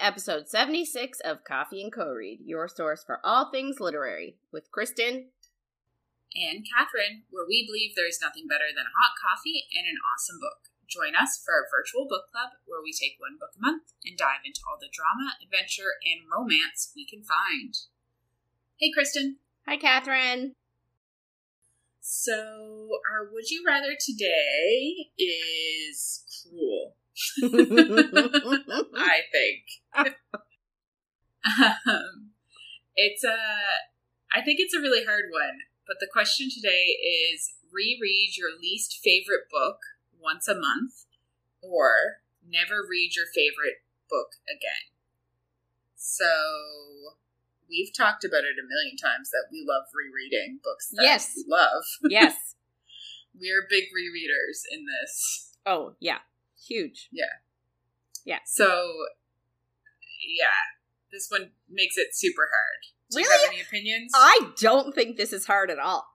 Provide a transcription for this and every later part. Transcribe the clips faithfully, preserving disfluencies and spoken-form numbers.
to episode seventy-six of Coffee and Co-Read, your source for all things literary, with Kristen and Catherine, where we believe there is nothing better than hot coffee and an awesome book. Join us for our virtual book club, where we take one book a month and dive into all the drama, adventure, and romance we can find. Hey, Kristen. Hi, Catherine. So, our Would You Rather today is cruel. I think. um, it's a, I think it's a really hard one. But the question today is, reread your least favorite book once a month, or never read your favorite book again. So we've talked about it a million times that we love rereading books that yes. we love. Yes. We're big rereaders in this. Oh, yeah. Huge. Yeah. Yeah. So, yeah. This one makes it super hard. Do really? You have any opinions? I don't think this is hard at all.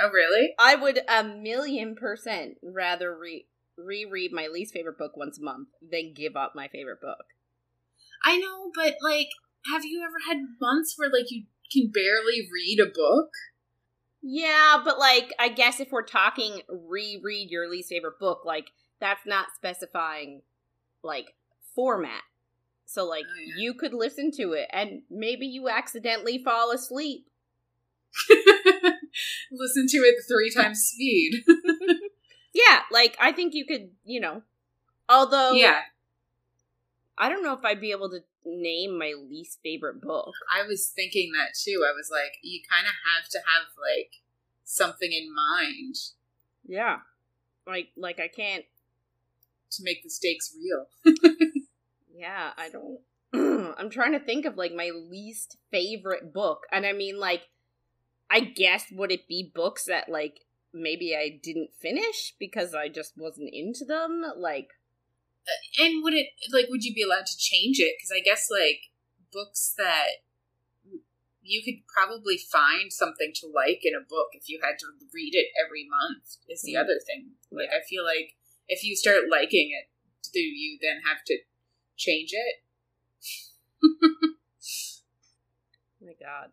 Oh, really? I would a million percent rather re- reread my least favorite book once a month than give up my favorite book. I know, but, like, have you ever had months where, like, you can barely read a book? Yeah, but, like, I guess if we're talking reread your least favorite book, like, that's not specifying, like, format. So, like, oh, yeah. you could listen to it, and maybe you accidentally fall asleep. Listen to it three times speed. Yeah, like, I think you could, you know, although... Yeah. I don't know if I'd be able to name my least favorite book. I was thinking that, too. I was like, you kind of have to have, like, something in mind. Yeah. Like, like I can't... To make the stakes real. Yeah, I don't... I'm trying to think of, like, my least favorite book. And I mean, like, I guess would it be books that, like, maybe I didn't finish because I just wasn't into them? Like... And would it, like, would you be allowed to change it? Because I guess, like, books that you could probably find something to like in a book if you had to read it every month is the mm-hmm. other thing. Like, yeah. I feel like if you start liking it, do you then have to change it? Oh my God.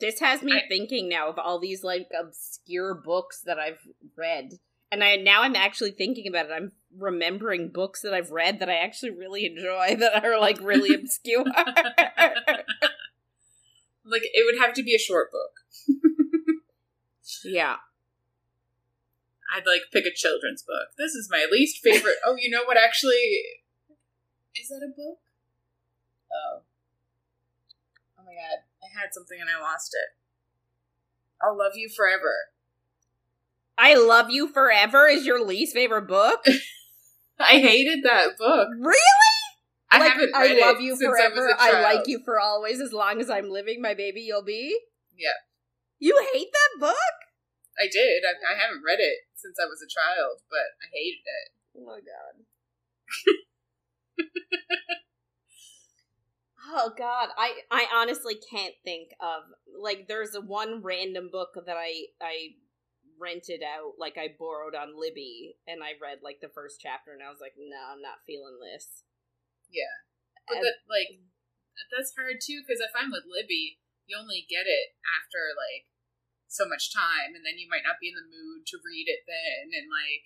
This has me I, thinking now of all these, like, obscure books that I've read. And I now I'm actually thinking about it. I'm remembering books that I've read that I actually really enjoy that are, like, really obscure. Like, it would have to be a short book. Yeah. I'd, like, pick a children's book. This is my least favorite. Oh, you know what, actually... Is that a book? Oh. Oh, my God. I had something and I lost it. I'll Love You Forever. I Love You Forever is your least favorite book? I hated that book. Really? I like, haven't read it. I love it you since forever. I, I like you for always. As long as I'm living, my baby, you'll be. Yeah. You hate that book? I did. I, I haven't read it since I was a child, but I hated it. Oh my God. Oh God, I, I honestly can't think of, like, there's a one random book that I I. rented out, like, I borrowed on Libby, and I read, like, the first chapter, and I was like, no, I'm not feeling this. Yeah. But, that, like, that's hard, too, because if I'm with Libby, you only get it after, like, so much time, and then you might not be in the mood to read it then, and, like...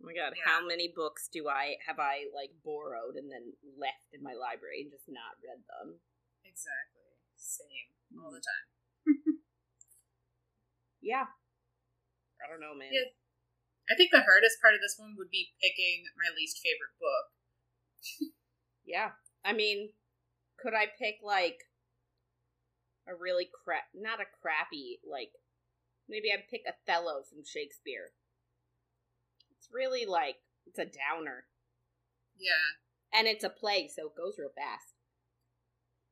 Oh, my God, yeah. How many books do I, have I, like, borrowed and then left in my library and just not read them? Exactly. Same. All the time. Yeah. I don't know, man. Yeah. I think the hardest part of this one would be picking my least favorite book. Yeah. I mean, could I pick, like, a really crap, not a crappy, like, maybe I'd pick Othello from Shakespeare. It's really, like, it's a downer. Yeah. And it's a play, so it goes real fast.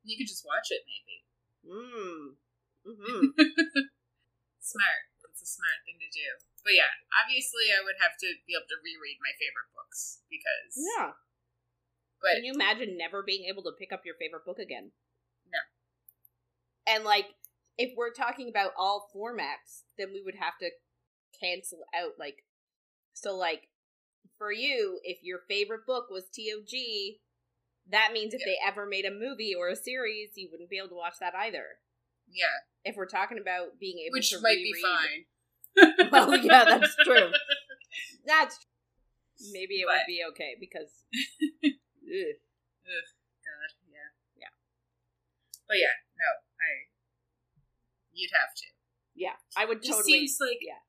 You could just watch it, maybe. Mmm. Mm-hmm. Smart. It's a smart thing to do. But yeah, obviously I would have to be able to reread my favorite books because... Yeah. But can you imagine never being able to pick up your favorite book again? No. And, like, if we're talking about all formats, then we would have to cancel out, like... So, like, for you, if your favorite book was T O G, That means if yeah. they ever made a movie or a series, you wouldn't be able to watch that either. Yeah. If we're talking about being able Which to might reread. Be fine. Well, yeah, that's true. That's true. Maybe it but. would be okay, because... ugh. Ugh, God, yeah. Yeah. But yeah, no, I... You'd have to. Yeah, I would totally... It seems like... Yeah.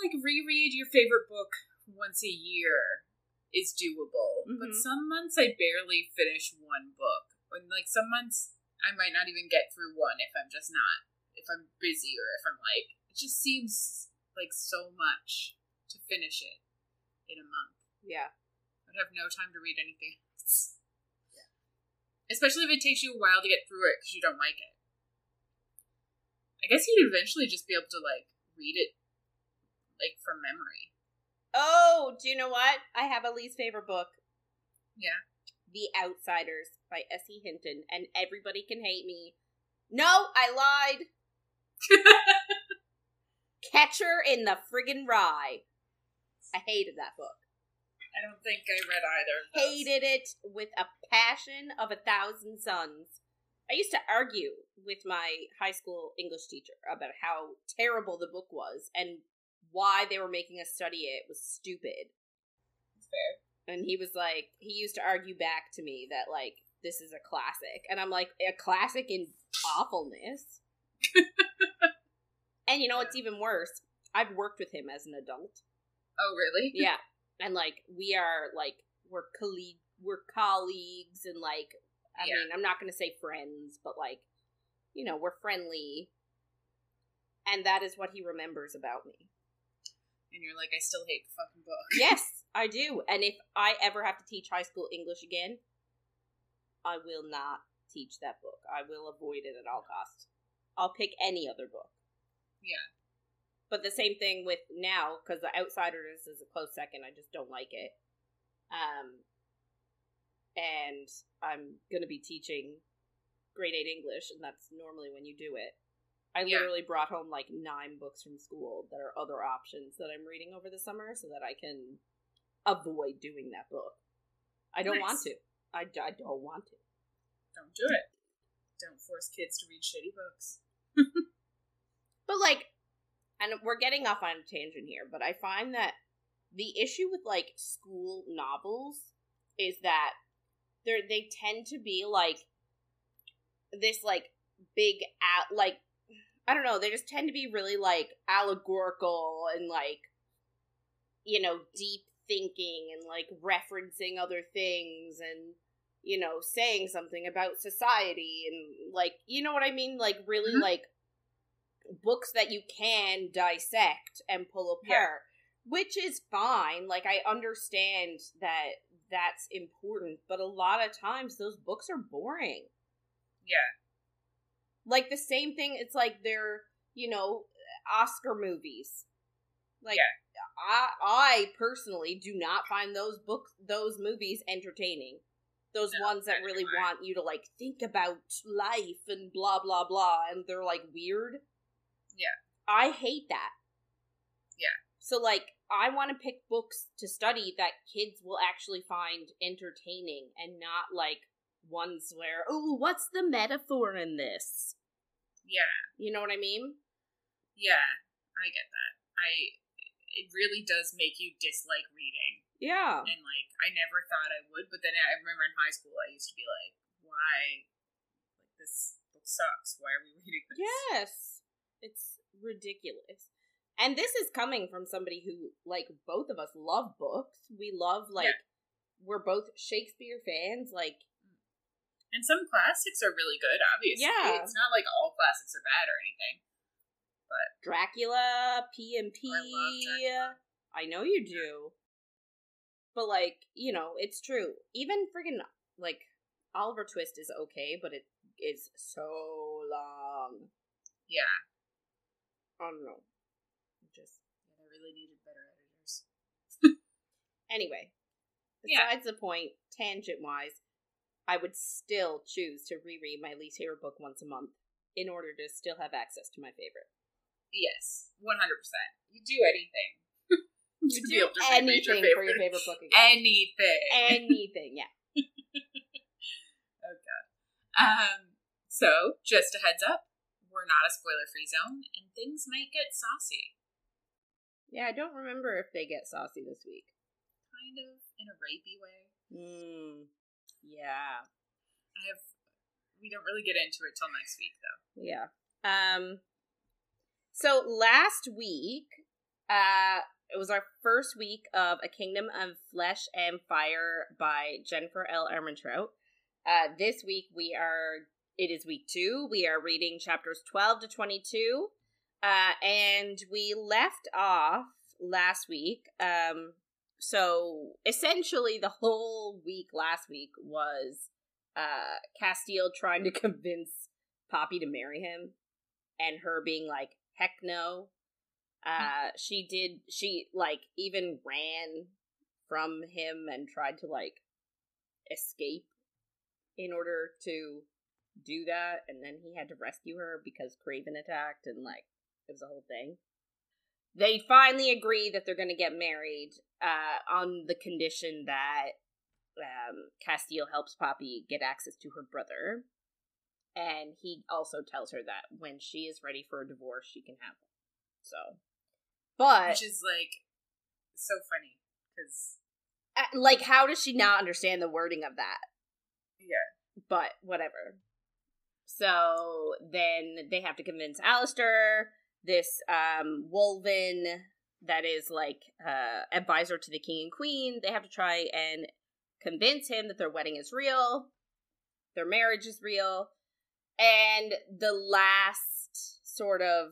Like, reread your favorite book once a year is doable. Mm-hmm. But some months I barely finish one book. And, like, some months... I might not even get through one if I'm just not, if I'm busy or if I'm like, it just seems like so much to finish it in a month. Yeah. I'd have no time to read anything else. Yeah. Especially if it takes you a while to get through it because you don't like it. I guess you'd eventually just be able to, like, read it, like, from memory. Oh, do you know what? I have a least favorite book. Yeah. The Outsiders by Essie Hinton, and everybody can hate me. No, I lied. Catcher in the friggin' Rye. I hated that book. I don't think I read either. Hated it with a passion of a thousand suns. I used to argue with my high school English teacher about how terrible the book was and why they were making us study it was stupid. That's fair. And he was like, he used to argue back to me that, like, this is a classic. And I'm like, a classic in awfulness? And you know what's even worse? I've worked with him as an adult. Oh, really? Yeah. And, like, we are, like, we're, colleague- we're colleagues and, like, I yeah. mean, I'm not going to say friends, but, like, you know, we're friendly. And that is what he remembers about me. And you're like, I still hate the fucking book. Yes, I do. And if I ever have to teach high school English again, I will not teach that book. I will avoid it at all costs. I'll pick any other book. Yeah. But the same thing with now, because The Outsiders is a close second. I just don't like it. Um, and I'm going to be teaching grade eight English, and that's normally when you do it. I literally yeah. brought home, like, nine books from school that are other options that I'm reading over the summer so that I can avoid doing that book. I don't nice. want to. I, I don't want to. Don't do it. Don't force kids to read shitty books. But, like, and we're getting off on a tangent here, but I find that the issue with, like, school novels is that they're, they tend to be, like, this, like, big, at, like, I don't know, they just tend to be really, like, allegorical and, like, you know, deep thinking and, like, referencing other things and, you know, saying something about society and, like, you know what I mean? Like, really, mm-hmm. like, books that you can dissect and pull apart, yeah. which is fine. Like, I understand that that's important, but a lot of times those books are boring. Yeah. Like, the same thing, it's like they're, you know, Oscar movies. Like, yeah. I I personally do not find those books, those movies entertaining. Those no, ones that really anymore. want you to, like, think about life and blah, blah, blah, and they're, like, weird. Yeah. I hate that. Yeah. So, like, I want to pick books to study that kids will actually find entertaining and not, like, ones where, oh, what's the metaphor in this? Yeah. You know what I mean? Yeah, I get that. I, it really does make you dislike reading. Yeah. And, like, I never thought I would, but then I remember in high school I used to be like, why, like, this book sucks. Why are we reading this? Yes. It's ridiculous. And this is coming from somebody who, like, both of us love books. We love, like, yeah. we're both Shakespeare fans, like, and some classics are really good, obviously. Yeah. It's not like all classics are bad or anything. But Dracula, P and P. I love Dracula. I know you do. But, like, you know, it's true. Even friggin', like, Oliver Twist is okay, but it is so long. Yeah. I don't know. Just, I really needed better editors. Anyway. Besides yeah. the point, tangent-wise, I would still choose to reread my least favorite book once a month in order to still have access to my favorite. Yes, one hundred percent. You do anything. You do anything for your favorite book again. Anything. Anything, yeah. Oh, God. Um, so, just a heads up, we're not a spoiler-free zone, and things might get saucy. Yeah, I don't remember if they get saucy this week. Kind of in a rapey way. Mm, yeah. I have... We don't really get into it till next week, though. Yeah. Um. So last week, uh, it was our first week of A Kingdom of Flesh and Fire by Jennifer L. Ermintrout. Uh, this week we are, it is week two. We are reading chapters twelve to twenty-two. Uh, and we left off last week. Um, so essentially the whole week last week was uh, Casteel trying to convince Poppy to marry him and her being like, heck no. Uh, she did, she, like, even ran from him and tried to, like, escape in order to do that, and then he had to rescue her because Craven attacked, and, like, it was a whole thing. They finally agree that they're gonna get married, uh, on the condition that, um, Casteel helps Poppy get access to her brother. And he also tells her that when she is ready for a divorce, she can have one. So, but which is like so funny because, uh, like, how does she not understand the wording of that? Yeah, but whatever. So then they have to convince Alistair, this um, Wolven that is like uh, advisor to the king and queen. They have to try and convince him that their wedding is real, their marriage is real. And the last sort of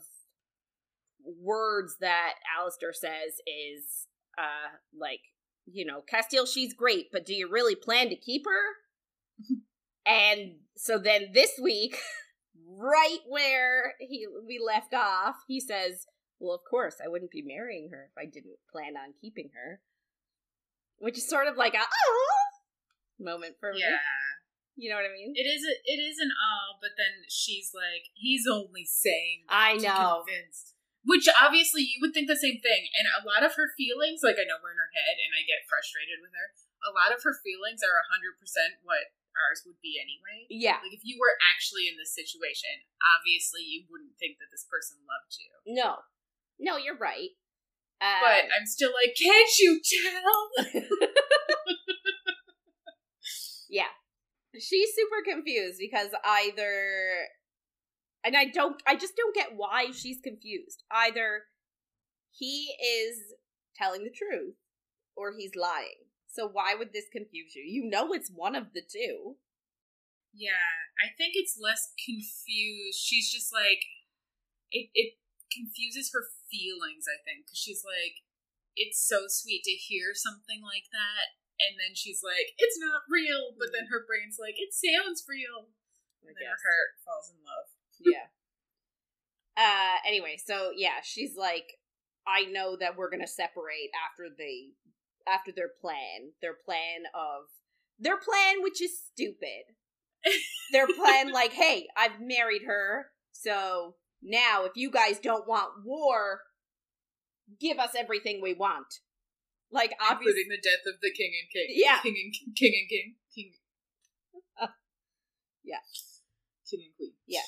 words that Alistair says is, uh, like, you know, Casteel, she's great, but do you really plan to keep her? And so then this week, right where he we left off, he says, well, of course, I wouldn't be marrying her if I didn't plan on keeping her. Which is sort of like a, oh, moment for yeah. me. You know what I mean? It is a, it is an all, but then she's like, he's only saying that I know. To convince. Which, obviously, you would think the same thing. And a lot of her feelings, like, I know we're in her head, and I get frustrated with her. A lot of her feelings are one hundred percent what ours would be anyway. Yeah. Like, if you were actually in this situation, obviously, you wouldn't think that this person loved you. No. No, you're right. Uh, but I'm still like, can't you tell? Yeah. She's super confused because either, and I don't, I just don't get why she's confused. Either he is telling the truth or he's lying. So why would this confuse you? You know it's one of the two. Yeah, I think it's less confused. She's just like, it, it confuses her feelings, I think. Because she's like, it's so sweet to hear something like that. And then she's like, it's not real. But then her brain's like, it sounds real. And I then guess. Her heart falls in love. Yeah. Uh. Anyway, so yeah, she's like, I know that we're going to separate after the, after their plan. Their plan of, their plan, which is stupid. Their plan, like, hey, I've married her. So now if you guys don't want war, give us everything we want. Like, obviously, including the death of the king and king. Yeah. King and king. King and king. King. Uh, yeah. King and queen. Yeah.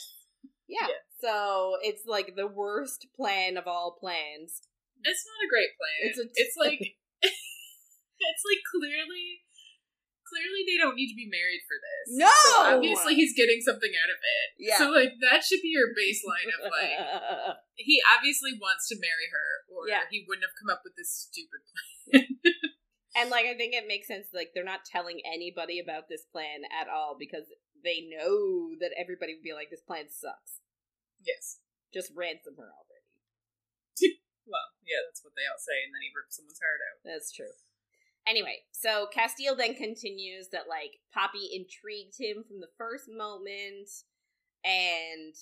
yeah. Yeah. So, it's like the worst plan of all plans. It's not a great plan. It's, a t- it's like, it's like clearly, clearly they don't need to be married for this. No! So obviously he's getting something out of it. Yeah. So, like, that should be your baseline of, like, he obviously wants to marry her, or yeah. he wouldn't have come up with this stupid plan. And, like, I think it makes sense, like, they're not telling anybody about this plan at all because they know that everybody would be like, this plan sucks. Yes. Just ransom her already. Well, yeah, that's what they all say, and then he rips someone's heart out. That's true. Anyway, so Casteel then continues that, like, Poppy intrigued him from the first moment, and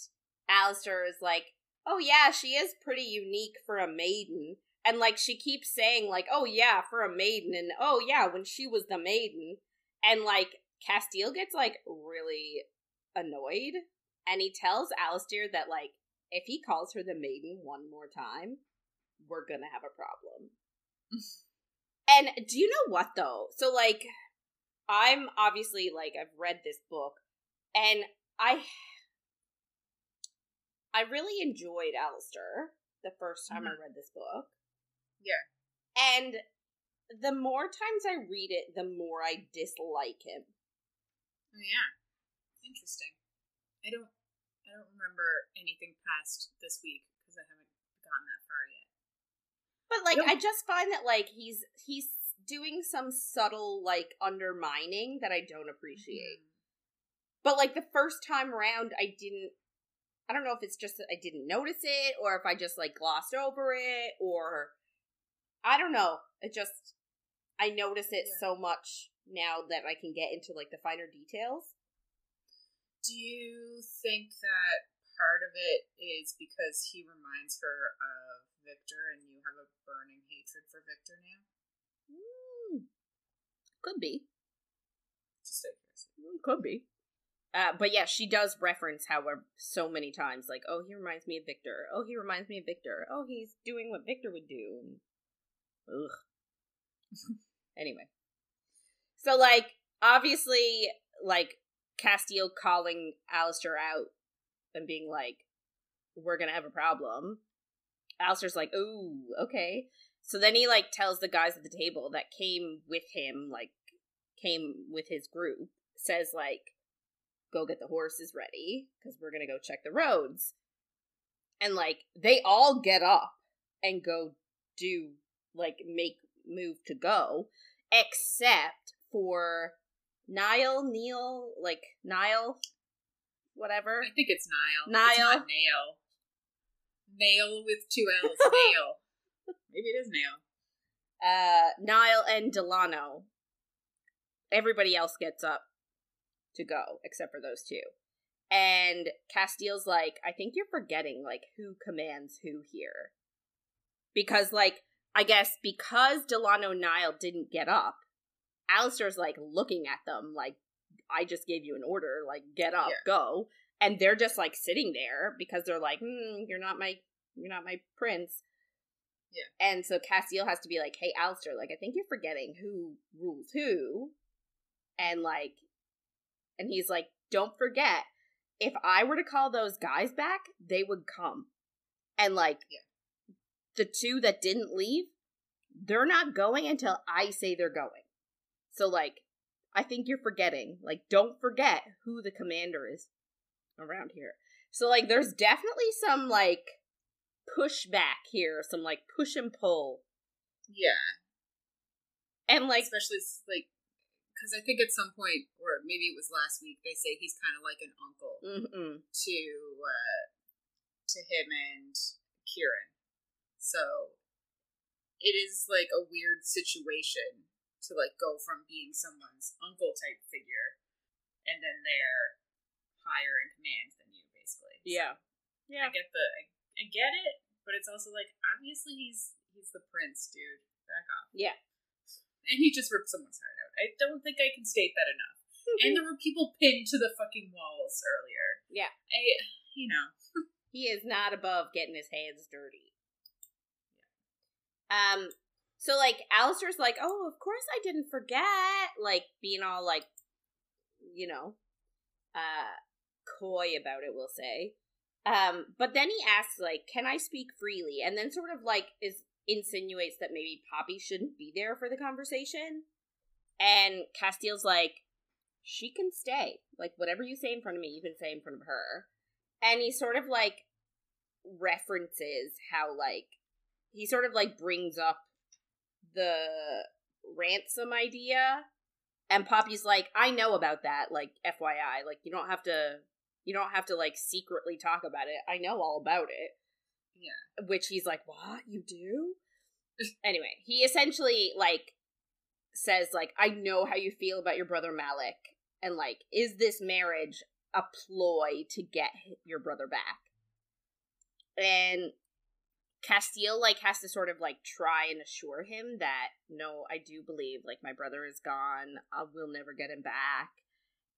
Alistair is like, oh, yeah, she is pretty unique for a maiden. And, like, she keeps saying, like, oh, yeah, for a maiden. And, oh, yeah, when she was the maiden. And, like, Casteel gets, like, really annoyed. And he tells Alistair that, like, if he calls her the maiden one more time, we're gonna have a problem. And do you know what, though? So, like, I'm obviously, like, I've read this book, and I I really enjoyed Alistair the first time mm-hmm. I read this book. Yeah. And the more times I read it, the more I dislike him. Oh, yeah. Interesting. I don't I don't remember anything past this week, because I haven't gotten that far yet. But, like, nope. I just find that, like, he's he's doing some subtle, like, undermining that I don't appreciate. Mm-hmm. But, like, the first time around, I didn't, I don't know if it's just that I didn't notice it, or if I just, like, glossed over it, or, I don't know. It just, I notice it yeah. so much now that I can get into, like, the finer details. Do you think that part of it is because he reminds her of Victor, and you have a burning hatred for Victor now? Mm. Could be. Just like this. Could be. Uh, but yeah, she does reference how so many times, like, oh, he reminds me of Victor. Oh, he reminds me of Victor. Oh, he's doing what Victor would do. And... Ugh. Anyway. So, like, obviously, like, Casteel calling Alistair out and being like, we're gonna have a problem. Alistair's like, ooh, okay. So then he, like, tells the guys at the table that came with him, like, came with his group, says, like, go get the horses ready, because we're gonna go check the roads. And, like, they all get up and go do, like, make move to go, except for Niall, Neil, like, Niall, whatever. I think it's Niall. Niall. It's not Nail. Nail with two L's. Nail. Maybe it is Nail. Uh, Niall and Delano. Everybody else gets up to go, except for those two. And Casteel's like, I think you're forgetting, like, who commands who here. Because, like, I guess because Delano and Niall didn't get up, Alistair's, like, looking at them, like, I just gave you an order, like, get up, yeah. go. And they're just, like, sitting there because they're like, hmm, you're not my, you're not my prince. Yeah. And so Casteel has to be like, hey, Alistair, like, I think you're forgetting who rules who. And, like, and he's like, don't forget, if I were to call those guys back, they would come. And, like, yeah. the two that didn't leave, they're not going until I say they're going. So, like, I think you're forgetting. Like, don't forget who the commander is around here. So, like, there's definitely some, like, pushback here. Some, like, push and pull. Yeah. And, like... Especially, like, because I think at some point, or maybe it was last week, they say he's kind of like an uncle mm-mm. to, uh, to him and Kieran. So, it is, like, a weird situation to, like, go from being someone's uncle-type figure, and then they're higher in command than you, basically. So yeah. Yeah. I get the, I, I get it, but it's also, like, obviously he's, he's the prince, dude. Back off. Yeah. And he just ripped someone's heart out. I don't think I can state that enough. Mm-hmm. And there were people pinned to the fucking walls earlier. Yeah. I, you know. He is not above getting his hands dirty. Yeah. Um... So, like, Alistair's like, oh, of course I didn't forget, like, being all, like, you know, uh, coy about it, we'll say. Um, but then he asks, like, can I speak freely? And then sort of, like, is insinuates that maybe Poppy shouldn't be there for the conversation. And Casteel's like, she can stay. Like, whatever you say in front of me, you can say in front of her. And he sort of, like, references how, like, he sort of, like, brings up the ransom idea, and Poppy's like, I know about that, like, F Y I, like, you don't have to, you don't have to, like, secretly talk about it, I know all about it. Yeah. Which he's like, what, you do? Anyway, he essentially, like, says, like, I know how you feel about your brother Malik, and, like, is this marriage a ploy to get your brother back? And Casteel, like, has to sort of, like, try and assure him that, no, I do believe, like, my brother is gone. I will never get him back.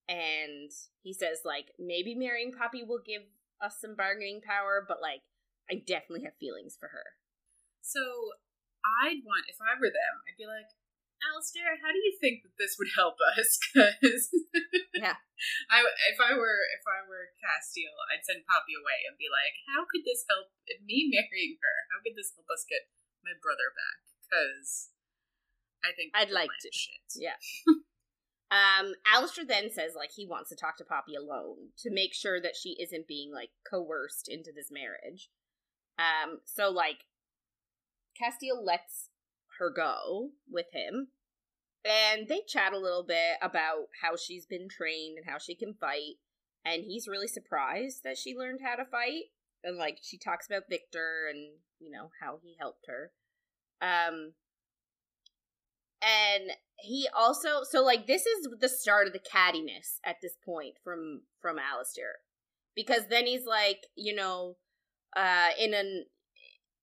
And he says, like, maybe marrying Poppy will give us some bargaining power, but, like, I definitely have feelings for her. So I'd want, if I were them, I'd be like, Alistair, how do you think that this would help us? Because yeah, I if I were if I were Casteel, I'd send Poppy away and be like, "How could this help me marrying her? How could this help us get my brother back?" Because I think I'd like to. Shit. Yeah. um, Alistair then says like he wants to talk to Poppy alone to make sure that she isn't being like coerced into this marriage. Um, so like Casteel lets her go with him. And they chat a little bit about how she's been trained and how she can fight. And he's really surprised that she learned how to fight. And, like, she talks about Victor and, you know, how he helped her. Um, and he also... So, like, this is the start of the cattiness at this point from, from Alistair. Because then he's like, you know, uh, in an...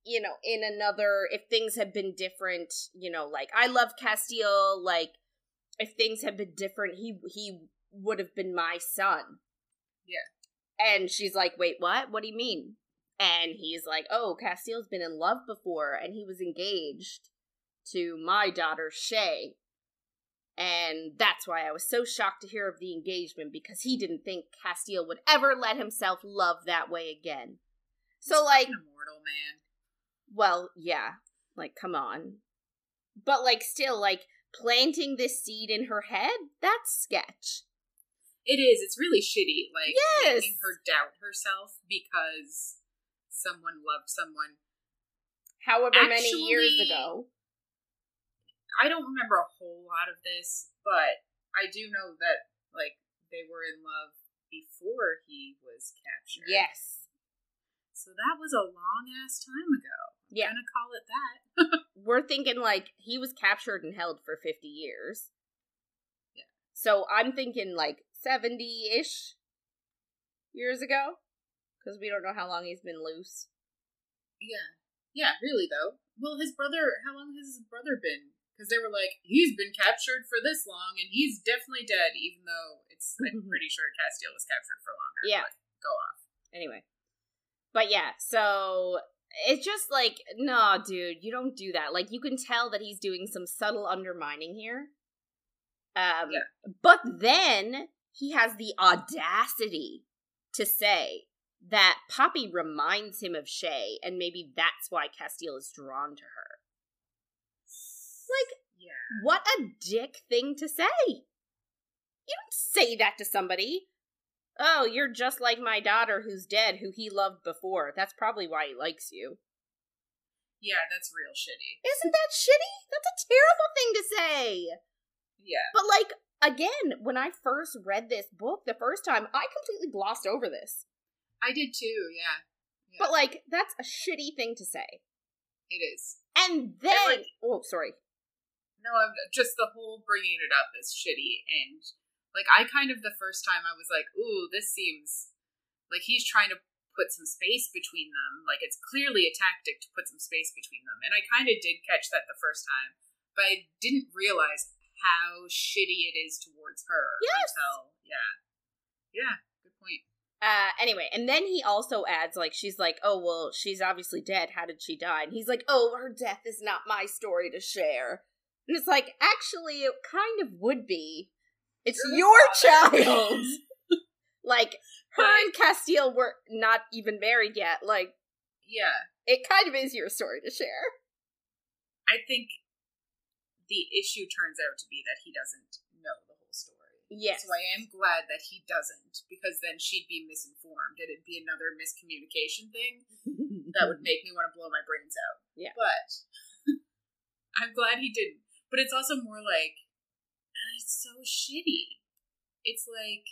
you know, in another, if things had been different, you know, like, I love Casteel, like, if things had been different, he he would have been my son. Yeah. And she's like, wait, what? What do you mean? And he's like, oh, Casteel's been in love before, and he was engaged to my daughter, Shay. And that's why I was so shocked to hear of the engagement, because he didn't think Casteel would ever let himself love that way again. So, like... an immortal man. Well, yeah, like, come on. But, like, still, like, planting this seed in her head, that's sketch. It is. It's really shitty, like, yes. Making her doubt herself because someone loved someone. However Actually, many years ago. I don't remember a whole lot of this, but I do know that, like, they were in love before he was captured. Yes. So that was a long-ass time ago. I'm yeah. gonna call it that. We're thinking, like, he was captured and held for fifty years. Yeah. So I'm thinking, like, seventy-ish years ago. Because we don't know how long he's been loose. Yeah. Yeah, really, though. Well, his brother, how long has his brother been? Because they were like, he's been captured for this long, and he's definitely dead, even though it's, I'm pretty sure Casteel was captured for longer. Yeah. But go off. Anyway. But yeah, so it's just like, no, dude, you don't do that. Like, you can tell that he's doing some subtle undermining here. Um, yeah. But then he has the audacity to say that Poppy reminds him of Shay, and maybe that's why Casteel is drawn to her. Like, yeah. What a dick thing to say. You don't say that to somebody. Oh, you're just like my daughter who's dead, who he loved before. That's probably why he likes you. Yeah, that's real shitty. Isn't that shitty? That's a terrible thing to say! Yeah. But, like, again, when I first read this book the first time, I completely glossed over this. I did too, yeah. yeah. But, like, that's a shitty thing to say. It is. And then... And like, oh, sorry. No, I'm just the whole bringing it up is shitty, and... Like, I kind of, the first time, I was like, ooh, this seems, like, he's trying to put some space between them. Like, it's clearly a tactic to put some space between them. And I kind of did catch that the first time, but I didn't realize how shitty it is towards her. Yes! Until, yeah. Yeah, good point. Uh, anyway, and then he also adds, like, she's like, oh, well, she's obviously dead. How did she die? And he's like, oh, her death is not my story to share. And it's like, actually, it kind of would be. It's You're your child! Like, her but, and Casteel were not even married yet. Like, yeah. It kind of is your story to share. I think the issue turns out to be that he doesn't know the whole story. Yes. So I am glad that he doesn't, because then she'd be misinformed. It'd be another miscommunication thing that would make me want to blow my brains out. Yeah. But I'm glad he didn't. But it's also more like, it's so shitty. It's like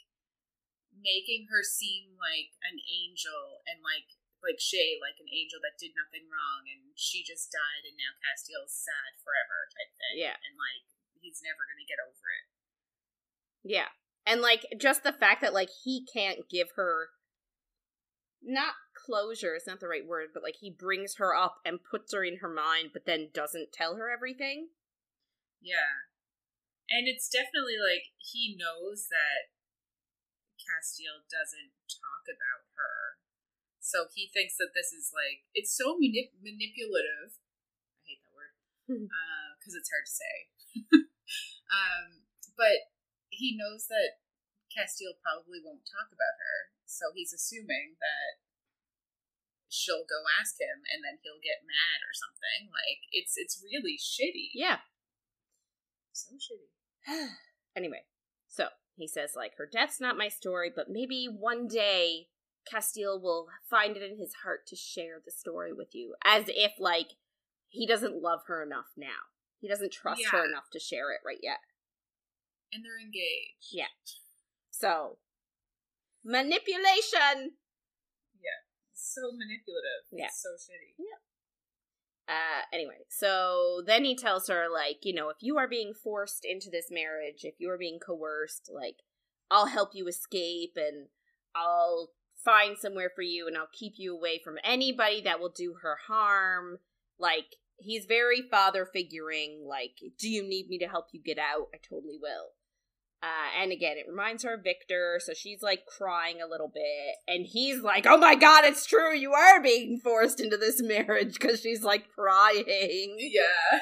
making her seem like an angel and like like Shay, like an angel that did nothing wrong and she just died and now Casteel's sad forever type thing. Yeah. And like he's never gonna get over it. Yeah. And like just the fact that like he can't give her not closure, it's not the right word, but like he brings her up and puts her in her mind but then doesn't tell her everything. Yeah. And it's definitely, like, he knows that Casteel doesn't talk about her. So he thinks that this is, like, it's so manip- manipulative. I hate that word. Because uh, it's hard to say. um, but he knows that Casteel probably won't talk about her, so he's assuming that she'll go ask him, and then he'll get mad or something. Like, it's it's really shitty. Yeah. So shitty. Anyway, so he says, like, her death's not my story, but maybe one day Casteel will find it in his heart to share the story with you. As if, like, he doesn't love her enough now. He doesn't trust yeah. her enough to share it right yet. And they're engaged. Yeah. So, manipulation! Yeah. So manipulative. Yeah. It's so shitty. Yeah. Uh, anyway, so then he tells her, like, you know, if you are being forced into this marriage, if you are being coerced, like, I'll help you escape, and I'll find somewhere for you, and I'll keep you away from anybody that will do her harm. Like, he's very father-figuring, like, do you need me to help you get out? I totally will. Uh, and again, it reminds her of Victor, so she's, like, crying a little bit. And he's like, oh my god, it's true, you are being forced into this marriage, because she's, like, crying. Yeah.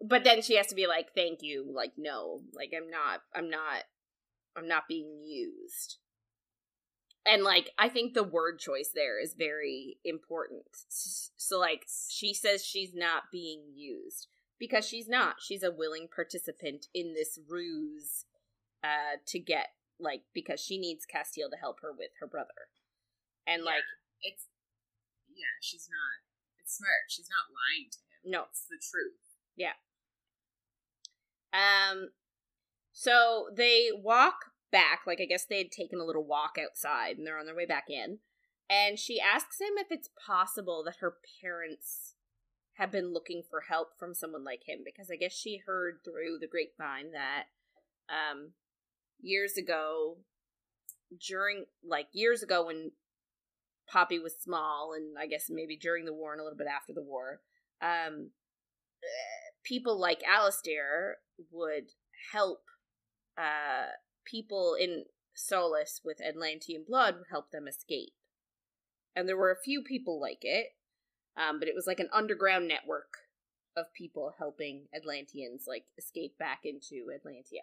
But then she has to be like, thank you, like, no, like, I'm not, I'm not, I'm not being used. And, like, I think the word choice there is very important. So, like, she says she's not being used. Because she's not. She's a willing participant in this ruse uh, to get, like, because she needs Casteel to help her with her brother. And, yeah, like... it's... Yeah, she's not... It's smart. She's not lying to him. No. It's the truth. Yeah. Um, so they walk back. Like, I guess they had taken a little walk outside, and they're on their way back in. And she asks him if it's possible that her parents... have been looking for help from someone like him, because I guess she heard through the grapevine that um, years ago, during, like, years ago when Poppy was small, and I guess maybe during the war and a little bit after the war, um, people like Alistair would help uh, people in Solis with Atlantean blood, help them escape. And there were a few people like it. Um, but it was like an underground network of people helping Atlanteans, like, escape back into Atlantia.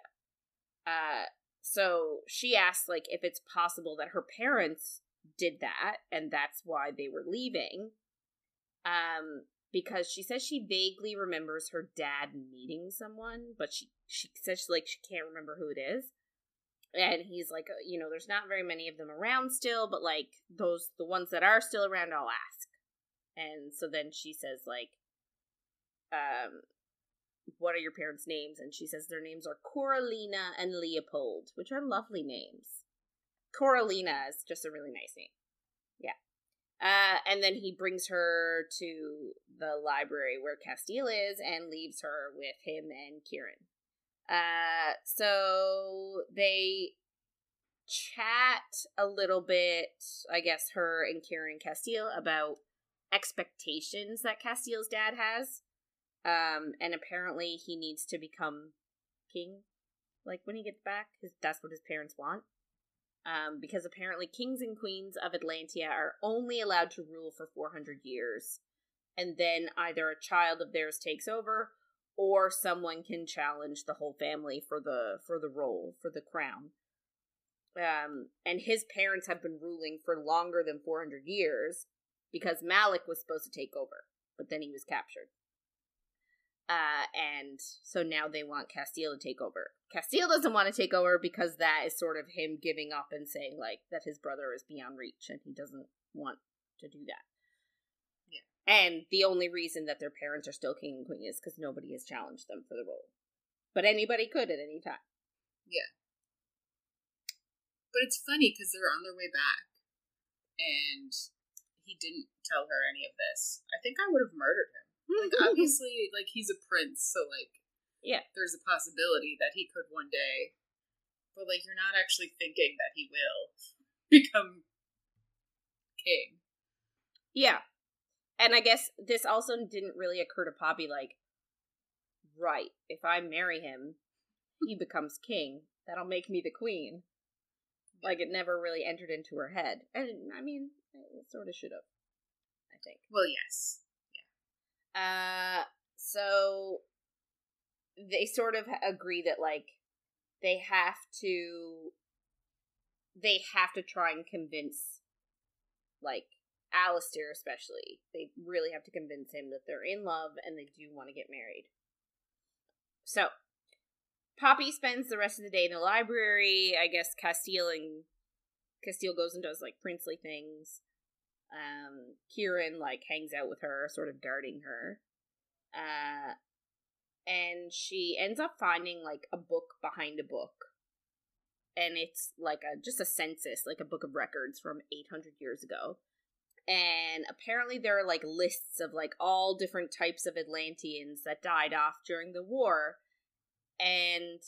Uh, so she asked, like, if it's possible that her parents did that, and that's why they were leaving. Um, because she says she vaguely remembers her dad meeting someone, but she, she says, like, she can't remember who it is. And he's like, you know, there's not very many of them around still, but, like, those, the ones that are still around, I'll ask. And so then she says, like, um, what are your parents' names? And she says their names are Coralina and Leopold, which are lovely names. Coralina is just a really nice name. Yeah. Uh, and then he brings her to the library where Casteel is and leaves her with him and Kieran. Uh, so they... chat a little bit, I guess, her and Kieran Casteel, about expectations that Casteel's dad has, um, and apparently he needs to become king, like, when he gets back, because that's what his parents want, um, because apparently kings and queens of Atlantia are only allowed to rule for four hundred years, and then either a child of theirs takes over, or someone can challenge the whole family for the, for the role, for the crown. Um, and his parents have been ruling for longer than four hundred years, because Malik was supposed to take over, but then he was captured. Uh, and so now they want Casteel to take over. Casteel doesn't want to take over because that is sort of him giving up and saying, like, that his brother is beyond reach, and he doesn't want to do that. Yeah. And the only reason that their parents are still king and queen is because nobody has challenged them for the role. But anybody could at any time. Yeah. But it's funny because they're on their way back, and... he didn't tell her any of this. I think I would have murdered him. Like, obviously, like, he's a prince, so, like, yeah, there's a possibility that he could one day. But, like, you're not actually thinking that he will become king. Yeah. And I guess this also didn't really occur to Poppy, like, right, if I marry him, he becomes king. That'll make me the queen. Like, it never really entered into her head. And, I mean... it sort of should have, I think. Well, yes. Yeah. Uh, so they sort of agree that, like, they have to, they have to try and convince, like, Alistair especially. They really have to convince him that they're in love and they do want to get married. So, Poppy spends the rest of the day in the library. I guess Casteel and Casteel goes and does, like, princely things. Um, Kieran, like, hangs out with her, sort of guarding her. Uh, and she ends up finding, like, a book behind a book. And it's, like, a just a census, like a book of records from eight hundred years ago. And apparently there are, like, lists of, like, all different types of Atlanteans that died off during the war. And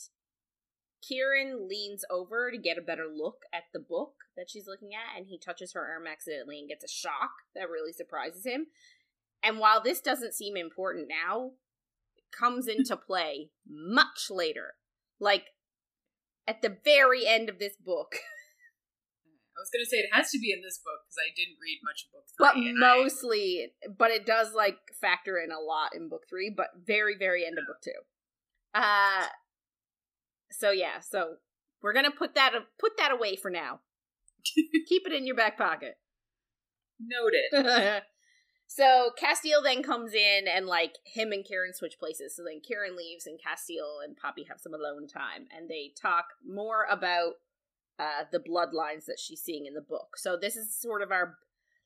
Kieran leans over to get a better look at the book that she's looking at, and he touches her arm accidentally and gets a shock that really surprises him. And while this doesn't seem important now, it comes into play much later. Like, at the very end of this book. I was going to say, it has to be in this book, because I didn't read much of book three. But mostly, I... but it does, like, factor in a lot in book three, but very, very end of book two. Uh, so yeah, so we're gonna put that put that away for now. Keep it in your back pocket. Noted. So Casteel then comes in and, like, him and Kieran switch places. So then Kieran leaves and Casteel and Poppy have some alone time, and they talk more about uh the bloodlines that she's seeing in the book. So this is sort of our,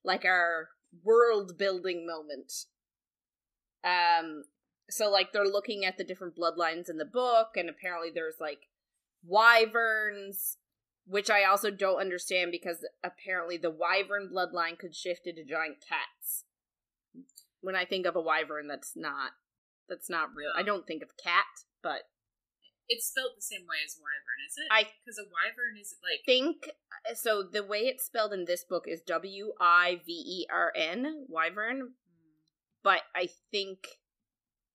like, our world building moment. Um. So, like, they're looking at the different bloodlines in the book, and apparently there's, like, wyverns, which I also don't understand, because apparently the wyvern bloodline could shift into giant cats. When I think of a wyvern, that's not, that's not real. I don't think of cat, but... It's spelled the same way as wyvern, is it? I Because a wyvern is, like... think, so the way it's spelled in this book is W I V E R N, wyvern, mm. But I think...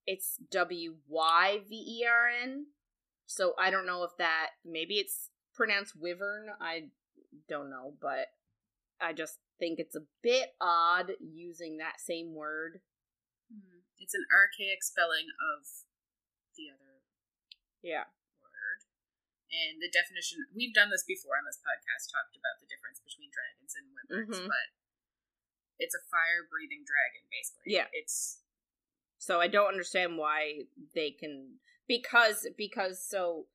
it's W Y V E R N, so I don't know if that, maybe it's pronounced wyvern, I don't know, but I just think it's a bit odd using that same word. It's an archaic spelling of the other yeah. word. And the definition, we've done this before on this podcast, talked about the difference between dragons and wyverns, mm-hmm. but it's a fire-breathing dragon, basically. Yeah. It's... So I don't understand why they can, because, because, so,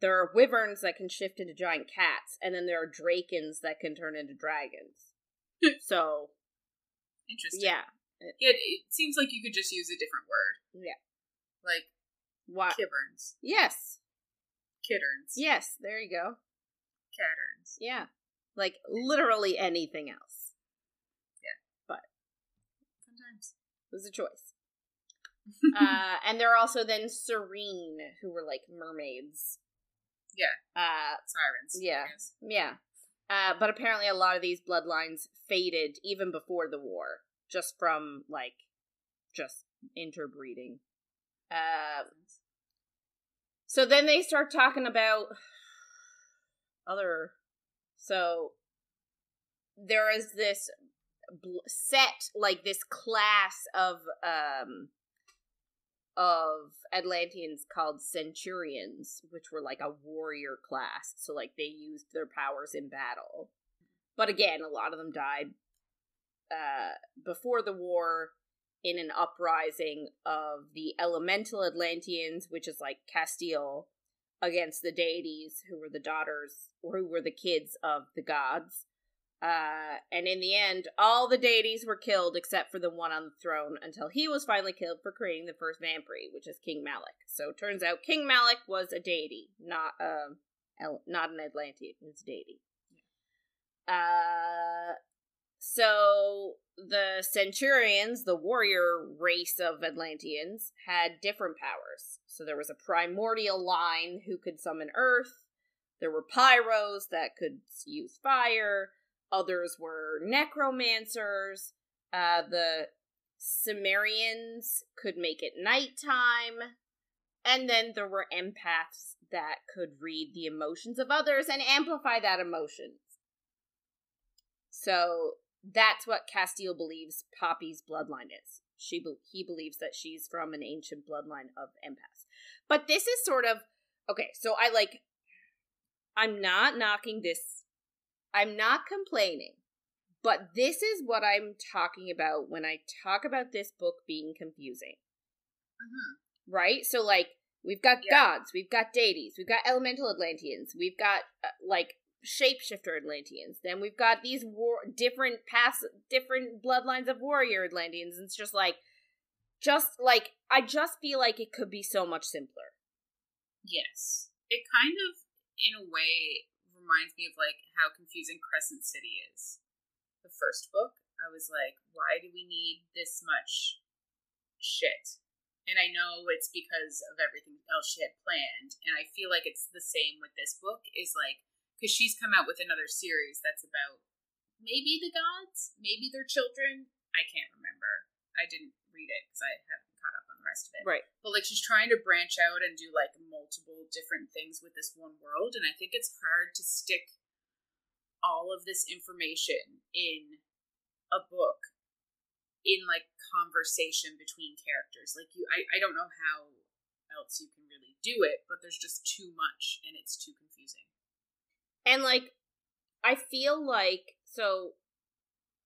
there are wyverns that can shift into giant cats, and then there are drakens that can turn into dragons. So. Interesting. Yeah. It, it, it seems like you could just use a different word. Yeah. Like, what? Kiverns. Yes. Kitterns. Yes, there you go. Catterns. Yeah. Like, literally anything else. Yeah. But. Sometimes. It was a choice. uh, and there are also then Serene, who were, like, mermaids. Yeah. Uh, Sirens. Yeah. Yeah. Uh, but apparently a lot of these bloodlines faded even before the war. Just from, like, just interbreeding. Uh, so then they start talking about other... So, there is this bl- set, like, this class of, um... of Atlanteans called Centurions, which were, like, a warrior class. So, like, they used their powers in battle. But again, a lot of them died uh, before the war in an uprising of the elemental Atlanteans, which is, like, Casteel, against the deities, who were the daughters, or who were the kids of the gods. Uh, and in the end, all the deities were killed except for the one on the throne, until he was finally killed for creating the first Vampire, which is King Malik. So it turns out King Malik was a deity, not um, not an Atlantean, it's a deity. Uh, so the Centurions, the warrior race of Atlanteans, had different powers. So there was a primordial line who could summon earth. There were pyros that could use fire. Others were necromancers. Uh, the Cimmerians could make it nighttime. And then there were empaths that could read the emotions of others and amplify that emotion. So that's what Casteel believes Poppy's bloodline is. She be- he believes that she's from an ancient bloodline of empaths. But this is sort of, okay, so I like, I'm not knocking this. I'm not complaining. But this is what I'm talking about when I talk about this book being confusing. Mm-hmm. Right? So, like, we've got yeah. gods, we've got deities, we've got elemental Atlanteans, we've got, uh, like, shapeshifter Atlanteans. Then we've got these war- different past, different bloodlines of warrior Atlanteans. And it's just like, just like, I just feel like it could be so much simpler. Yes. It kind of, in a way, reminds me of, like, how confusing Crescent City is. The first book, I was like, why do we need this much shit? And I know it's because of everything else she had planned. And I feel like it's the same with this book, is like, because she's come out with another series that's about maybe the gods, maybe their children. I can't remember. I didn't read it because I haven't caught up on the rest of it. Right. But like, she's trying to branch out and do like multiple different things with this one world. And I think it's hard to stick all of this information in a book, in like conversation between characters. Like you, I, I don't know how else you can really do it, but there's just too much and it's too confusing. And like, I feel like, so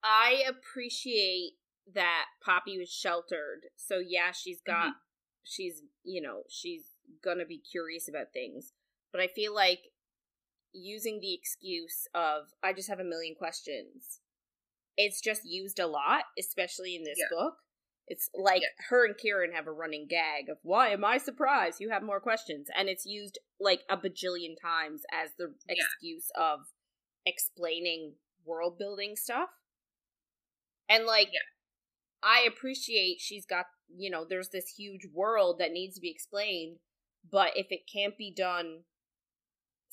I appreciate that Poppy was sheltered. So yeah, she's got, mm-hmm. she's, you know, she's gonna be curious about things, but I feel like using the excuse of, I just have a million questions. It's just used a lot, especially in this yeah. book. It's like yeah. her and Kieran have a running gag of, why am I surprised you have more questions? And it's used like a bajillion times as the yeah. excuse of explaining world building stuff. And like, yeah. I appreciate she's got, you know, there's this huge world that needs to be explained, but if it can't be done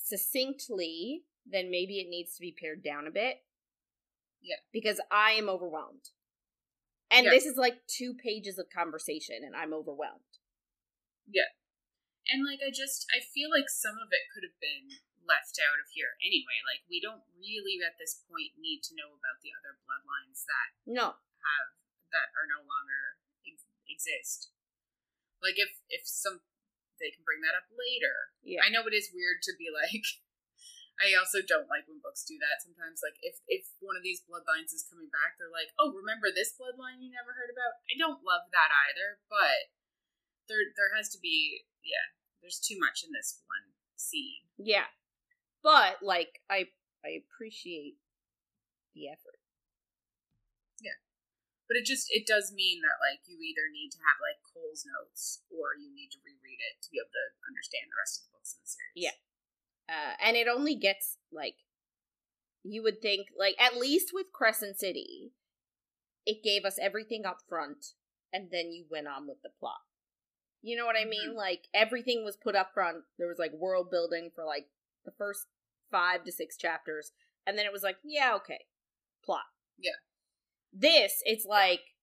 succinctly, then maybe it needs to be pared down a bit. Yeah. Because I am overwhelmed. And yeah. this is like two pages of conversation and I'm overwhelmed. Yeah. And like, I just, I feel like some of it could have been left out of here anyway. Like, we don't really at this point need to know about the other bloodlines that no. have, that are no longer ex- exist. Like, if, if some, they can bring that up later. Yeah. I know it is weird to be like, I also don't like when books do that sometimes. Like, if, if one of these bloodlines is coming back, they're like, oh, remember this bloodline you never heard about? I don't love that either, but there there has to be, yeah, there's too much in this one scene. Yeah. But, like, I I appreciate the effort. Yeah. But it just, it does mean that, like, you either need to have, like, Cole's notes or you need to reread it to be able to understand the rest of the books in the series. Yeah. Uh, and it only gets, like, you would think, like, at least with Crescent City, it gave us everything up front, and then you went on with the plot. You know what I mean? Mm-hmm. Like, everything was put up front. There was, like, world building for, like, the first five to six chapters, and then it was like, yeah, okay, plot. Yeah. This, it's like,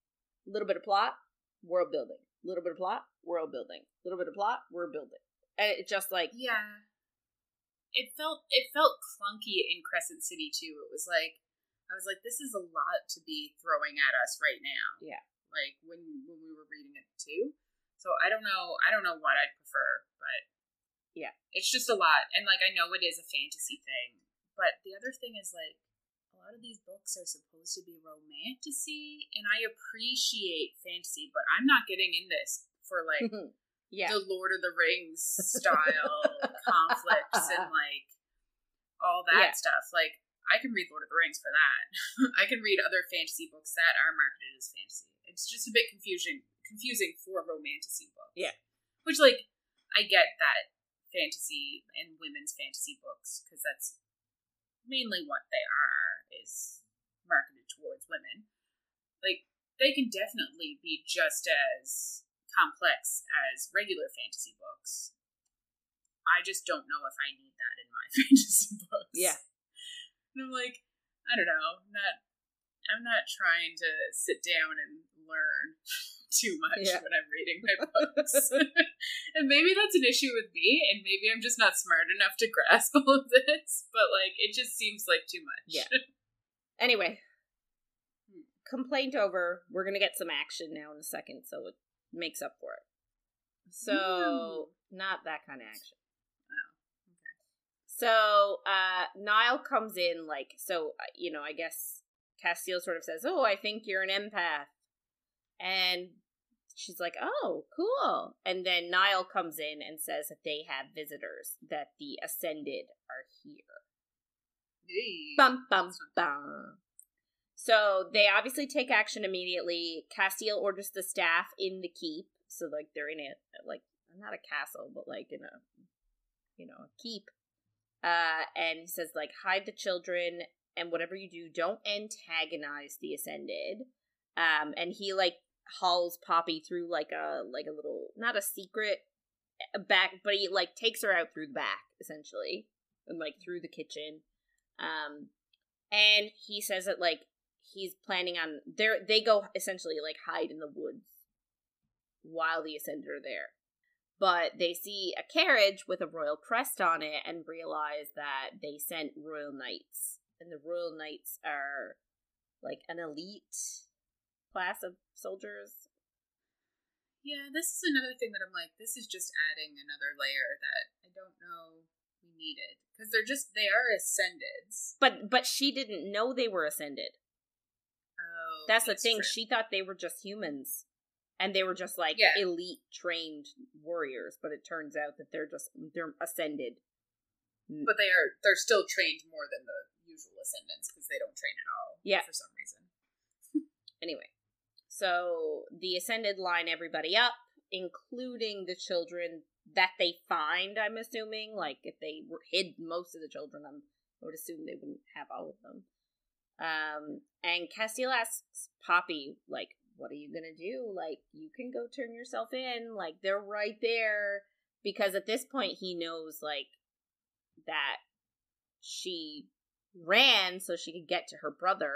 a little bit of plot, world building. A little bit of plot, world building. A little bit of plot, world building. And it's just like... yeah. It felt it felt clunky in Crescent City too. It was like, I was like, this is a lot to be throwing at us right now. Yeah. Like when when we were reading it too. So I don't know. I don't know what I'd prefer, but yeah, it's just a lot. And like, I know it is a fantasy thing, but the other thing is like, a lot of these books are supposed to be romantic-y, and I appreciate fantasy, but I'm not getting in this for like. Yeah. The Lord of the Rings style conflicts and, like, all that yeah. stuff. Like, I can read Lord of the Rings for that. I can read other fantasy books that are marketed as fantasy. It's just a bit confusing confusing for romantasy books. Yeah. Which, like, I get that fantasy and women's fantasy books, because that's mainly what they are, is marketed towards women. Like, they can definitely be just as... complex as regular fantasy books. I just don't know if I need that in my fantasy books. Yeah. And I'm like, I don't know. I'm not, I'm not trying to sit down and learn too much yeah. when I'm reading my books. And maybe that's an issue with me, and maybe I'm just not smart enough to grasp all of this, but like, it just seems like too much. Yeah. Anyway, complaint over. We're going to get some action now in a second, so it makes up for it. So, no. Not that kind of action. Oh, okay. So, uh, Niall comes in, like, so, you know, I guess Casteel sort of says, oh, I think you're an empath. And she's like, oh, cool. And then Niall comes in and says that they have visitors, that the Ascended are here. Hey. Bum, bum, bum. So they obviously take action immediately. Casteel orders the staff in the keep. So, like, they're in it, like, not a castle, but, like, in a, you know, a keep. Uh, and he says, like, hide the children, and whatever you do, don't antagonize the Ascended. Um, and he, like, hauls Poppy through, like, a, like, a little, not a secret back, but he, like, takes her out through the back, essentially. And, like, through the kitchen. Um, and he says that, like, he's planning on, they're, they go, essentially, like, hide in the woods while the Ascended are there. But they see a carriage with a royal crest on it and realize that they sent royal knights. And the royal knights are, like, an elite class of soldiers. Yeah, this is another thing that I'm like, this is just adding another layer that I don't know we needed. Because they're just, they are Ascendeds. But but she didn't know they were Ascended. Oh, that's, that's the thing. True. She thought they were just humans. And they were just, like, yeah. elite trained warriors, but it turns out that they're just, they're Ascended. But they are, they're still trained more than the usual Ascendants, because they don't train at all, yeah. for some reason. Anyway, so the Ascended line everybody up, including the children that they find, I'm assuming. Like, if they were, hid most of the children, I'm, I would assume they wouldn't have all of them. Um, and Casteel asks Poppy, like, what are you going to do? Like, you can go turn yourself in. Like, they're right there. Because at this point, he knows, like, that she ran so she could get to her brother.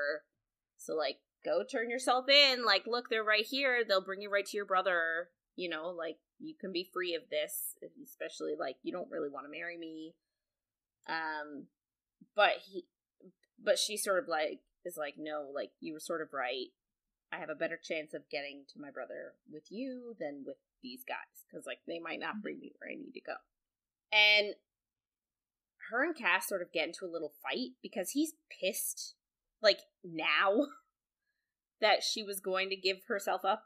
So, like, go turn yourself in. Like, look, they're right here. They'll bring you right to your brother. You know, like, you can be free of this. Especially, like, you don't really want to marry me. Um, but he, but she sort of, like, is like, no, like, you were sort of right. I have a better chance of getting to my brother with you than with these guys. Because, like, they might not bring me where I need to go. And her and Cass sort of get into a little fight because he's pissed, like, now that she was going to give herself up.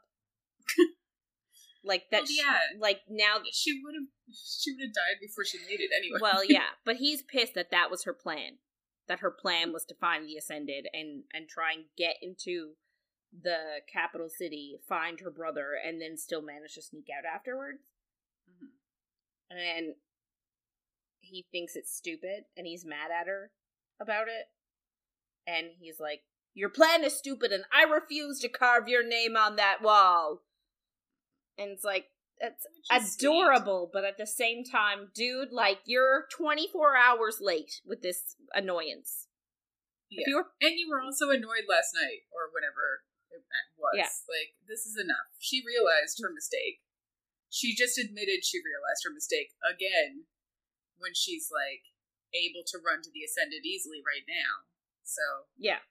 Like, that well, yeah. she, like, now... That she would have she would have died before she made it anyway. Well, yeah. But he's pissed that that was her plan. That her plan was to find the Ascended and, and try and get into the capital city, find her brother, and then still manage to sneak out afterwards. Mm-hmm. And he thinks it's stupid, and he's mad at her about it. And he's like, your plan is stupid, and I refuse to carve your name on that wall. And it's like, that's adorable, sweet. But at the same time, dude, like, you're twenty-four hours late with this annoyance. Yeah. If you were- and you were also annoyed last night, or whatever. That was yeah. like, this is enough. She realized her mistake. She just admitted she realized her mistake again when she's like able to run to the Ascended easily right now. So yeah,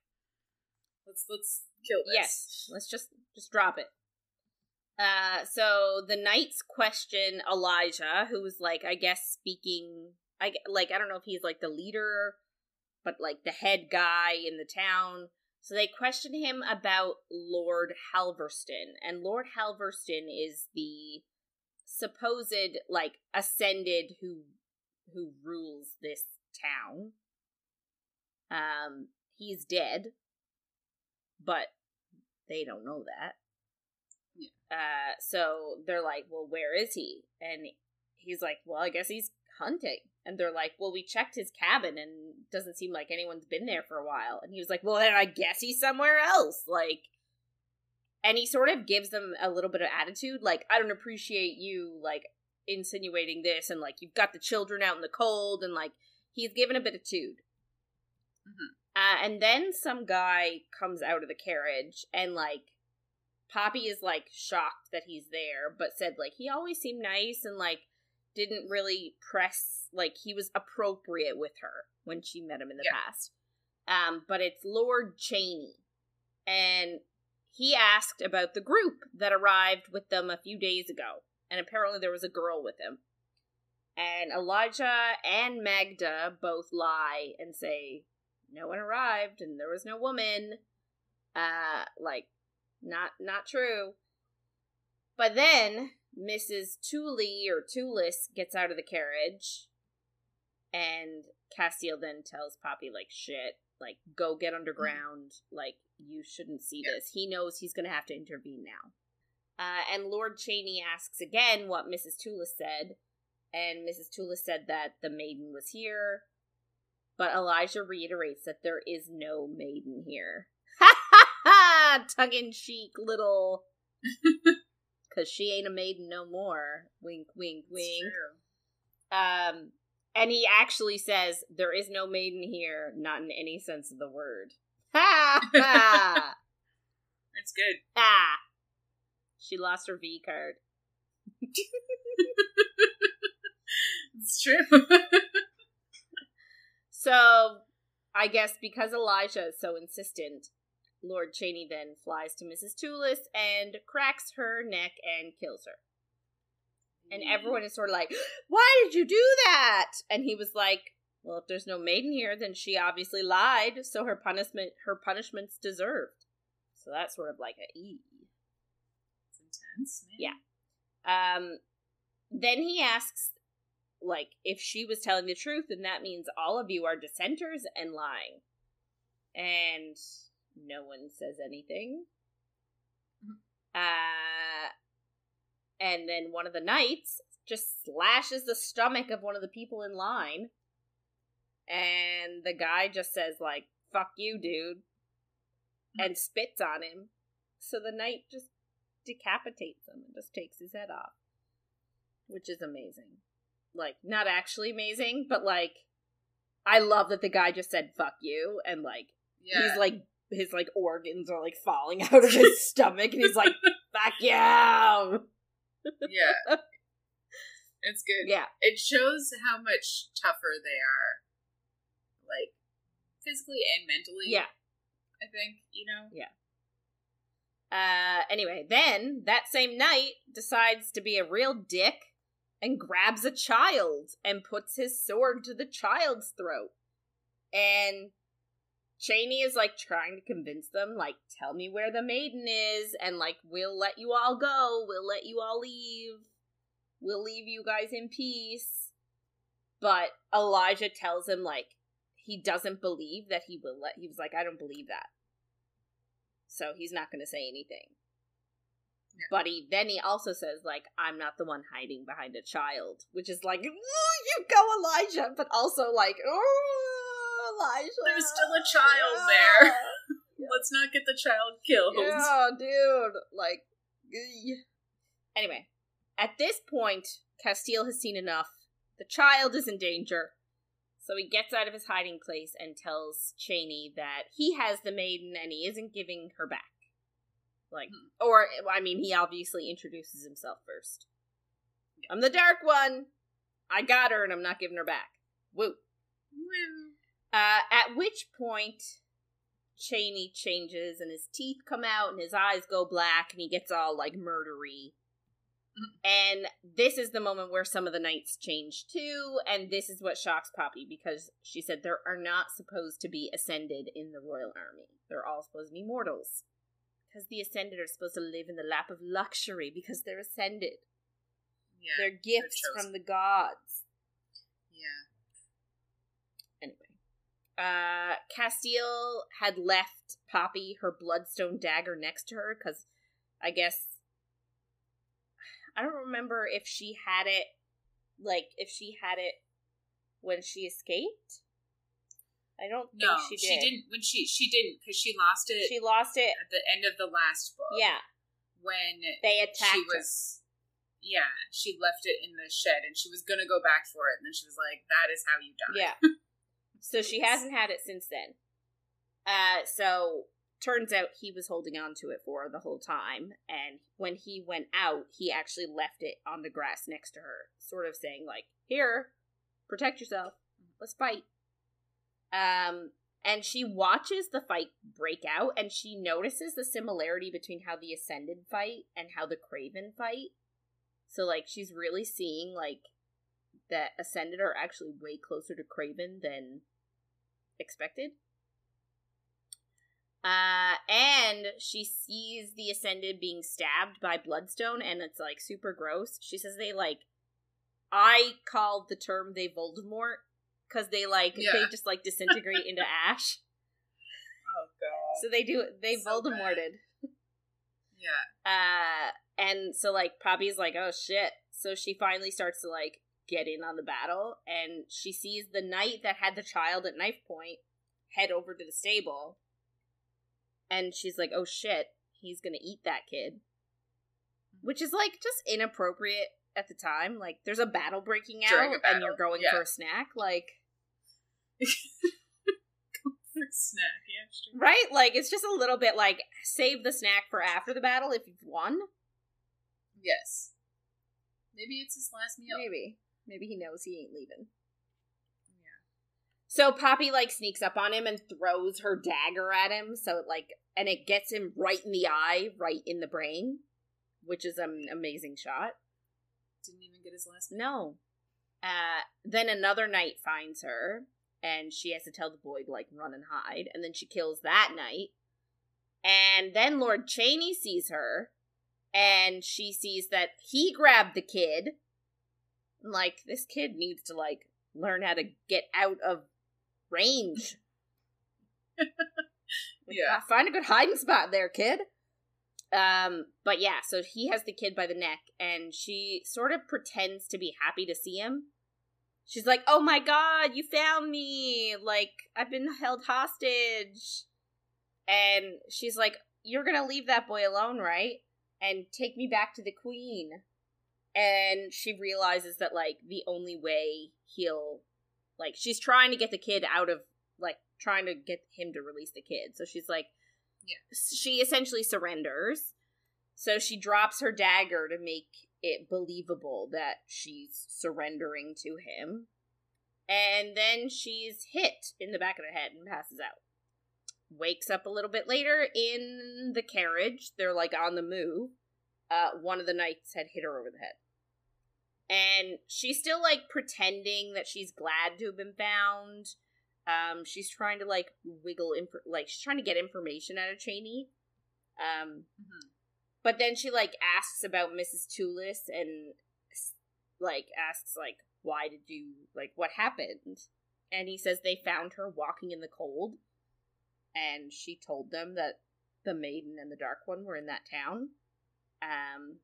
let's let's kill this. Yes, let's just just drop it. Uh, so the knights question Elijah, who was like, I guess speaking. I like I don't know if he's like the leader, but like the head guy in the town. So they question him about Lord Halverston. And Lord Halverston is the supposed, like, Ascended who who rules this town. Um, he's dead. But they don't know that. Yeah. Uh, so they're like, well, where is he? And he's like, well, I guess he's hunting. And they're like, well, we checked his cabin and doesn't seem like anyone's been there for a while. And he was like, well, then I guess he's somewhere else. Like, and he sort of gives them a little bit of attitude. Like, I don't appreciate you, like, insinuating this. And, like, you've got the children out in the cold. And, like, he's given a bit of tude. Mm-hmm. Uh, and then some guy comes out of the carriage. And, like, Poppy is, like, shocked that he's there. But said, like, he always seemed nice and, like, didn't really press, like, he was appropriate with her when she met him in the yeah. past. Um, but it's Lord Chaney. And he asked about the group that arrived with them a few days ago. and apparently there was a girl with him. And Elijah and Magda both lie and say no one arrived and there was no woman. Uh, like, not not true. But then Missus Tulis or Tulis gets out of the carriage, and Casteel then tells Poppy, like, shit, like, go get underground. Mm-hmm. Like, you shouldn't see yeah. this. He knows he's going to have to intervene now. Uh, and Lord Chaney asks again what Missus Tulis said, and Missus Tulis said that the maiden was here, but Elijah reiterates that there is no maiden here. Ha ha ha! Tongue-in-cheek little... Because she ain't a maiden no more. Wink, wink, wink. It's true. Um, and he actually says, there is no maiden here, not in any sense of the word. Ha ha! That's good. Ah! She lost her V card. It's true. So, I guess because Elijah is so insistent, Lord Chaney then flies to Missus Tulis and cracks her neck and kills her. And everyone is sort of like, why did you do that? And he was like, well, if there's no maiden here, then she obviously lied, so her punishment, her punishment's deserved. So that's sort of like a E. It's intense, man. Yeah. Um, then he asks, like, if she was telling the truth, then that means all of you are dissenters and lying. And... no one says anything. Uh, and then one of the knights just slashes the stomach of one of the people in line. And the guy just says, like, fuck you, dude. And spits on him. So the knight just decapitates him and just takes his head off. Which is amazing. Like, not actually amazing, but, like, I love that the guy just said, fuck you. And, like, yeah. he's, like, his, like, organs are, like, falling out of his stomach, and he's like, fuck you! Yeah. It's good. Yeah. It shows how much tougher they are, like, physically and mentally. Yeah. I think, you know? Yeah. Uh, anyway, then, that same night, decides to be a real dick and grabs a child and puts his sword to the child's throat. And... Chaney is, like, trying to convince them, like, tell me where the maiden is, and, like, we'll let you all go, we'll let you all leave, we'll leave you guys in peace. But Elijah tells him, like, he doesn't believe that he will let, he was like, I don't believe that. So he's not going to say anything. No. But he, then he also says, like, I'm not the one hiding behind a child, which is like, you go, Elijah, but also, like, oh. Elijah. There's still a child yeah. there. Yeah. Let's not get the child killed. Yeah, dude. Like, ugh. Anyway, at this point, Casteel has seen enough. The child is in danger. So he gets out of his hiding place and tells Chaney that he has the maiden and he isn't giving her back. Like, hmm. or, I mean, he obviously introduces himself first. Yeah. I'm the Dark One. I got her and I'm not giving her back. Woo. Woo. Uh, at which point, Chaney changes and his teeth come out and his eyes go black and he gets all, like, murdery. Mm-hmm. And this is the moment where some of the knights change too, and this is what shocks Poppy because she said there are not supposed to be Ascended in the royal army. They're all supposed to be mortals. Because the Ascended are supposed to live in the lap of luxury because they're Ascended. Yeah, they're gifts from the gods. Yeah. Uh, Casteel had left Poppy her bloodstone dagger next to her because I guess I don't remember if she had it like if she had it when she escaped. I don't no, think she did. She didn't when she she didn't because she lost it. She lost it at the end of the last book. Yeah, when they attacked. She was her. Yeah. She left it in the shed, and she was gonna go back for it, and then she was like, "That is how you die." Yeah. So she hasn't had it since then. Uh, so turns out he was holding on to it for her the whole time. And when he went out, he actually left it on the grass next to her. Sort of saying, like, here, protect yourself. Let's fight. Um, and she watches the fight break out. And she notices the similarity between how the Ascended fight and how the Craven fight. So, like, she's really seeing, like, that Ascended are actually way closer to Craven than expected. Uh, and she sees the Ascended being stabbed by Bloodstone, and it's, like, super gross. She says they, like, I called the term they Voldemort, because they, like, yeah. they just, like, disintegrate into ash. Oh, God. So they do, they so Voldemorted. Bad. Yeah. Uh, and so, like, Poppy's like, oh, shit. So she finally starts to, like, get in on the battle, and she sees the knight that had the child at knife point head over to the stable, and she's like, oh, shit, he's gonna eat that kid. Which is, like, just inappropriate at the time. Like, there's a battle breaking out, battle, and you're going yeah. for a snack, like... snack, yeah, sure. Right? Like, it's just a little bit like, save the snack for after the battle if you've won. Yes. Maybe it's his last meal. Maybe. Maybe he knows he ain't leaving. Yeah. So Poppy, like, sneaks up on him and throws her dagger at him, so it, like, and it gets him right in the eye, right in the brain, which is an amazing shot. Didn't even get his last meal. No. Uh, then another knight finds her, and she has to tell the boy to, like, run and hide, and then she kills that knight. And then Lord Chaney sees her, and she sees that he grabbed the kid. And, like, this kid needs to, like, learn how to get out of range. Yeah. Find a good hiding spot there, kid. Um, but yeah, so he has the kid by the neck, and she sort of pretends to be happy to see him. She's like, oh my god, you found me! Like, I've been held hostage! And she's like, you're gonna leave that boy alone, right? And take me back to the queen. And she realizes that, like, the only way he'll, like, she's trying to get the kid out of, like, trying to get him to release the kid. So she's like, yeah. She essentially surrenders. So she drops her dagger to make it believable that she's surrendering to him. And then she's hit in the back of the head and passes out. Wakes up a little bit later in the carriage. They're, like, on the move. Uh, one of the knights had hit her over the head. And she's still, like, pretending that she's glad to have been found. Um, she's trying to, like, wiggle, inf- like, she's trying to get information out of Chaney. Um, mm-hmm. But then she, like, asks about Missus Tulis and, like, asks, like, why did you, like, what happened? And he says they found her walking in the cold. And she told them that the Maiden and the Dark One were in that town. Um,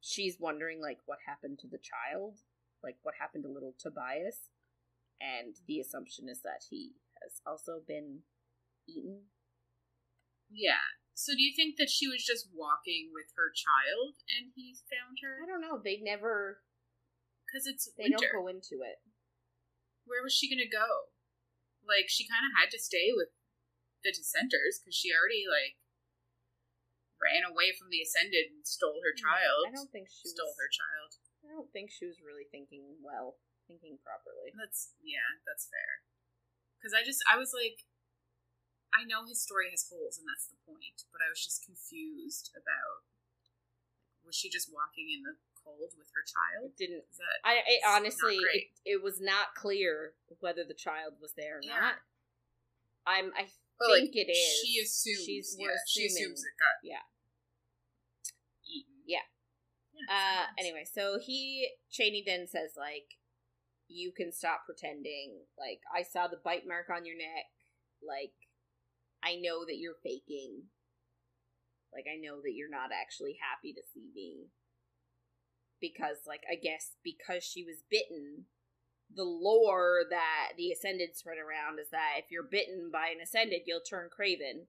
she's wondering, like, what happened to the child? Like, what happened to little Tobias? And the assumption is that he has also been eaten. Yeah. So do you think that she was just walking with her child and he found her? I don't know. They never... Because it's they winter. They don't go into it. Where was she going to go? Like, she kind of had to stay with the dissenters, because she already, like, ran away from the Ascended and stole her child. I don't think she stole was, her child. I don't think she was really thinking well, thinking properly. That's, yeah, that's fair. Because I just, I was like, I know his story has holes, and that's the point, but I was just confused about, was she just walking in the cold with her child? It didn't, Is that, I, it, honestly, it, it was not clear whether the child was there or yeah. not. I'm, I I think like, it is. She assumes. She's, yeah, she assumes it got yeah. eaten. Yeah. yeah uh, anyway, so he, Chaney then says, like, you can stop pretending. Like, I saw the bite mark on your neck. Like, I know that you're faking. Like, I know that you're not actually happy to see me. Because, like, I guess because she was bitten... The lore that the Ascended spread around is that if you're bitten by an Ascended, you'll turn Craven.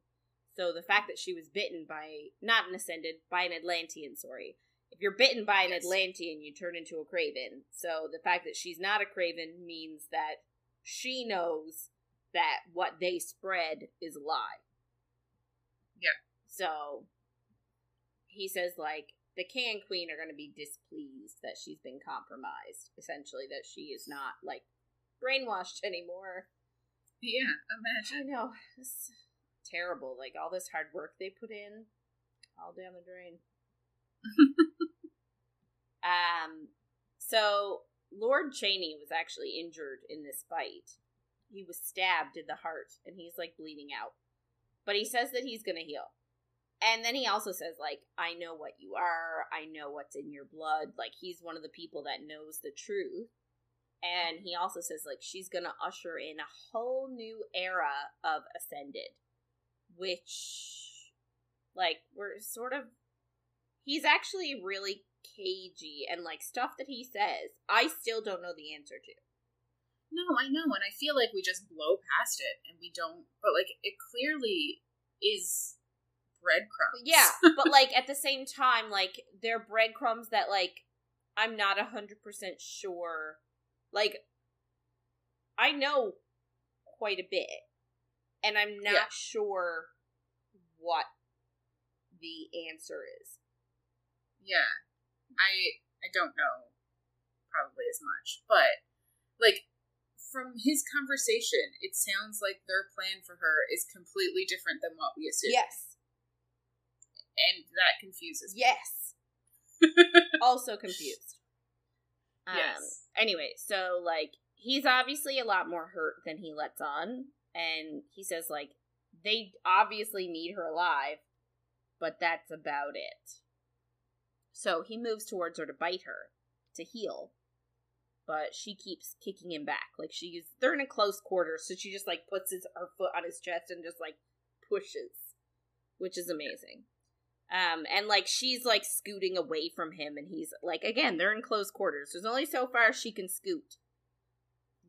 So the fact that she was bitten by, not an Ascended, by an Atlantean, sorry. If you're bitten by an yes. Atlantean, you turn into a Craven. So the fact that she's not a Craven means that she knows that what they spread is a lie. Yeah. So he says, like, the king and queen are going to be displeased that she's been compromised. Essentially, that she is not, like, brainwashed anymore. Yeah, imagine. I know. It's terrible. Like, all this hard work they put in, all down the drain. Um, so Lord Chaney was actually injured in this fight. He was stabbed in the heart, and he's, like, bleeding out. But he says that he's going to heal. And then he also says, like, I know what you are. I know what's in your blood. Like, he's one of the people that knows the truth. And he also says, like, she's going to usher in a whole new era of Ascended, which, like, we're sort of, he's actually really cagey and, like, stuff that he says, I still don't know the answer to. No, I know, and I feel like we just blow past it, and we don't, but, like, it clearly is breadcrumbs. Yeah, but, like, at the same time, like, they're breadcrumbs that, like, I'm not one hundred percent sure. Like, I know quite a bit, and I'm not yeah. sure what the answer is. Yeah, I I don't know probably as much, but, like, from his conversation, it sounds like their plan for her is completely different than what we assumed. Yes. And that confuses me. Yes. Also confused. Um, yes. Anyway, so, like, he's obviously a lot more hurt than he lets on, and he says, like, they obviously need her alive, but that's about it. So he moves towards her to bite her, to heal, but she keeps kicking him back. Like, she's, they're in a close quarter, so she just, like, puts his, her foot on his chest and just, like, pushes, which is amazing. Um, and, like, she's, like, scooting away from him, and he's, like, again, they're in close quarters. There's only so far she can scoot.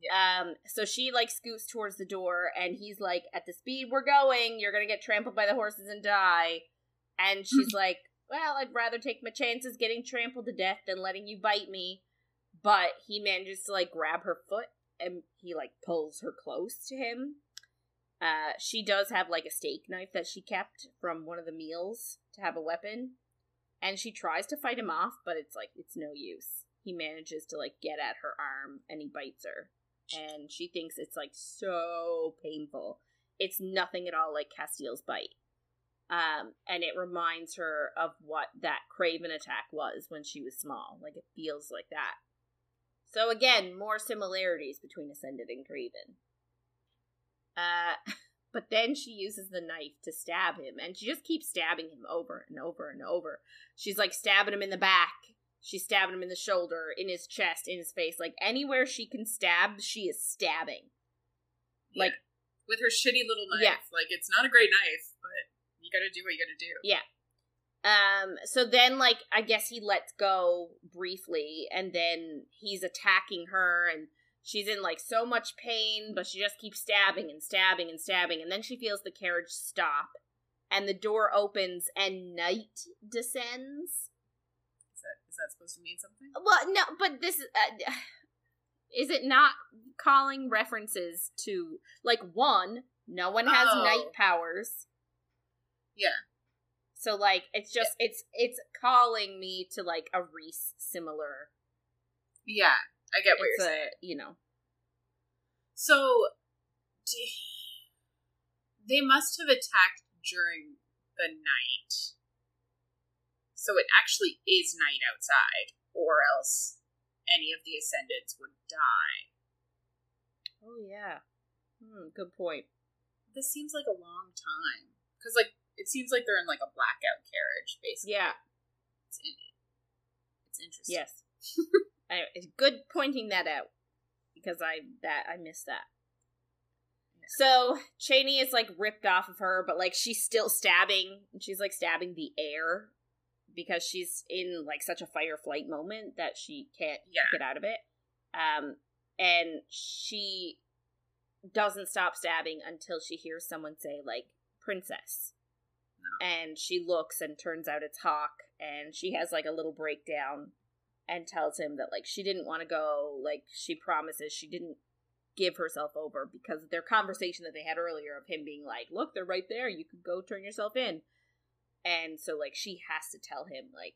Yeah. Um, so she, like, scoots towards the door, and he's, like, at the speed we're going, you're gonna get trampled by the horses and die. And she's, like, well, I'd rather take my chances getting trampled to death than letting you bite me. But he manages to, like, grab her foot, and he, like, pulls her close to him. Uh, she does have, like, a steak knife that she kept from one of the meals to have a weapon, and she tries to fight him off, but it's, like, it's no use. He manages to, like, get at her arm, and he bites her, and she thinks it's, like, so painful. It's nothing at all like Casteel's bite, um, and it reminds her of what that Craven attack was when she was small. Like, it feels like that. So, again, more similarities between Ascended and Craven. Uh, but then she uses the knife to stab him, and she just keeps stabbing him over and over and over. She's, like, stabbing him in the back, she's stabbing him in the shoulder, in his chest, in his face, like, anywhere she can stab, she is stabbing. Yeah. Like, with her shitty little knife. Yeah. Like, it's not a great knife, but you gotta do what you gotta do. Yeah. Um, so then, like, I guess he lets go briefly, and then he's attacking her, and she's in, like, so much pain, but she just keeps stabbing and stabbing and stabbing. And then she feels the carriage stop, and the door opens, and night descends. Is that, is that supposed to mean something? Well, no, but this is... Uh, is it not calling references to... Like, one, no one has oh. night powers. Yeah. So, like, it's just... Yeah. It's, it's calling me to, like, a Reese similar... Yeah. I get what it's you're a, saying. You know. So, they must have attacked during the night. So it actually is night outside, or else any of the Ascendants would die. Oh, yeah. Hmm, good point. This seems like a long time. Because, like, it seems like they're in, like, a blackout carriage, basically. Yeah. It's, in, it's interesting. Yes. Anyway, it's good pointing that out, because I that I missed that. Yeah. So, Chaney is, like, ripped off of her, but, like, she's still stabbing, and she's, like, stabbing the air, because she's in, like, such a fight or flight moment that she can't yeah. get out of it. Um, and she doesn't stop stabbing until she hears someone say, like, princess. No. And she looks, and turns out it's Hawk, and she has, like, a little breakdown. And tells him that, like, she didn't want to go, like, she promises she didn't give herself over because of their conversation that they had earlier of him being like, look, they're right there, you can go turn yourself in. And so, like, she has to tell him, like,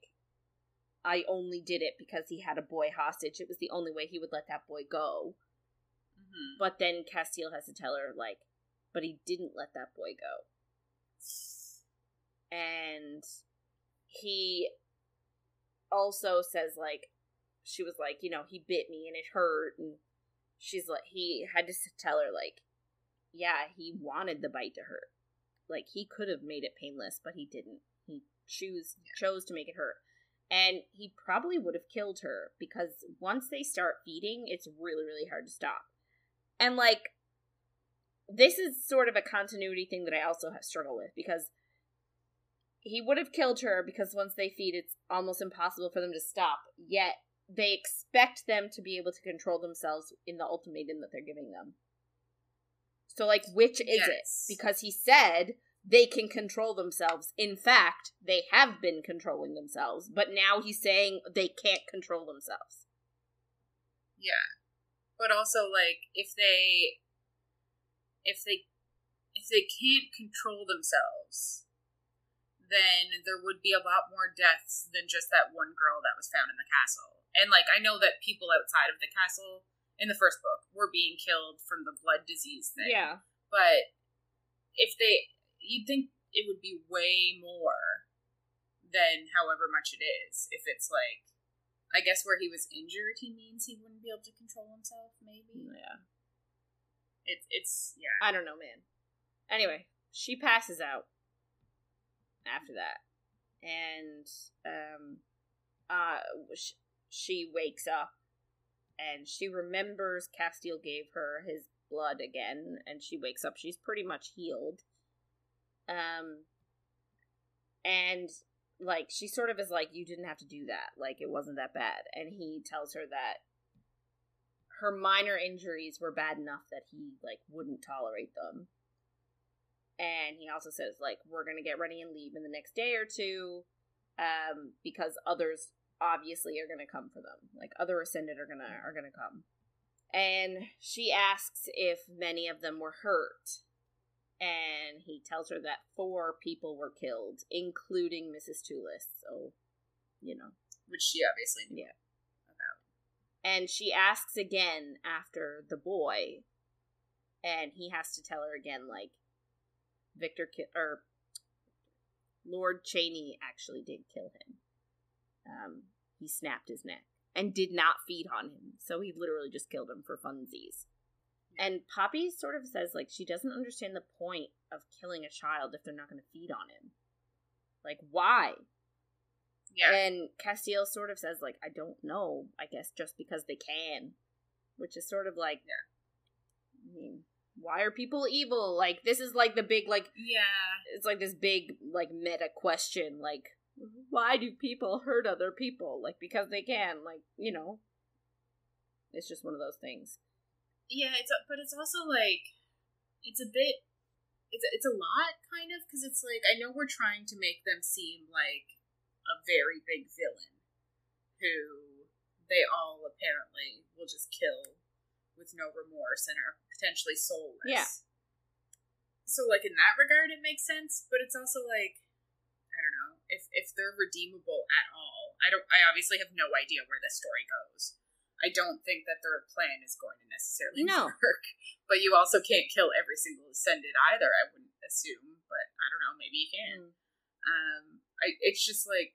I only did it because he had a boy hostage. It was the only way he would let that boy go. Mm-hmm. But then Casteel has to tell her, like, but he didn't let that boy go. And he... also says, like, she was like, you know, he bit me and it hurt. And she's like, he had to tell her, like, yeah, he wanted the bite to hurt. Like, he could have made it painless, but he didn't. He choose chose to make it hurt. And he probably would have killed her, because once they start feeding, it's really, really hard to stop. And, like, this is sort of a continuity thing that I also have struggled with, because he would have killed her, because once they feed, it's almost impossible for them to stop, yet they expect them to be able to control themselves in the ultimatum that they're giving them. So, like, which is yes. it? Because he said they can control themselves. In fact, they have been controlling themselves, but now he's saying they can't control themselves. Yeah. But also, like, if they, if they, if they can't control themselves, then there would be a lot more deaths than just that one girl that was found in the castle. And, like, I know that people outside of the castle in the first book were being killed from the blood disease thing. Yeah. But if they... You'd think it would be way more than however much it is. If it's like, I guess where he was injured, he means he wouldn't be able to control himself, maybe? Yeah. It, it's, yeah. I don't know, man. Anyway, she passes out after that. And um, uh, she, she wakes up and she remembers Casteel gave her his blood again. And she wakes up. She's pretty much healed. Um, and, like, she sort of is like, you didn't have to do that. Like, it wasn't that bad. And he tells her that her minor injuries were bad enough that he, like, wouldn't tolerate them. And he also says, like, we're gonna get ready and leave in the next day or two, um, because others obviously are gonna come for them. Like, other Ascended are gonna, are gonna come. And she asks if many of them were hurt. And he tells her that four people were killed, including Missus Tulis. So, you know. Which she obviously knew yeah. about. And she asks again after the boy. And he has to tell her again, like, Victor, ki- or Lord Chaney actually did kill him. Um, he snapped his neck and did not feed on him. So he literally just killed him for funsies. And Poppy sort of says, like, she doesn't understand the point of killing a child if they're not going to feed on him. Like, why? Yeah. And Casteel sort of says, like, I don't know. I guess just because they can. Which is sort of like, yeah. I mean, why are people evil? Like, this is, like, the big, like, yeah, it's, like, this big, like, meta question. Like, why do people hurt other people? Like, because they can. Like, you know. It's just one of those things. Yeah, it's a, but it's also, like, it's a bit, it's a, it's a lot, kind of, because it's, like, I know we're trying to make them seem like a very big villain who they all, apparently, will just kill with no remorse and are potentially soulless. Yeah. So, like, in that regard, it makes sense, but it's also, like, I don't know, if, if they're redeemable at all. I don't, I obviously have no idea where this story goes. I don't think that their plan is going to necessarily no. work. But you also can't kill every single Ascended either, I wouldn't assume. But I don't know, maybe you can. Mm. Um, I, it's just like,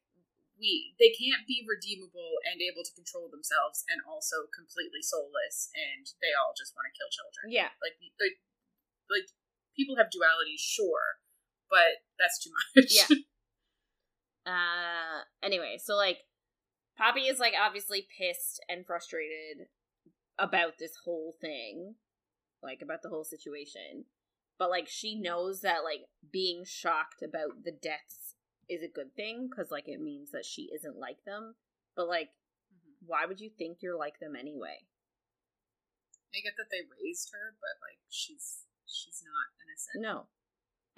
we they can't be redeemable and able to control themselves and also completely soulless and they all just want to kill children. Yeah. Like, like, like people have duality, sure, but that's too much. Yeah. uh. Anyway, so like, Poppy is, like, obviously pissed and frustrated about this whole thing. Like, about the whole situation. But, like, she knows that, like, being shocked about the deaths is a good thing. Because, like, it means that she isn't like them. But, like, mm-hmm. why would you think you're like them anyway? I get that they raised her, but, like, she's she's not innocent. No.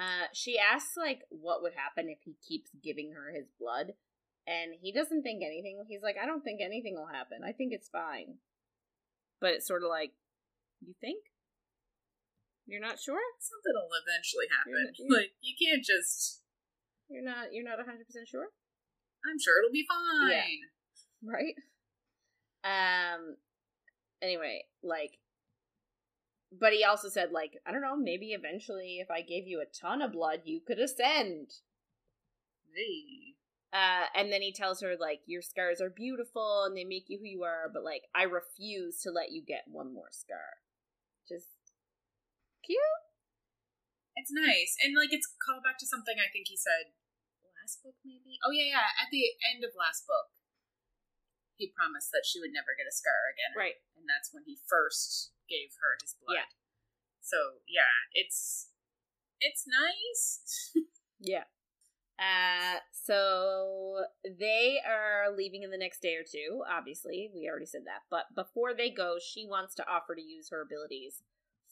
Uh, she asks, like, what would happen if he keeps giving her his blood. And he doesn't think anything. He's like, I don't think anything will happen. I think it's fine. But it's sort of like, you think? You're not sure? Something will eventually happen. You're, you're, like, you can't just... You're not You're not one hundred percent sure? I'm sure it'll be fine. Yeah. Right? Um. Anyway, like... But he also said, like, I don't know, maybe eventually if I gave you a ton of blood, you could ascend. Hey. Uh, and then he tells her, like, your scars are beautiful and they make you who you are, but, like, I refuse to let you get one more scar. Just cute. It's nice. And, like, it's called back to something I think he said last book, maybe? Oh, yeah, yeah. At the end of last book, he promised that she would never get a scar again. Right. And that's when he first gave her his blood. Yeah. So, yeah, it's, it's nice. Yeah. Uh, so they are leaving in the next day or two, obviously. We already said that. But before they go, she wants to offer to use her abilities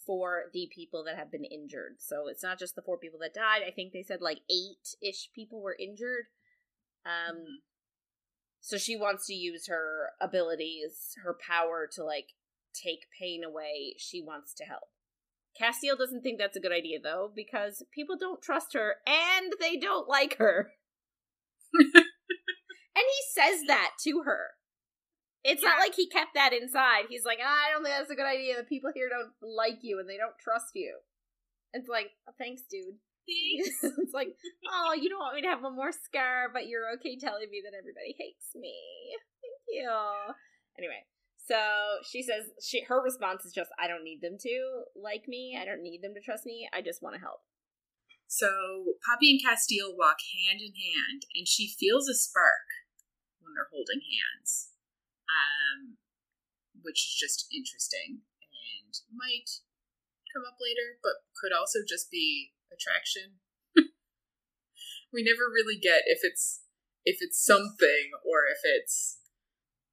for the people that have been injured. So it's not just the four people that died. I think they said like eight-ish people were injured. Um, mm-hmm. So she wants to use her abilities, her power to like take pain away. She wants to help. Casteel doesn't think that's a good idea, though, because people don't trust her, and they don't like her. And he says that to her. It's yeah. not like he kept that inside. He's like, I don't think that's a good idea. The people here don't like you, and they don't trust you. It's like, oh, thanks, dude. Thanks. It's like, oh, you don't want me to have one more scar, but you're okay telling me that everybody hates me. Thank you. Anyway. So she says she her response is just, I don't need them to like me. I don't need them to trust me. I just want to help. So Poppy and Casteel walk hand in hand, and she feels a spark when they're holding hands, um, which is just interesting and might come up later, but could also just be attraction. We never really get if it's if it's something or if it's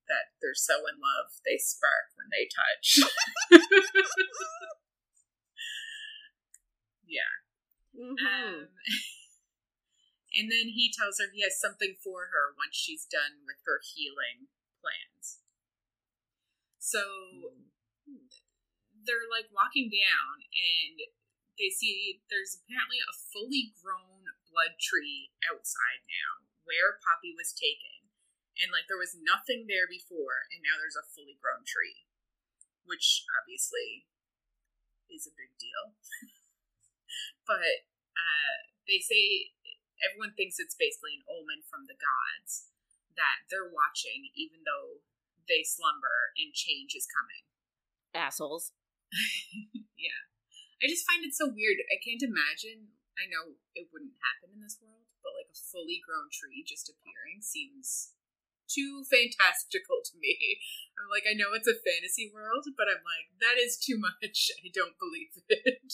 that they're so in love, they spark when they touch. Yeah. Mm-hmm. Um, and then he tells her he has something for her once she's done with her healing plans. So they're like walking down and they see there's apparently a fully grown blood tree outside now where Poppy was taken. And, like, there was nothing there before, and now there's a fully grown tree. Which, obviously, is a big deal. But uh, they say, everyone thinks it's basically an omen from the gods that they're watching, even though they slumber and change is coming. Assholes. Yeah. I just find it so weird. I can't imagine. I know it wouldn't happen in this world, but, like, a fully grown tree just appearing seems too fantastical to me. I'm like, I know it's a fantasy world, but I'm like, that is too much. I don't believe it.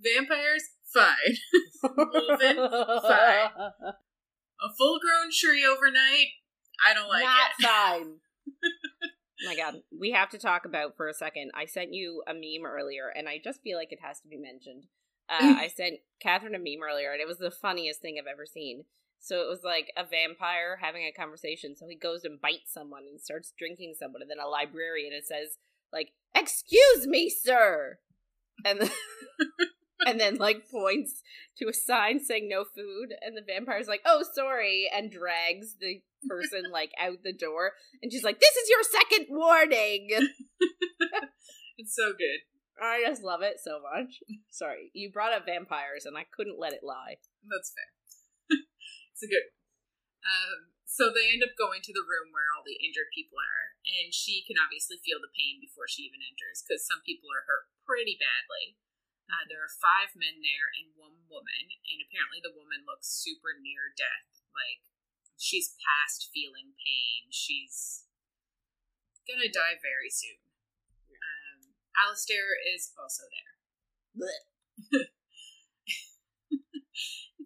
Vampires, fine. Wolven, fine. A full-grown tree overnight, I don't like Not it. Not fine. Oh my god, we have to talk about for a second. I sent you a meme earlier, and I just feel like it has to be mentioned. Uh, I sent Catherine a meme earlier, and it was the funniest thing I've ever seen. So it was like a vampire having a conversation. So he goes and bites someone and starts drinking someone. And then a librarian it says, like, excuse me, sir. And then, and then like points to a sign saying no food. And the vampire's like, oh, sorry. And drags the person like out the door. And she's like, this is your second warning. It's so good. I just love it so much. Sorry. You brought up vampires and I couldn't let it lie. That's fair. It's a good one. Um, so they end up going to the room where all the injured people are, and she can obviously feel the pain before she even enters, because some people are hurt pretty badly. Uh, there are five men there and one woman, and apparently the woman looks super near death. Like, she's past feeling pain. She's gonna die very soon. Um, Alistair is also there.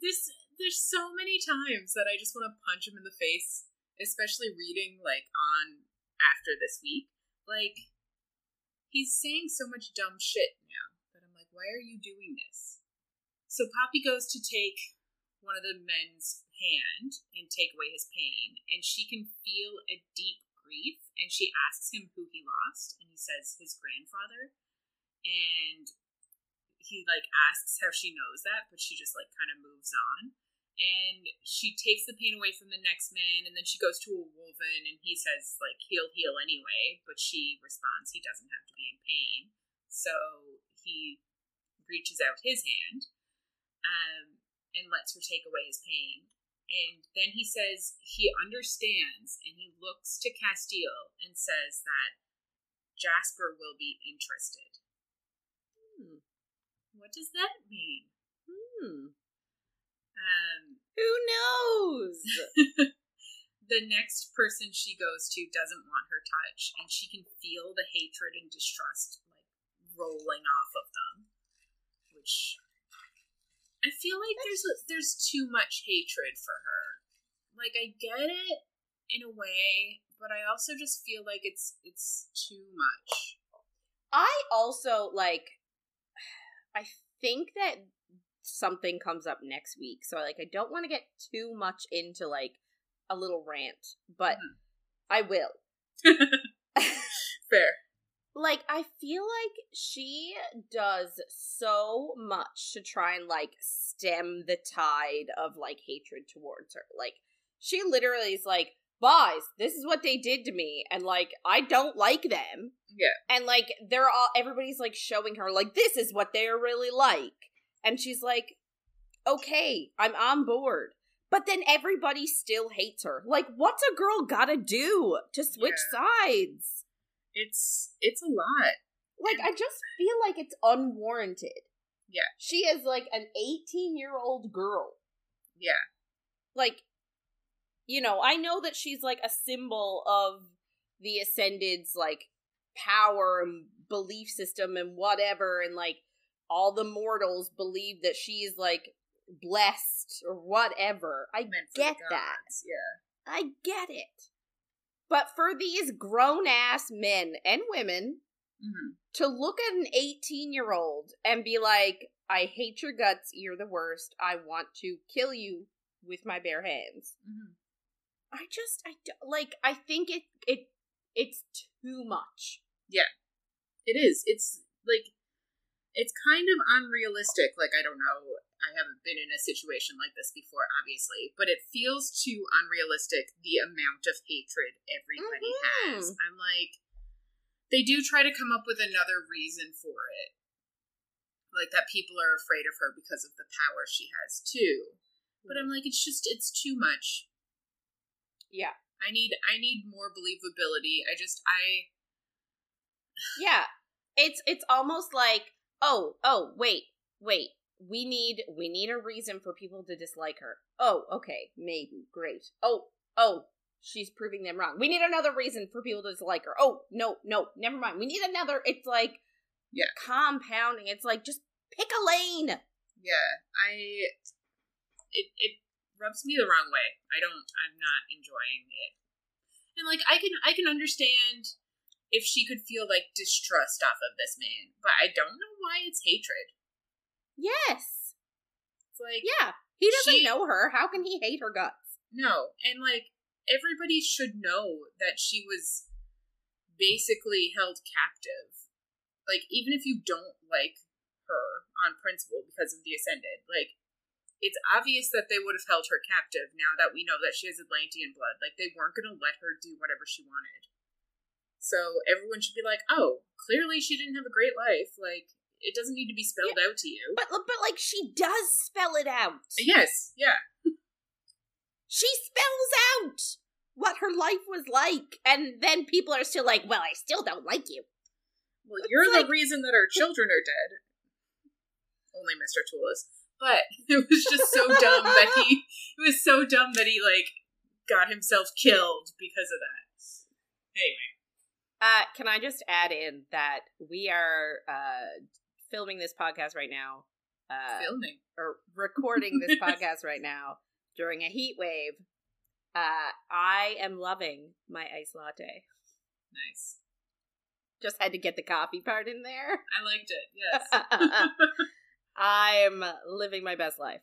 This... There's so many times that I just want to punch him in the face, especially reading, like, on after this week. Like, he's saying so much dumb shit now that I'm like, why are you doing this? So Poppy goes to take one of the men's hand and take away his pain, and she can feel a deep grief, and she asks him who he lost, and he says his grandfather, and he, like, asks how she knows that, but she just, like, kind of moves on. And she takes the pain away from the next man, and then she goes to a wolven, and he says, like, he'll heal anyway, but she responds he doesn't have to be in pain. So he reaches out his hand um, and lets her take away his pain. And then he says he understands, and he looks to Casteel and says that Jasper will be interested. Hmm. What does that mean? Hmm. Um. Who knows? The next person she goes to doesn't want her touch, and she can feel the hatred and distrust like rolling off of them. Which I feel like there's there's too much hatred for her. Like, I get it in a way, but I also just feel like it's it's too much. I also like. I think that something comes up next week, so like I don't want to get too much into like. A little rant, but mm-hmm. I will. Fair. Like, I feel like she does so much to try and, like, stem the tide of, like, hatred towards her. Like, she literally is like, "Boys, this is what they did to me, and, like, I don't like them." Yeah. And, like, they're all, everybody's, like, showing her, like, this is what they're really like. And she's like, okay, I'm on board. But then everybody still hates her. Like, what's a girl gotta do to switch yeah. sides? It's it's a lot. Like, and I just feel like it's unwarranted. Yeah. She is, like, an eighteen-year-old girl. Yeah. Like, you know, I know that she's, like, a symbol of the Ascended's, like, power and belief system and whatever, and, like, all the mortals believe that she's, like, blessed or whatever. I get that. Yeah. I get it. But for these grown-ass men and women mm-hmm. to look at an eighteen-year-old and be like, "I hate your guts, you're the worst, I want to kill you with my bare hands." Mm-hmm. I just, I, like, I think it, it, it's too much. Yeah. It is. It's, like, it's kind of unrealistic. Like, I don't know. I haven't been in a situation like this before, obviously, but it feels too unrealistic, the amount of hatred everybody mm-hmm. has. I'm like, they do try to come up with another reason for it. Like, that people are afraid of her because of the power she has, too. But I'm like, it's just, it's too much. Yeah. I need, I need more believability. I just, I... yeah. It's, it's almost like, oh, oh, wait, wait. We need we need a reason for people to dislike her. Oh, okay, maybe, great. Oh, oh, she's proving them wrong. We need another reason for people to dislike her. Oh, no, no, never mind. We need another. It's like yeah. compounding. It's like, just pick a lane. Yeah, I. It it rubs me the wrong way. I don't. I'm not enjoying it. And like I can I can understand if she could feel like distrust off of this man, but I don't know why it's hatred. Yes. It's like, yeah, he doesn't she, know her. How can he hate her guts? No. And like, everybody should know that she was basically held captive. Like, even if you don't like her on principle because of the Ascended, like, it's obvious that they would have held her captive now that we know that she has Atlantean blood. Like, they weren't going to let her do whatever she wanted. So everyone should be like, oh, clearly she didn't have a great life. Like, it doesn't need to be spelled yeah, out to you. But, but like, she does spell it out. Yes, yeah. She spells out what her life was like, and then people are still like, well, I still don't like you. Well, it's you're like... the reason that our children are dead. Only Mister Tulis. But it was just so dumb that he, it was so dumb that he, like, got himself killed because of that. Anyway. Uh, can I just add in that we are, uh... filming this podcast right now, uh, filming or recording this podcast right now during a heat wave. Uh, I am loving my iced latte. Nice. Just had to get the coffee part in there. I liked it. Yes. I'm living my best life.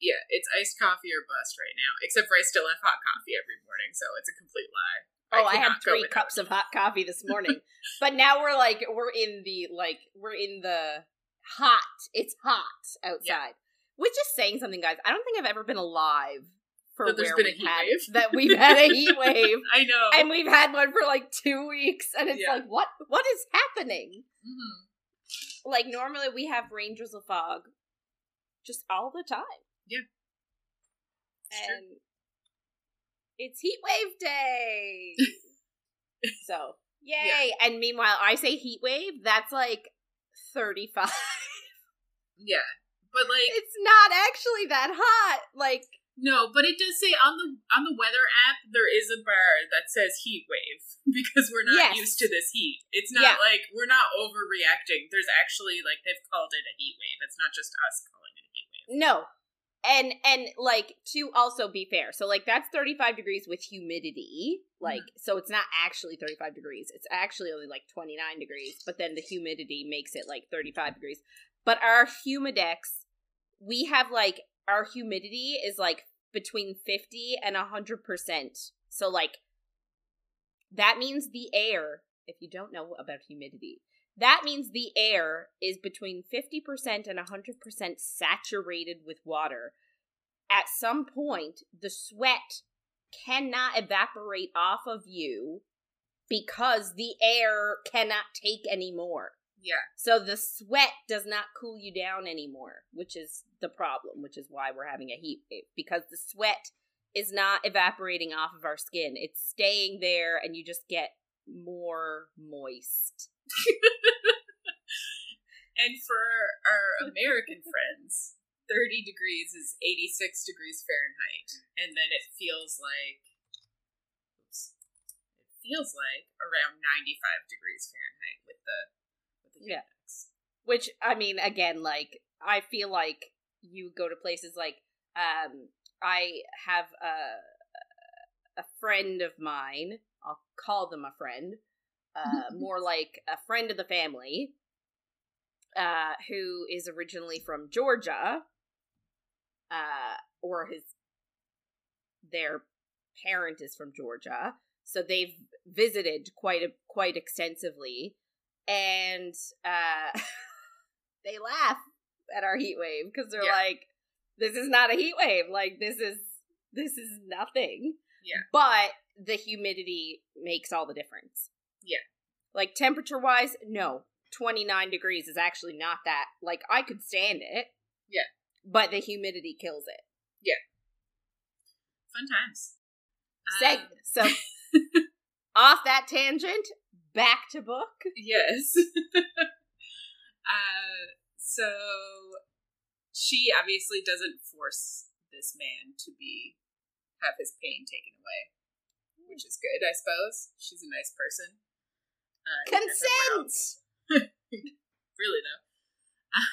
Yeah, it's iced coffee or bust right now. Except for I still have hot coffee every morning, so it's a complete lie. Oh, I, I had three cups of hot coffee this morning. But now we're like, we're in the, like, we're in the hot, it's hot outside. Yeah. Which is saying something, guys. I don't think I've ever been alive for no, where we've had, wave. that we've had a heat wave. I know. And we've had one for like two weeks. And it's yeah. like, what, what is happening? Mm-hmm. Like, normally we have rain, drizzle, fog just all the time. Yeah. It's and true. it's heatwave day. So, yay. Yeah. And meanwhile, I say heatwave, that's like thirty-five. Yeah. But like, it's not actually that hot. Like, no, but it does say on the on the weather app there is a bar that says heat wave because we're not yes. used to this heat. It's not yeah. like we're not overreacting. There's actually like they've called it a heat wave. It's not just us calling it a heat wave. No. And and like to also be fair. So like that's thirty-five degrees with humidity. Like mm-hmm. so it's not actually thirty-five degrees. It's actually only like twenty-nine degrees, but then the humidity makes it like thirty-five degrees. But our Humidex, we have like our humidity is, like, between fifty and one hundred percent. So, like, that means the air, if you don't know about humidity, that means the air is between fifty percent and one hundred percent saturated with water. At some point, the sweat cannot evaporate off of you because the air cannot take any more. Yeah. So the sweat does not cool you down anymore, which is the problem, which is why we're having a heat wave, because the sweat is not evaporating off of our skin. It's staying there, and you just get more moist. And for our American friends, thirty degrees is eighty-six degrees Fahrenheit, and then it feels like oops, it feels like around ninety-five degrees Fahrenheit with the Yeah. Which, I mean, again, like, I feel like you go to places like, um, I have a, a friend of mine, I'll call them a friend, uh, more like a friend of the family, uh, who is originally from Georgia, uh, or his, their parent is from Georgia, so they've visited quite a, quite extensively. And uh, they laugh at our heat wave because they're yeah. like, this is not a heat wave. Like, this is this is nothing. Yeah. But the humidity makes all the difference. Yeah. Like, temperature-wise, no. twenty-nine degrees is actually not that. Like, I could stand it. Yeah. But the humidity kills it. Yeah. Fun times. Seg- um. So, off that tangent... Back to book? Yes. uh, so, she obviously doesn't force this man to be, have his pain taken away, which is good, I suppose. She's a nice person. Uh, Consent! Really, though.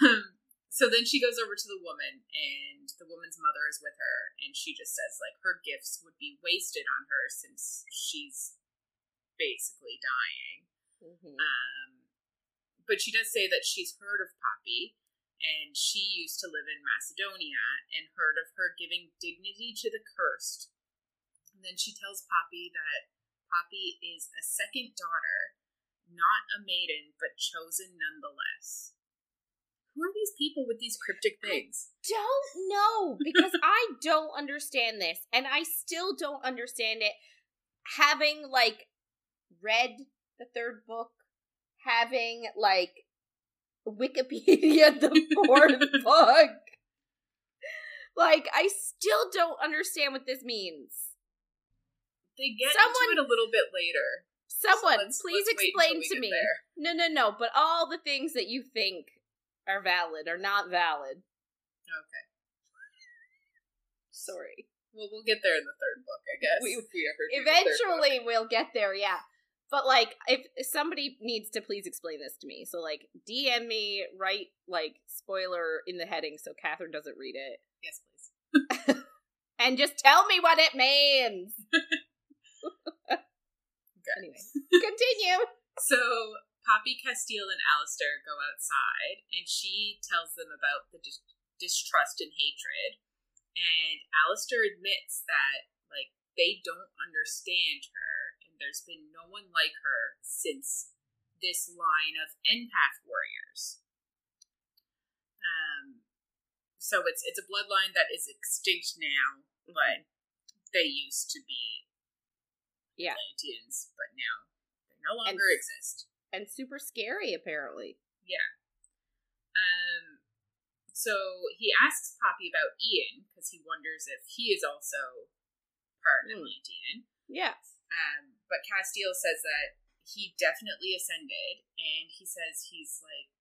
Um, so then she goes over to the woman, and the woman's mother is with her, and she just says, like, her gifts would be wasted on her since she's basically dying. Mm-hmm. Um, but she does say that she's heard of Poppy, and she used to live in Macedonia, and heard of her giving dignity to the cursed. And then she tells Poppy that Poppy is a second daughter, not a maiden, but chosen nonetheless. Who are these people with these cryptic things? I don't know, because I don't understand this, and I still don't understand it. Having, like, read the third book, having, like, Wikipedia the fourth book. Like, I still don't understand what this means. They get someone, into it a little bit later. Someone, so let's, please let's explain to me. There. No, no, no, but all the things that you think are valid are not valid. Okay. Sorry. Well, we'll get there in the third book, I guess. We, if we ever do eventually, the third book. We'll get there, yeah. But, like, if somebody needs to please explain this to me. So, like, D M me, write, like, spoiler in the heading so Catherine doesn't read it. Yes, please. And just tell me what it means. Anyway, continue. So, Poppy, Casteel, and Alistair go outside, and she tells them about the dis- distrust and hatred. And Alistair admits that, like, they don't understand her, and there's been no one like her since this line of empath warriors. Um, so it's it's a bloodline that is extinct now, but they used to be yeah. Atlanteans, but now they no longer and, exist. And super scary, apparently. Yeah. Um. So he asks Poppy about Ian, because he wonders if he is also part mm. Atlantean. Yes. Um, but Casteel says that he definitely ascended, and he says he's, like,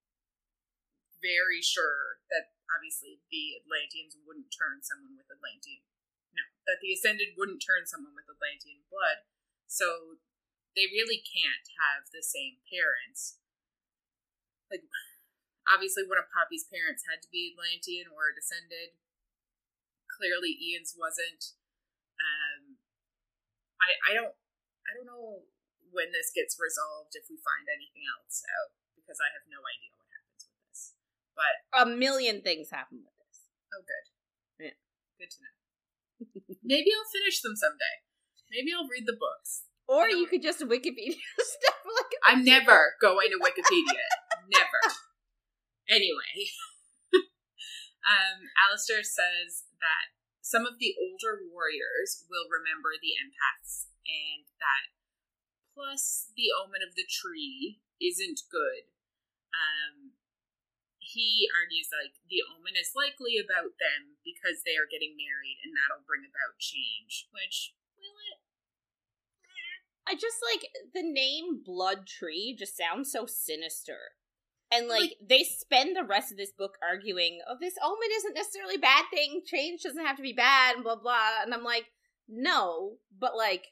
very sure that, obviously, the Atlanteans wouldn't turn someone with Atlantean. No, that the Ascended wouldn't turn someone with Atlantean blood, so they really can't have the same parents. Like, obviously, one of Poppy's parents had to be Atlantean or Descended. Clearly, Ian's wasn't. Um, I I don't I don't know when this gets resolved, if we find anything else out, because I have no idea what happens with this. But a million things happen with this. Oh, good. Yeah, good to know. Maybe I'll finish them someday. Maybe I'll read the books. Or you could just Wikipedia stuff. Like I'm never going to Wikipedia. Never. Anyway. um, Alistair says that some of the older warriors will remember the empaths, and that plus the omen of the tree isn't good. Um, he argues like the omen is likely about them because they are getting married, and that'll bring about change, which... I just, like, the name Blood Tree just sounds so sinister. And, like, like, they spend the rest of this book arguing, oh, this omen isn't necessarily a bad thing, change doesn't have to be bad, and blah, blah. And I'm like, no, but, like,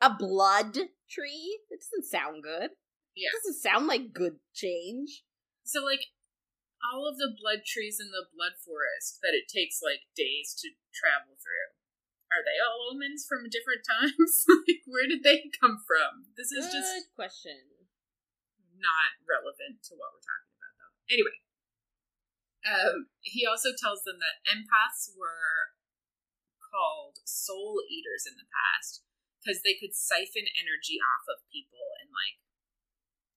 a blood tree? That doesn't sound good. Yeah. It doesn't sound like good change. So, like, all of the blood trees in the Blood Forest that it takes, like, days to travel through. Are they all omens from different times? Like, where did they come from? This is Good just question. Not relevant to what we're talking about, though. Anyway, um, he also tells them that empaths were called soul eaters in the past because they could siphon energy off of people and, like,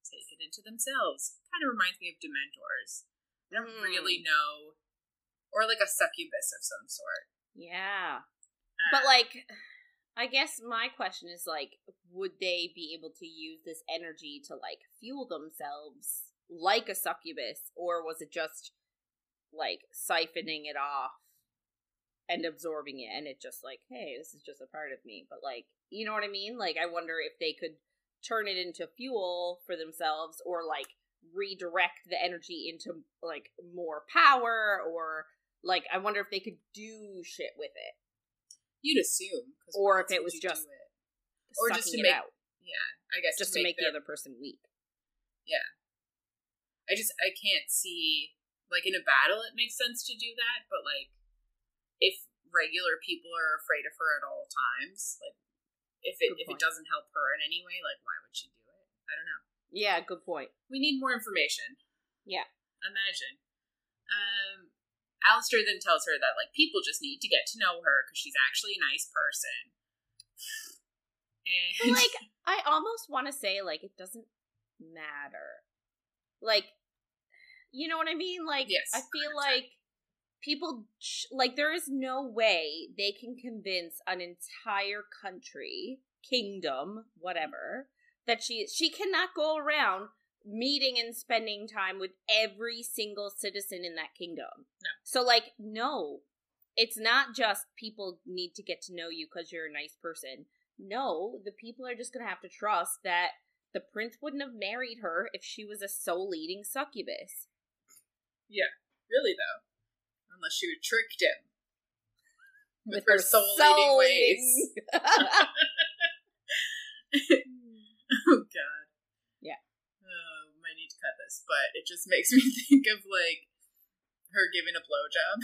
take it into themselves. Kind of reminds me of Dementors. I don't mm. really know, or like a succubus of some sort. Yeah. But, like, I guess my question is, like, would they be able to use this energy to, like, fuel themselves like a succubus? Or was it just, like, siphoning it off and absorbing it? And it just, like, hey, this is just a part of me. But, like, you know what I mean? Like, I wonder if they could turn it into fuel for themselves or, like, redirect the energy into, like, more power. Or, like, I wonder if they could do shit with it. You'd assume. Or if it was just it? Or just to make, out. Yeah, I guess. Just to make, to make the other person weak. Yeah. I just, I can't see, like, in a battle it makes sense to do that, but, like, if regular people are afraid of her at all times, like, if it if it doesn't help her in any way, like, why would she do it? I don't know. Yeah, good point. We need more information. Yeah. Imagine. Um... Alistair then tells her that, like, people just need to get to know her because she's actually a nice person. And but, like, I almost want to say, like, it doesn't matter. Like, you know what I mean? Like, yes, I feel one hundred percent like people, like, there is no way they can convince an entire country, kingdom, whatever, that she she cannot go around meeting and spending time with every single citizen in that kingdom. No. So, like, no. It's not just people need to get to know you because you're a nice person. No, the people are just going to have to trust that the prince wouldn't have married her if she was a soul-eating succubus. Yeah. Really, though. Unless she would tricked him. With, with her, her soul-eating ways. Oh, God. To cut this, but it just makes me think of, like, her giving a blowjob.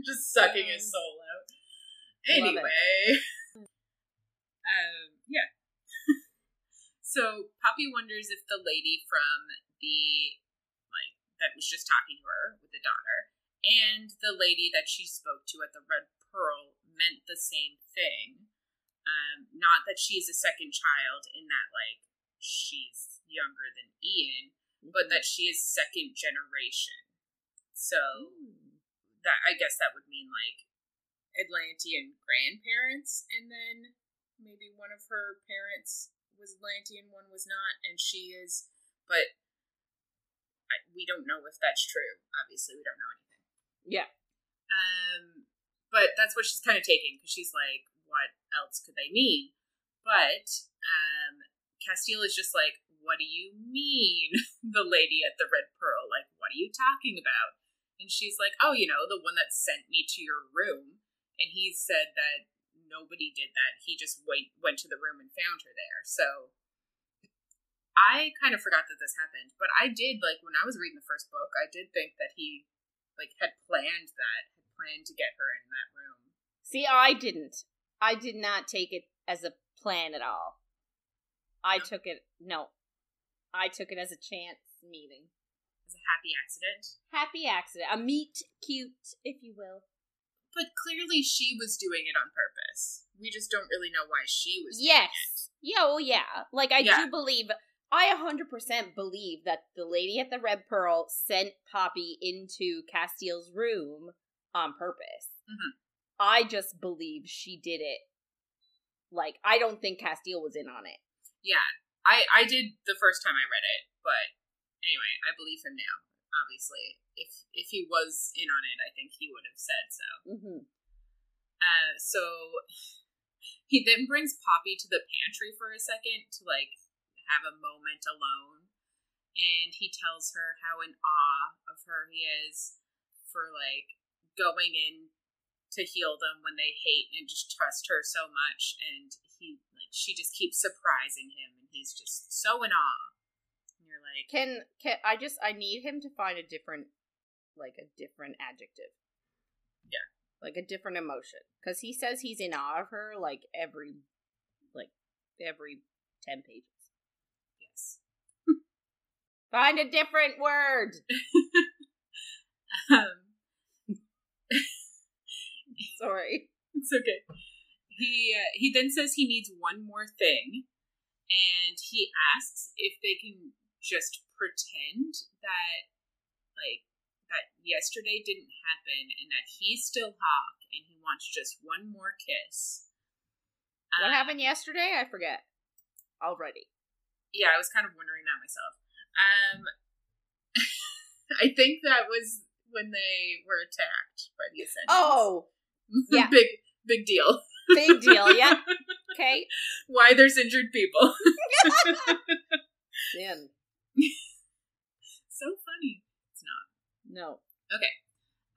Just sucking his soul out. Anyway. Um, yeah. So, Poppy wonders if the lady from the, like, that was just talking to her with the daughter, and the lady that she spoke to at the Red Pearl meant the same thing. Um, not that she's a second child in that, like, she's younger than Ian, but that she is second generation. So, Ooh. that I guess that would mean, like, Atlantean grandparents, and then maybe one of her parents was Atlantean, one was not, and she is, but I, we don't know if that's true. Obviously, we don't know anything. Yeah. But that's what she's kind of taking, because she's like, what else could they mean? But um, Casteel is just like, what do you mean, the lady at the Red Pearl? Like, what are you talking about? And she's like, oh, you know, the one that sent me to your room. And he said that nobody did that. He just wait, went to the room and found her there. So I kind of forgot that this happened. But I did, like, when I was reading the first book, I did think that he, like, had planned that, had planned to get her in that room. See, I didn't. I did not take it as a plan at all. I no. took it, no. I took it as a chance meeting. As a happy accident? Happy accident. A meet cute, if you will. But clearly she was doing it on purpose. We just don't really know why she was doing yes. it. Yes. Yeah, well, yeah. Like, I yeah. do believe, I one hundred percent believe that the lady at the Red Pearl sent Poppy into Casteel's room on purpose. Mm-hmm. I just believe she did it. Like, I don't think Casteel was in on it. Yeah. I, I did the first time I read it, but anyway, I believe him now, obviously. If if he was in on it, I think he would have said so. Mm-hmm. Uh, so he then brings Poppy to the pantry for a second to, like, have a moment alone. And he tells her how in awe of her he is for, like, going in to heal them when they hate and just trust her so much. And he, like, she just keeps surprising him. He's just so in awe. And you're like, can can I just I need him to find a different, like a different adjective. Yeah, like a different emotion, because he says he's in awe of her like every, like every ten pages. Yes. Find a different word. um. Sorry, it's okay. He uh, he then says he needs one more thing. And he asks if they can just pretend that, like, that yesterday didn't happen and that he's still Hawk and he wants just one more kiss. What um, happened yesterday? I forget. Already. Yeah, I was kind of wondering that myself. Um, I think that was when they were attacked by the Ascendants. Oh! Yeah. Big, big deal. Big deal, yeah. Okay. Why there's injured people. Man. So funny. It's not. No. Okay.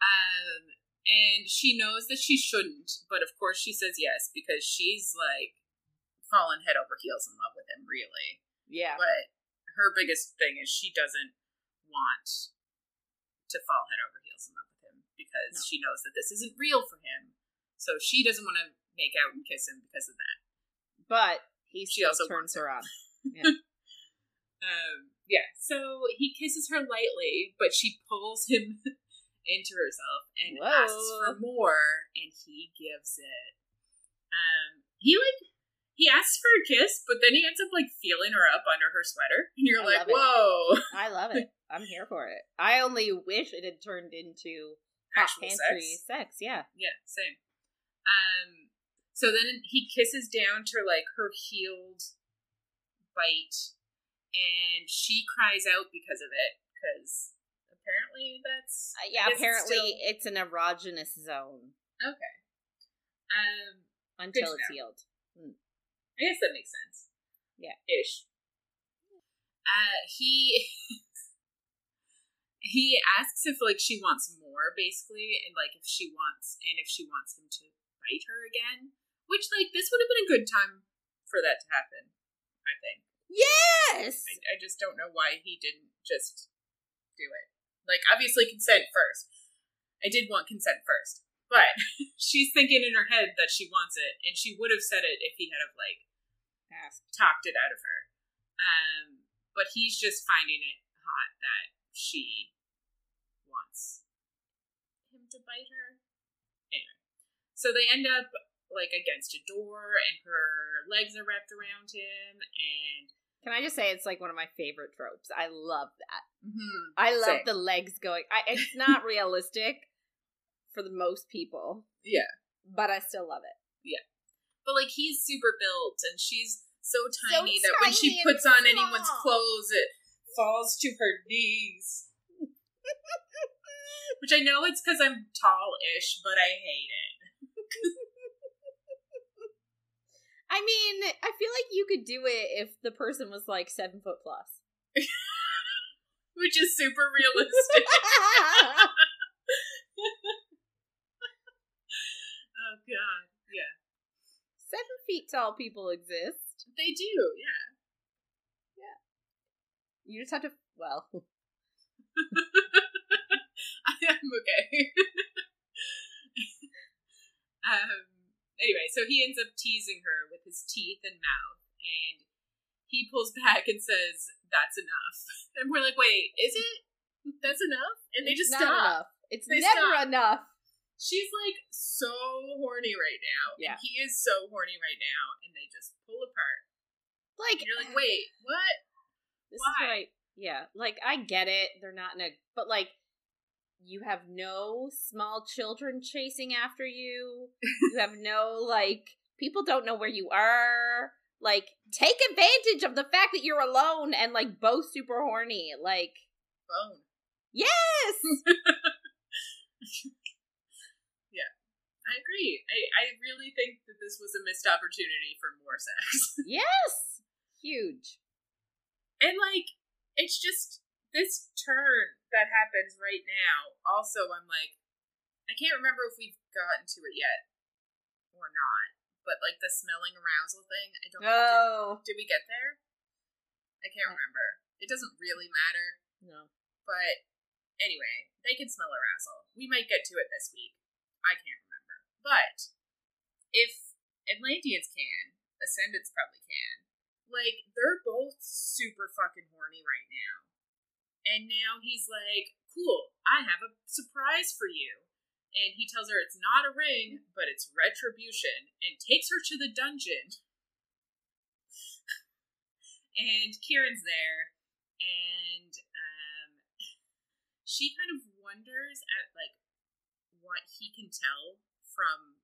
Um, and she knows that she shouldn't, but of course she says yes, because she's, like, fallen head over heels in love with him, really. Yeah. But her biggest thing is she doesn't want to fall head over heels in love with him, because no. she knows that this isn't real for him. So she doesn't want to make out and kiss him because of that. But he she still also turns her on. Yeah. um, yeah. So he kisses her lightly, but she pulls him into herself and Whoa. asks for more, and he gives it. Um, he like he asks for a kiss, but then he ends up like feeling her up under her sweater, and you're I like, "Whoa!" I love it. I'm here for it. I only wish it had turned into hot pantry sex. sex. Yeah. Yeah. Same. Um. So then he kisses down to, like, her healed bite, and she cries out because of it, because apparently that's... Uh, yeah, apparently it's, still... it's an erogenous zone. Okay. Um, Until it's know. healed. Mm. I guess that makes sense. Yeah. Ish. Uh, he... he asks if, like, she wants more, basically, and, like, if she wants, and if she wants him to bite her again. Which, like, this would have been a good time for that to happen, I think. Yes! I, I just don't know why he didn't just do it. Like, obviously consent first. I did want consent first. But she's thinking in her head that she wants it, and she would have said it if he had have, like, asked. talked it out of her. Um, but he's just finding it hot that she wants him to bite her. Anyway. So they end up... like, against a door, and her legs are wrapped around him, and... Can I just say, it's, like, one of my favorite tropes. I love that. Mm-hmm. I love Same. the legs going... I, it's not realistic for the most people. Yeah. But I still love it. Yeah. But, like, he's super built, and she's so tiny so that tiny when she puts on small. anyone's clothes, it falls to her knees. Which I know it's because I'm tall-ish, but I hate it. I mean, I feel like you could do it if the person was like seven foot plus. Which is super realistic. Oh god, yeah. Seven feet tall people exist. They do, yeah. Yeah. You just have to, well. I'm okay. um. Anyway, so he ends up teasing her with his teeth and mouth, and he pulls back and says, "That's enough." And we're like, "Wait, is it? That's enough?" And they just stop. It's never enough. She's like so horny right now. Yeah, and he is so horny right now, and they just pull apart. Like, and you're like, "Wait, what? This Why?" Is what I, yeah, like I get it. They're not in a, but like. You have no small children chasing after you. You have no, like, people don't know where you are. Like, take advantage of the fact that you're alone and, like, both super horny. Like, bone. Yes! Yeah. I agree. I, I really think that this was a missed opportunity for more sex. Yes! Huge. And, like, it's just... This turn that happens right now, also, I'm like, I can't remember if we've gotten to it yet or not, but, like, the smelling arousal thing, I don't know. Oh. Did, did we get there? I can't remember. It doesn't really matter. No. But, anyway, they can smell arousal. We might get to it this week. I can't remember. But, if Atlanteans can, Ascendeds probably can, like, they're both super fucking horny right now. And now he's like, cool, I have a surprise for you. And he tells her it's not a ring, but it's retribution. And takes her to the dungeon. And Kieran's there. And um, she kind of wonders at, like, what he can tell from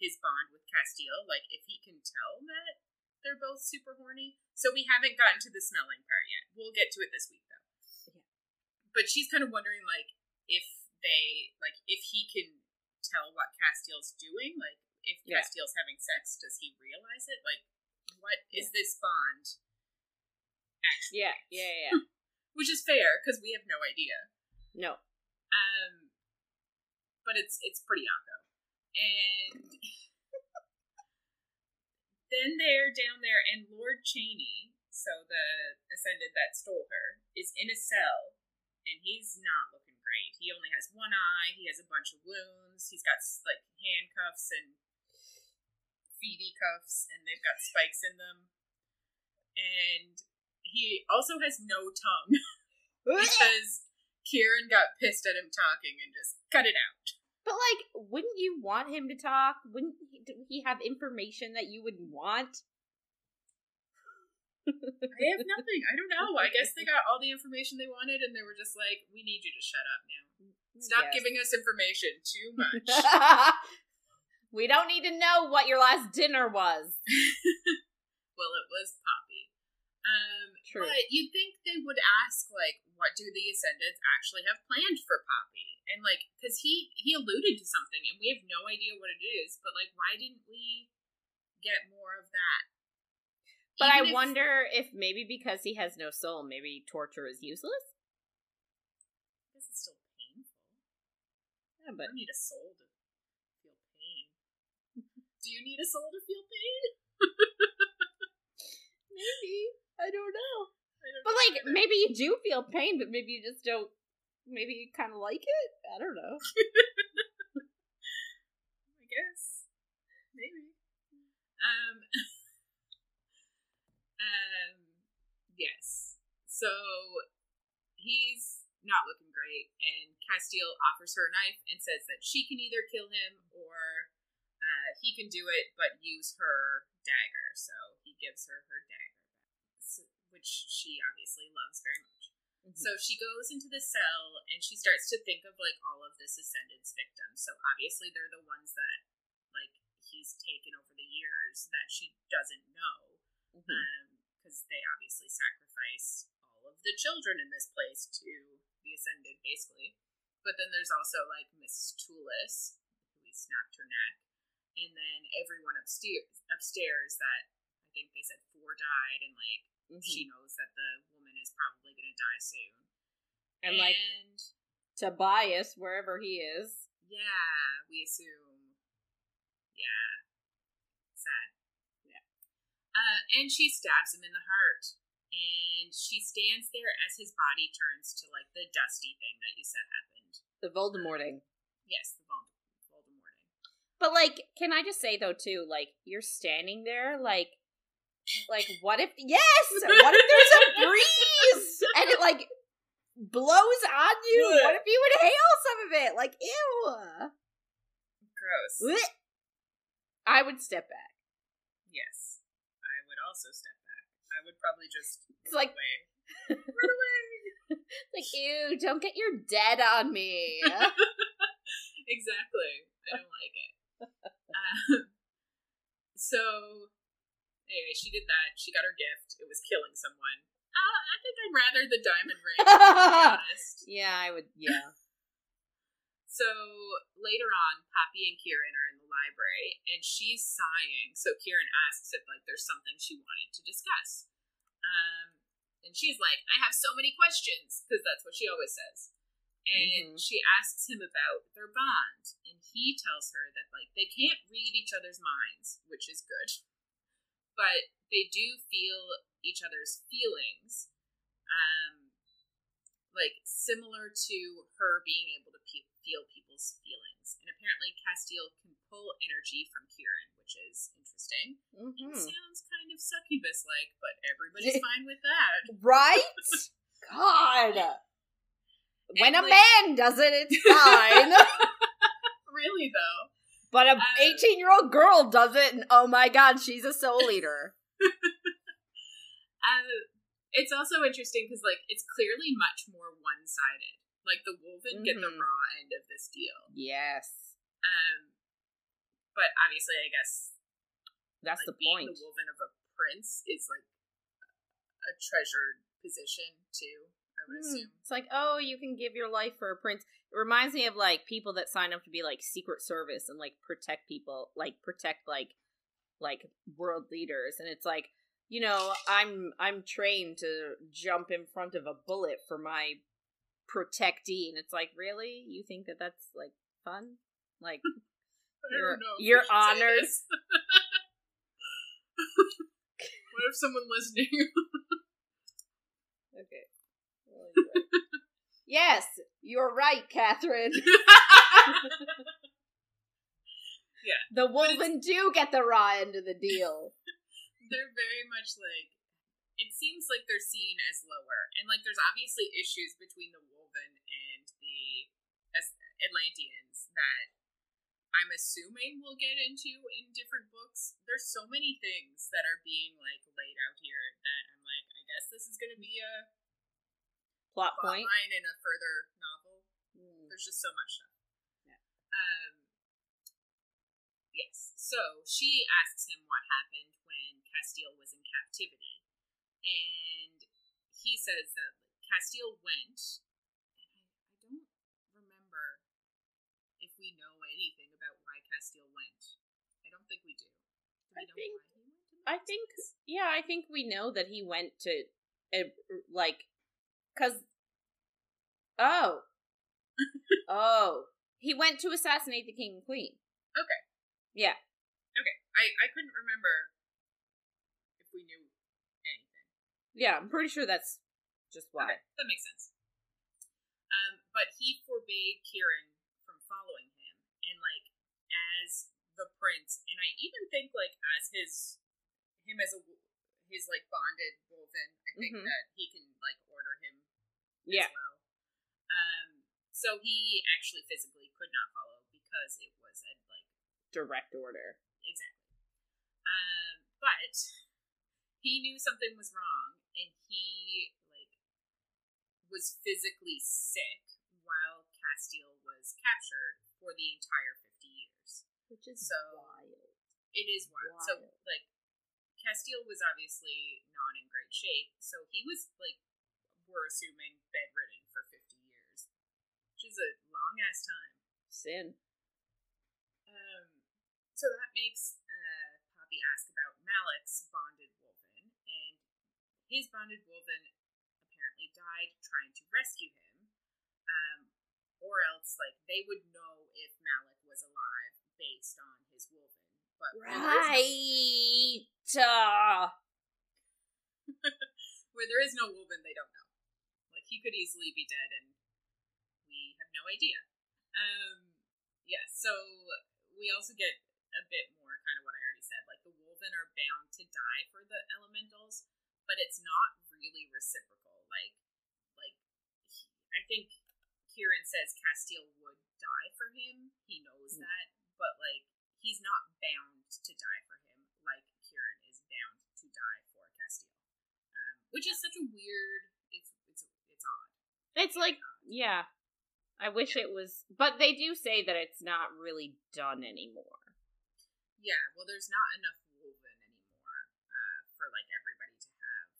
his bond with Casteel. Like, if he can tell that they're both super horny. So we haven't gotten to the smelling part yet. We'll get to it this week, though. But she's kind of wondering, like, if they, like, if he can tell what Casteel's doing, like, if yeah. Casteel's having sex, does he realize it? Like, what yeah. is this bond actually? Yeah, yeah, yeah. Which is fair, because we have no idea. No. Um, but it's, it's pretty awesome. And then they're down there, and Lord Chaney, so the Ascended that stole her, is in a cell. And he's not looking great. He only has one eye. He has a bunch of wounds. He's got, like, handcuffs and feety cuffs. And they've got spikes in them. And he also has no tongue. Because Kieran got pissed at him talking and just cut it out. But, like, wouldn't you want him to talk? Wouldn't he have information that you would want? I have nothing. I don't know. I guess they got all the information they wanted, and they were just like, we need you to shut up now. Stop yes. giving us information too much. We don't need to know what your last dinner was. Well, it was Poppy. Um, True. But you'd think they would ask, like, what do the Ascendants actually have planned for Poppy? And, like, because he, he alluded to something, and we have no idea what it is, but, like, why didn't we get more of that? But Even I if, wonder if maybe because he has no soul, maybe torture is useless? This is still painful. Yeah, but I need a soul to feel pain. Do you need a soul to feel pain? Maybe. I don't know. I don't but, know like, either. Maybe you do feel pain, but maybe you just don't... Maybe you kind of like it? I don't know. I guess. Maybe. Um... Um, yes. So, he's not looking great, and Casteel offers her a knife and says that she can either kill him or uh, he can do it, but use her dagger. So, he gives her her dagger, so, which she obviously loves very much. Mm-hmm. So, she goes into the cell, and she starts to think of, like, all of this Ascended's victims. So, obviously, they're the ones that, like, he's taken over the years that she doesn't know. Because um, they obviously sacrifice all of the children in this place to the Ascended, basically. But then there's also, like, Missus Tulis, who snapped her neck, and then everyone upstairs upstairs that I think they said four died, and like mm-hmm. she knows that the woman is probably gonna die soon. And, and like Tobias, wherever he is. Yeah, we assume. Yeah. Sad. Yeah. Uh, and she stabs him in the heart. And she stands there as his body turns to, like, the dusty thing that you said happened. The Voldemorting. Um, yes, the Vold- Voldemorting. But, like, can I just say, though, too, like, you're standing there, like, like, what if, yes! What if there's a breeze? And it, like, blows on you? What if you inhale some of it? Like, ew! Gross. Blech. I would step back. Yes. I would also step back. I would probably just it's run like, away. Run away! Like, ew, don't get your dead on me. Exactly. I don't like it. Uh, so, anyway, she did that. She got her gift. It was killing someone. Uh, I think I'd rather the diamond ring, to be honest. Yeah, I would, yeah. So, later on, Poppy and Kieran are in the library, and she's sighing. So Kieran asks if, like, there's something she wanted to discuss. Um, and she's like, I have so many questions, because that's what she always says. And mm-hmm. she asks him about their bond, and he tells her that, like, they can't read each other's minds, which is good. But they do feel each other's feelings, um, like, similar to her being able to pe- feel people's feelings. And apparently Casteel can pull energy from Kieran, which is interesting. Mm-hmm. It sounds kind of succubus-like, but everybody's fine with that. Right? God! And when like, a man does it, it's fine! Really, though. But an um, eighteen-year-old girl does it, and oh my god, she's a soul eater. uh, It's also interesting because, like, it's clearly much more one-sided. Like, the Wolven mm-hmm. get the raw end of this deal. Yes. Um, but obviously, I guess that's like, the being point. The Wolven of a prince is like a treasured position too. I would mm. assume it's like, oh, you can give your life for a prince. It reminds me of like people that sign up to be like Secret Service and like protect people, like protect like like world leaders, and it's like. You know, I'm I'm trained to jump in front of a bullet for my protectee, and it's like, really? You think that that's like fun? Like, your your honors. What if someone listening? Okay. Well, you're right. Yes, you're right, Catherine. Yeah, the Wolven do get the raw end of the deal. They're very much like, it seems like they're seen as lower. And, like, there's obviously issues between the Wolven and the Atlanteans that I'm assuming we'll get into in different books. There's so many things that are being, like, laid out here that I'm like, I guess this is going to be a plot, plot point line in a further novel. Mm. There's just so much stuff. Yeah. Um, yes. So she asks him what happened. Casteel was in captivity, and he says that Casteel went, and I don't remember if we know anything about why Casteel went. I don't think we do. do we I know think, why he went to I think, yeah, I think we know that he went to, like, because, oh, oh, he went to assassinate the king and queen. Okay. Yeah. Okay, I, I couldn't remember. We knew anything. Yeah, I'm pretty sure that's just why. Okay, that makes sense. Um, but he forbade Kieran from following him, and like as the prince, and I even think like as his him as a his like bonded Wolven, I think mm-hmm. that he can like order him as yeah. well. Um, so he actually physically could not follow because it was a like direct order. Exactly. Um, but. He knew something was wrong, and he, like, was physically sick while Casteel was captured for the entire fifty years. Which is so wild. It is wild. wild. So, like, Casteel was obviously not in great shape, so he was, like, we're assuming bedridden for fifty years, which is a long-ass time. Sin. Um, so So that makes uh, Poppy ask about Malik's bonded Wolven, and his bonded Wolven apparently died trying to rescue him, um, or else like they would know if Malik was alive based on his Wolven. But right. Where there is no Wolven, they don't know. Like, he could easily be dead, and we have no idea. Um, yeah, so we also get a bit more kind of what I already said. Like, the Wolven are bound to die for the elementals, but it's not really reciprocal. Like, like he, I think Kieran says Casteel would die for him. He knows mm. that, but, like, he's not bound to die for him like Kieran is bound to die for Casteel. Um, which is such a weird... It's it's it's odd. It's, it's like, odd. yeah. I wish yeah. it was... But they do say that it's not really done anymore. Yeah, well, there's not enough Wolven anymore uh, for, like, everybody to have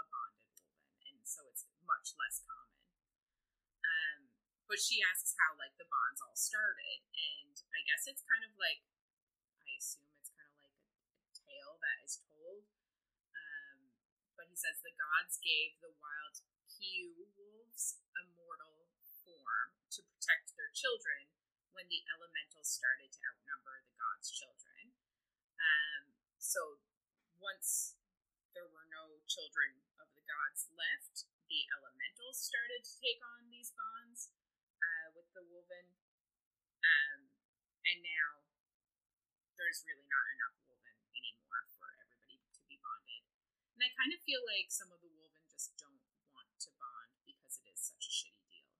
a bonded Wolven, and so it's much less common. Um, but she asks how, like, the bonds all started, and I guess it's kind of like... I assume it's kind of like a, a tale that is told. But he says the gods gave the wild Kiu wolves a mortal form to protect their children when the elementals started to outnumber the gods' children. Um, so once there were no children of the gods left, the elementals started to take on these bonds uh, with the Wolven. Um, and now there's really not enough Wolven anymore for everybody to be bonded. And I kind of feel like some of the Wolven just don't want to bond because it is such a shitty deal.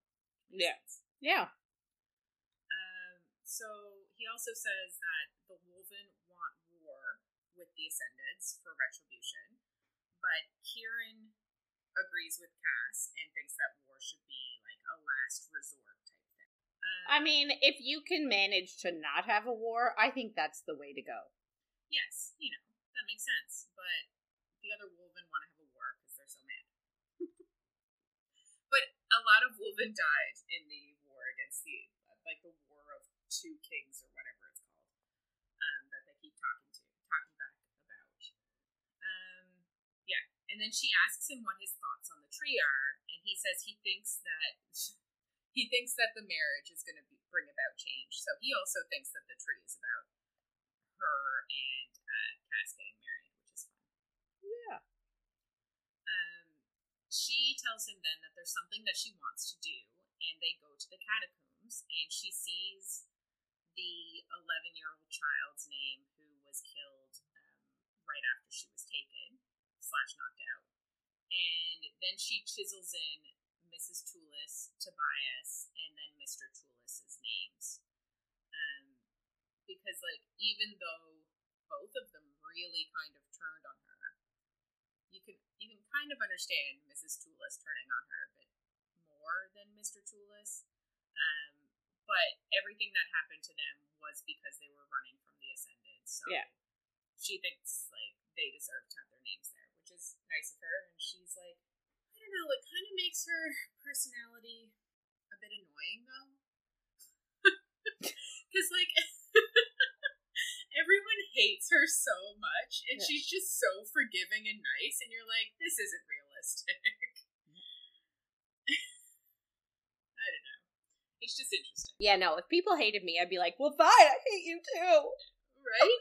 Yeah. Sense. Yeah. Um, so he also says that the Wolven want war with the Ascendeds for retribution, but Kieran agrees with Cass and thinks that war should be like a last resort type thing. Um, I mean, if you can manage to not have a war, I think that's the way to go. Yes, you know, that makes sense, but... The other Wolven want to have a war because they're so mad. But a lot of Wolven died in the war against the, like, the War of Two Kings or whatever it's called, um, that they keep talking to, talking back about. Um, yeah, and then she asks him what his thoughts on the tree are, and he says he thinks that he thinks that the marriage is going to bring about change. So he also thinks that the tree is about her and uh, Cass getting married. Yeah. Um, she tells him then that there's something that she wants to do, and they go to the catacombs, and she sees the eleven-year-old child's name who was killed um, right after she was taken, slash knocked out. And then she chisels in Missus Tulis, Tobias, and then Mister Tulis's names. Um, because, like, even though both of them really kind of turned on her, You can you can kind of understand Missus Tulis turning on her a bit more than Mister Tulis, um, but everything that happened to them was because they were running from the Ascended. So yeah. She thinks like they deserve to have their names there, which is nice of her. And she's like, I don't know, it kind of makes her personality a bit annoying though, because like. Everyone hates her so much, and yeah. she's just so forgiving and nice, and you're like, this isn't realistic. I don't know. It's just interesting. Yeah, no, if people hated me, I'd be like, well, fine, I hate you too. Right?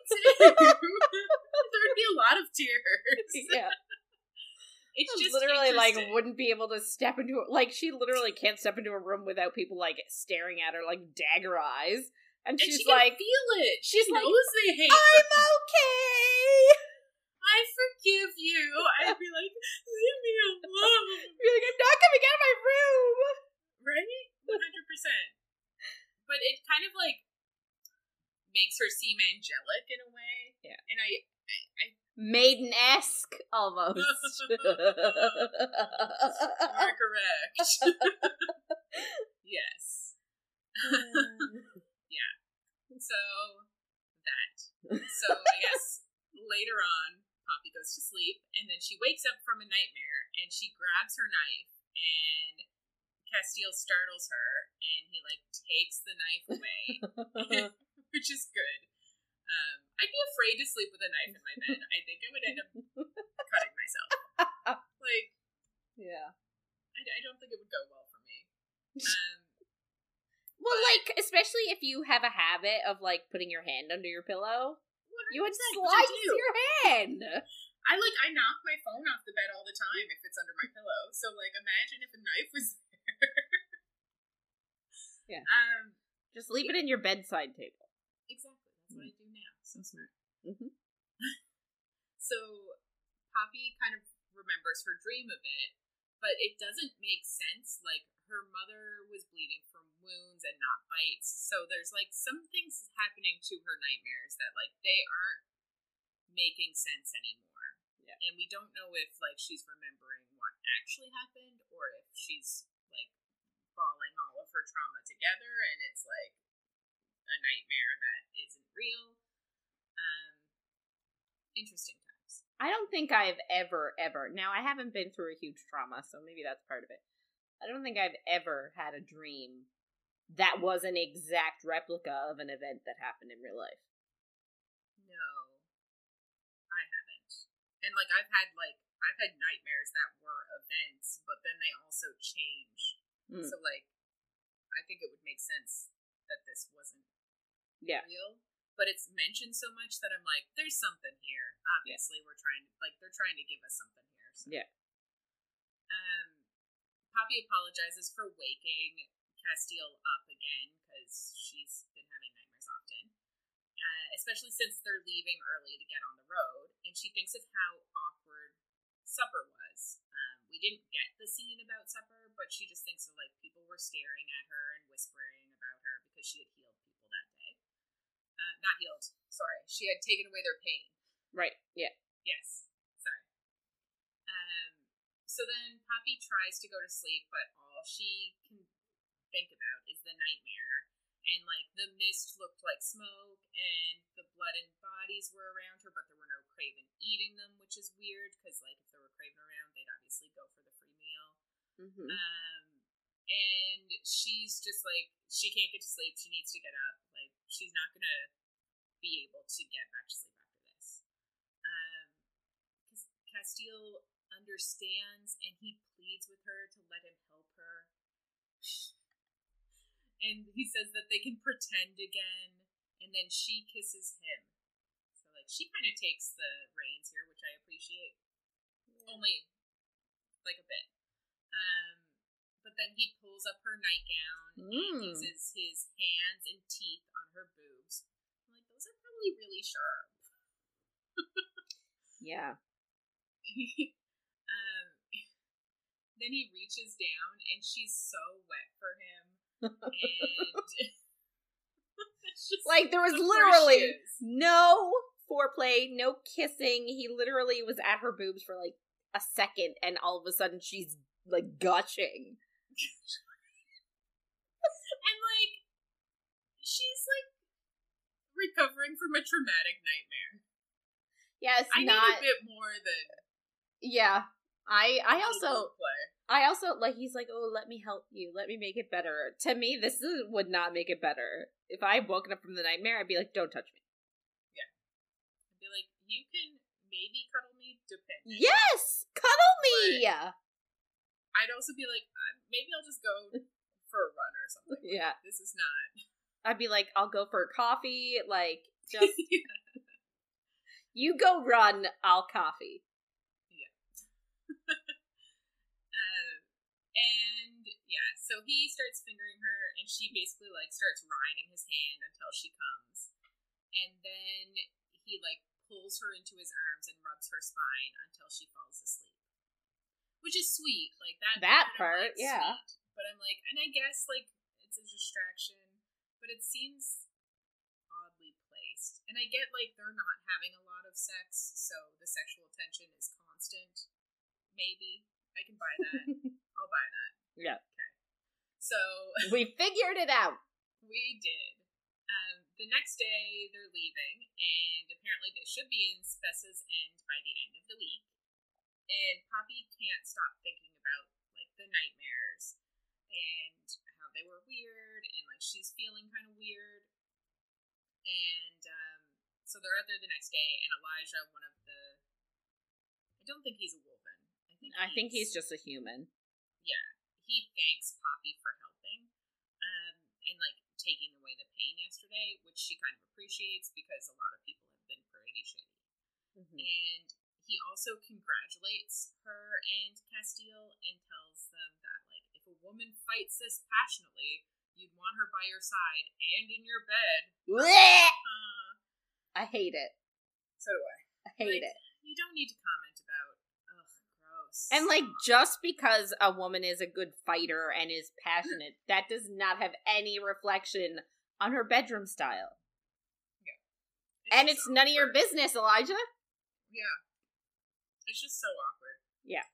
There would be a lot of tears. Yeah. It's just literally, like, wouldn't be able to step into, a, like, she literally can't step into a room without people, like, staring at her, like, dagger eyes. And, and she's she can like, feel it. She knows like, they hate I'm them. Okay. I forgive you. I'd be like, leave me alone. I'd be like, I'm not coming out of my room. Right? one hundred percent. But it kind of like makes her seem angelic in a way. Yeah. And I. I, I Maiden-esque almost. You're correct. Yes. So, that. So, I guess later on, Poppy goes to sleep, and then she wakes up from a nightmare, and she grabs her knife, and Casteel startles her, and he, like, takes the knife away, which is good. Um, I'd be afraid to sleep with a knife in my bed. I think I would end up cutting myself. Like, yeah. I, I don't think it would go well for me. Um, well, like, especially if you have a habit of, like, putting your hand under your pillow. You would slice your hand. I, like, I knock my phone off the bed all the time if it's under my pillow. So, like, imagine if a knife was there. Yeah. Um, Just leave it in your bedside table. Exactly. That's mm-hmm. what I do now. So smart. Mm-hmm. So Poppy kind of remembers her dream a bit, but it doesn't make sense. Like, her mother was bleeding from wounds and not bites. So there's, like, some things happening to her nightmares that, like, they aren't making sense anymore. Yeah. And we don't know if, like, she's remembering what actually happened or if she's, like, balling all of her trauma together and it's, like, a nightmare that isn't real. Um, interesting times. I don't think I've ever, ever, now I haven't been through a huge trauma, so maybe that's part of it. I don't think I've ever had a dream that was an exact replica of an event that happened in real life. No, I haven't. And, like, I've had, like, I've had nightmares that were events, but then they also change. Mm. So, like, I think it would make sense that this wasn't yeah. real. But it's mentioned so much that I'm like, there's something here. Obviously, yeah. we're trying to, like, they're trying to give us something here. So. Yeah. Um, Poppy apologizes for waking Casteel up again, because she's been having nightmares often. Uh, especially since they're leaving early to get on the road. And she thinks of how awkward supper was. Um, we didn't get the scene about supper, but she just thinks of, like, people were staring at her and whispering about her because she had healed people that day. Uh, not healed, sorry. She had taken away their pain. Right, yeah. Yes, sorry. Um, so then Poppy tries to go to sleep, but all she can think about is the nightmare. And, like, the mist looked like smoke, and the blood and bodies were around her, but there were no Craven eating them, which is weird, because, like, if there were Craven around, they'd obviously go for the free meal. Mm-hmm. Um, and she's just, like, she can't get to sleep. She needs to get up. Like, she's not going to be able to get back to sleep after this. Um, Casteel understands, and he pleads with her to let him help her. And he says that they can pretend again, and then she kisses him. So, like, she kind of takes the reins here, which I appreciate. Yeah. Only, like, a bit. Um... But then he pulls up her nightgown mm. and uses his hands and teeth on her boobs. I'm like, those are probably really sharp. Yeah. um, then he reaches down, and she's so wet for him. And like, there was literally no foreplay, no kissing. He literally was at her boobs for, like, a second, and all of a sudden she's, like, gushing. And, like, she's, like, recovering from a traumatic nightmare. Yeah, it's I not... need a bit more than... Yeah. I I also... I also, like, he's like, oh, let me help you. Let me make it better. To me, this is, would not make it better. If I woken up from the nightmare, I'd be like, don't touch me. Yeah. I'd be like, you can maybe cuddle me, depending. Yes! Cuddle me! But I'd also be like, maybe I'll just go for a run or something. Like, yeah. This is not... I'd be like, I'll go for a coffee, like, just... Yeah. You go run, I'll coffee. Yeah. uh, and, yeah, so he starts fingering her, and she basically, like, starts riding his hand until she comes. And then he, like, pulls her into his arms and rubs her spine until she falls asleep. Which is sweet, like, that, that part, like, yeah. Sweet, but I'm like, and I guess, like, it's a distraction, but it seems oddly placed. And I get, like, they're not having a lot of sex, so the sexual tension is constant. Maybe. I can buy that. I'll buy that. Yeah. Okay. So. We figured it out. We did. Um, the next day, they're leaving, and apparently they should be in Spessa's End by the end of the week. And Poppy can't stop thinking about, like, the nightmares and how they were weird and, like, she's feeling kind of weird. And um, So they're out there the next day, and Elijah, one of the... I don't think he's a Wolven. I think I he's, think he's just a human. Yeah. He thanks Poppy for helping, um, and, like, taking away the pain yesterday, which she kind of appreciates because a lot of people have been pretty shitty. Mm-hmm. And he also congratulates her and Casteel and tells them that, like, if a woman fights this passionately, you'd want her by your side and in your bed. uh, I hate it. So do I. I hate like, it. You don't need to comment about, ugh, gross. And, like, just because a woman is a good fighter and is passionate, that does not have any reflection on her bedroom style. Yeah. And it's so none awkward. Of your business, Elijah. Yeah. It's just so awkward. Yeah.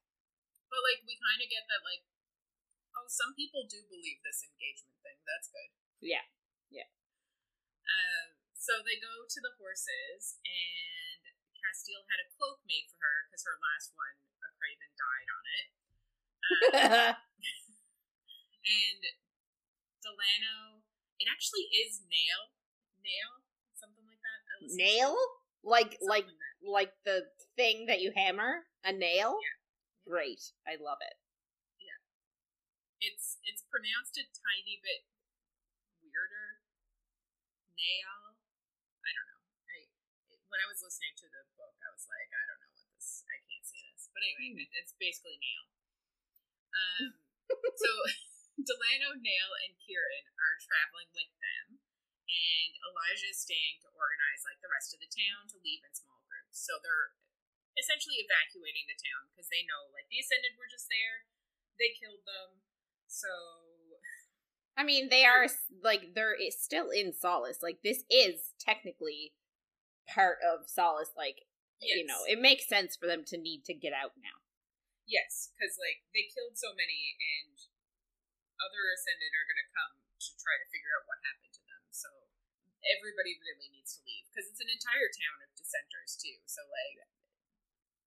But, like, we kind of get that, like, oh, some people do believe this engagement thing. That's good. Yeah. Yeah. Um, so they go to the horses, and Casteel had a cloak made for her because her last one, a Craven, died on it. Um, and Delano, it actually is Nail. Nail? Something like that. Nail? Like, like, like, like the thing that you hammer? A nail? Yeah. Great. I love it. It's it's pronounced a tiny bit weirder. Niall. I don't know. I, when I was listening to the book, I was like, I don't know what this, I can't say this. But anyway, mm. it, it's basically Niall. Um, so Delano, Niall, and Kieran are traveling with them. And Elijah is staying to organize like the rest of the town to leave in small groups. So they're essentially evacuating the town because they know like the Ascended were just there. They killed them. So, I mean, they are, like, they're still in Solis. Like, this is technically part of Solis. Like, yes. You know, it makes sense for them to need to get out now. Yes, because, like, they killed so many, and other Ascended are going to come to try to figure out what happened to them. So, everybody really needs to leave, because it's an entire town of dissenters, too. So, like,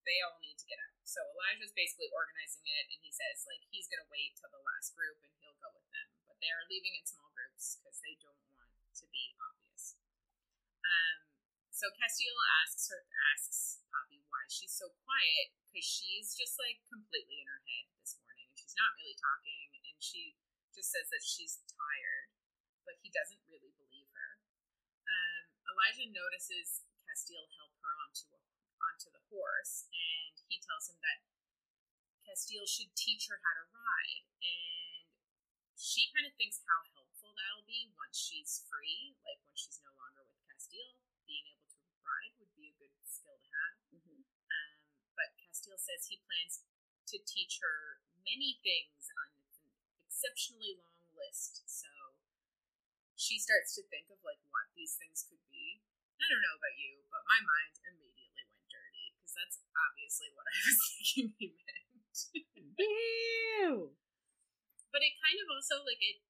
they all need to get out. So Elijah's basically organizing it, and he says, like, he's going to wait till the last group, and he'll go with them. But they are leaving in small groups, because they don't want to be obvious. Um, so Casteel asks her, asks Poppy why she's so quiet, because she's just, like, completely in her head this morning, and she's not really talking, and she just says that she's tired, but he doesn't really believe her. Um, Elijah notices Casteel help her onto a onto the horse, and he tells him that Casteel should teach her how to ride, and she kind of thinks how helpful that'll be once she's free, like when she's no longer with Casteel, being able to ride would be a good skill to have. Mm-hmm. Um, but Casteel says he plans to teach her many things on an exceptionally long list, so she starts to think of like what these things could be. I don't know about you, but my mind immediately that's obviously what I was thinking he meant. Ew. But it kind of also, like, it,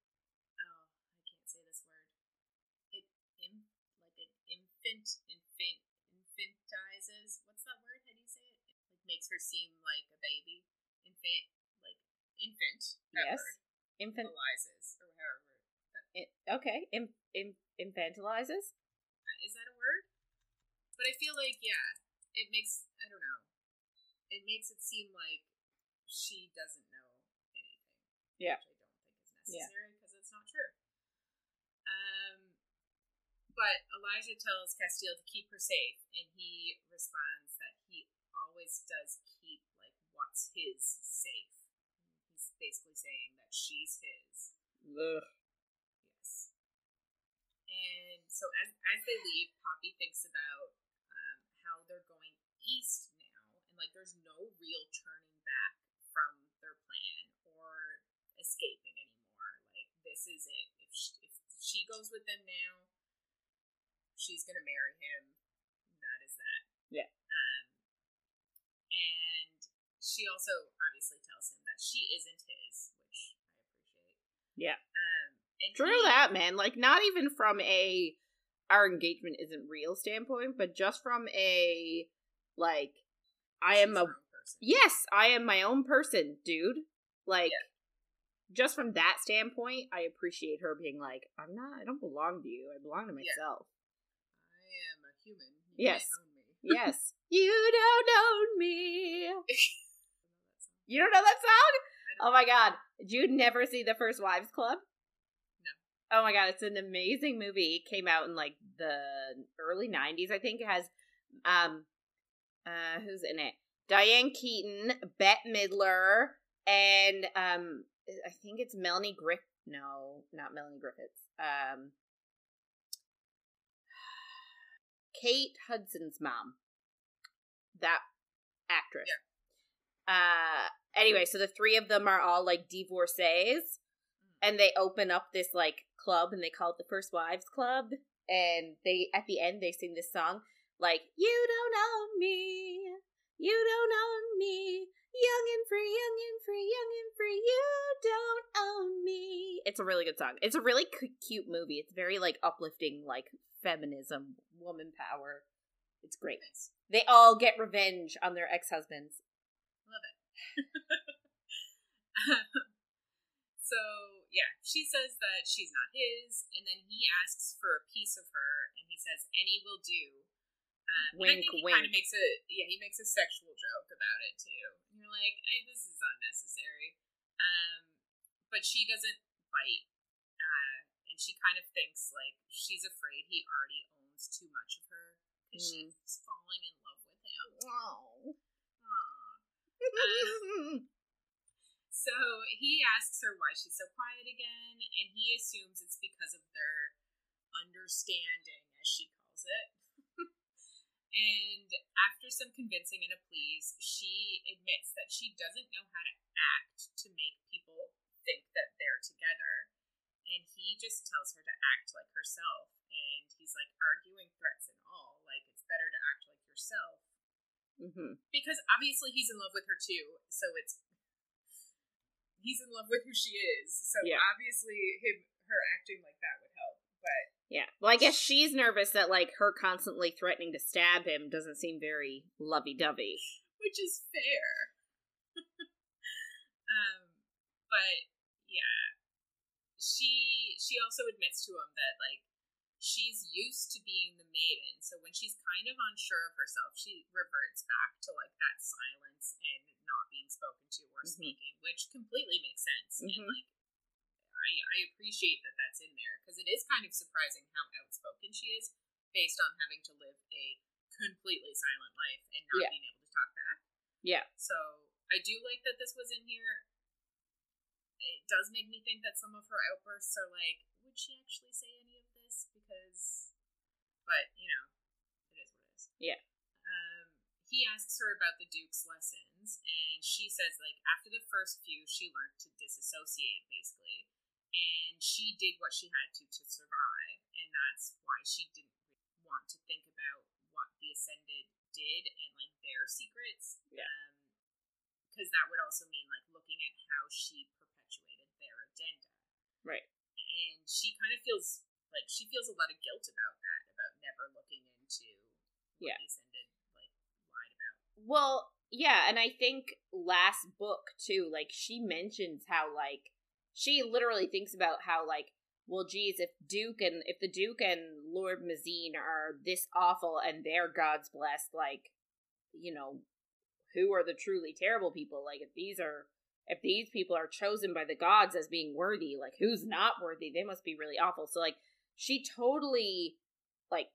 oh, I can't say this word. It, in, like, it infant, infant, infantizes, what's that word? How do you say it? It like, makes her seem like a baby. Infant, like, infant. Yes. Infantilizes, or however. It, okay, in, in, infantilizes? Is that a word? But I feel like, yeah. It makes, I don't know, it makes it seem like she doesn't know anything. Yeah. Which I don't think is necessary, because yeah. It's not true. Um, but Elijah tells Casteel to keep her safe, and he responds that he always does keep, like, what's his safe. He's basically saying that she's his. Ugh. Yes. And so as, as they leave, Poppy thinks about they're going east now, and like there's no real turning back from their plan or escaping anymore. Like this is it. If she, if she goes with them now, she's gonna marry him. That is that. Yeah. Um. And she also obviously tells him that she isn't his, which I appreciate. Yeah. Um. And True he, that, man. Like not even from a. Our engagement isn't real standpoint, but just from a, like, I am a, yes, I am my own person, dude. Like, yeah. Just from that standpoint, I appreciate her being like, I'm not, I don't belong to you. I belong to myself. Yeah. I I am a human. You yes. Don't own me. Yes. You don't own me. You don't know that song? Oh my god. Did you never see The First Wives Club? No. Oh my god, it's an amazing movie. It came out in like the early nineties, I think. It has um uh who's in it? Diane Keaton, Bette Midler, and um I think it's Melanie Griffith. No, not Melanie Griffiths. Um Kate Hudson's mom. That actress. Yeah. Uh, anyway, so the three of them are all, like, divorcees, and they open up this, like, club, and they call it the First Wives Club, and they, at the end, they sing this song, like, you don't own me, you don't own me, young and free, young and free, young and free, you don't own me. It's a really good song. It's a really cu- cute movie. It's very, like, uplifting, like, feminism, woman power. It's great. Nice. They all get revenge on their ex-husbands. Love it. um, so, yeah, she says that she's not his, and then he asks for a piece of her, and he says, any will do. Um, wink, and I think he wink. Kind of makes a, yeah, he makes a sexual joke about it, too. And you're like, I, this is unnecessary. Um, but she doesn't bite, uh, and she kind of thinks, like, she's afraid he already owns too much of her, because mm. she's falling in love with him. Wow. Um, so he asks her why she's so quiet again, and he assumes it's because of their understanding, as she calls it. And after some convincing and a please, she admits that she doesn't know how to act to make people think that they're together, and he just tells her to act like herself, and he's like arguing threats and all, like it's better to act like yourself. Mm-hmm. Because obviously he's in love with her too, so it's he's in love with who she is. So yeah. Obviously, him her acting like that would help. But yeah, well, I guess she's nervous that like her constantly threatening to stab him doesn't seem very lovey-dovey, which is fair. um, but yeah, she she also admits to him that like. She's used to being the maiden, so when she's kind of unsure of herself, she reverts back to, like, that silence and not being spoken to or mm-hmm. speaking, which completely makes sense. Mm-hmm. And, like, I, I appreciate that that's in there, because it is kind of surprising how outspoken she is based on having to live a completely silent life and not yeah. being able to talk back. Yeah. So, I do like that this was in here. It does make me think that some of her outbursts are, like, would she actually say any of this? Because, but, you know, it is what it is. Yeah. Um, he asks her about the Duke's lessons, and she says, like, after the first few, she learned to disassociate, basically. And she did what she had to to survive, and that's why she didn't really want to think about what the Ascended did and, like, their secrets. Yeah. Um, because that would also mean, like, looking at how she perpetuated their agenda. Right. And she kind of feels, like, she feels a lot of guilt about that, about never looking into what yeah. the Ascended, like, lied about. Well, yeah, and I think last book, too, like, she mentions how, like, she literally thinks about how, like, well, geez, if Duke and, if the Duke and Lord Mazine are this awful and they're God's blessed, like, you know, who are the truly terrible people? Like, if these are... If these people are chosen by the gods as being worthy, like, who's not worthy? They must be really awful. So, like, she totally, like,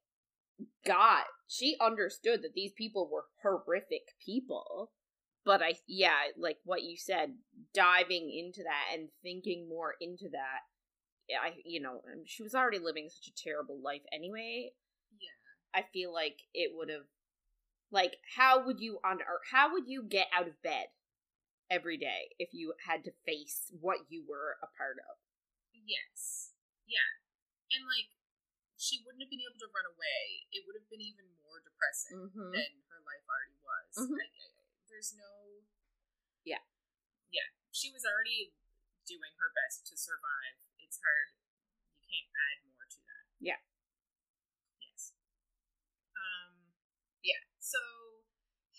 got, she understood that these people were horrific people. But I, yeah, like what you said, diving into that and thinking more into that, I, you know, she was already living such a terrible life anyway. Yeah. I feel like it would have, like, how would you, on, or how would you get out of bed? Every day, if you had to face what you were a part of. Yes. Yeah. And, like, she wouldn't have been able to run away. It would have been even more depressing mm-hmm. than her life already was. Mm-hmm. Like, there's no... Yeah. Yeah. She was already doing her best to survive. It's hard. You can't add more to that. Yeah. Yes. Um. Yeah. So...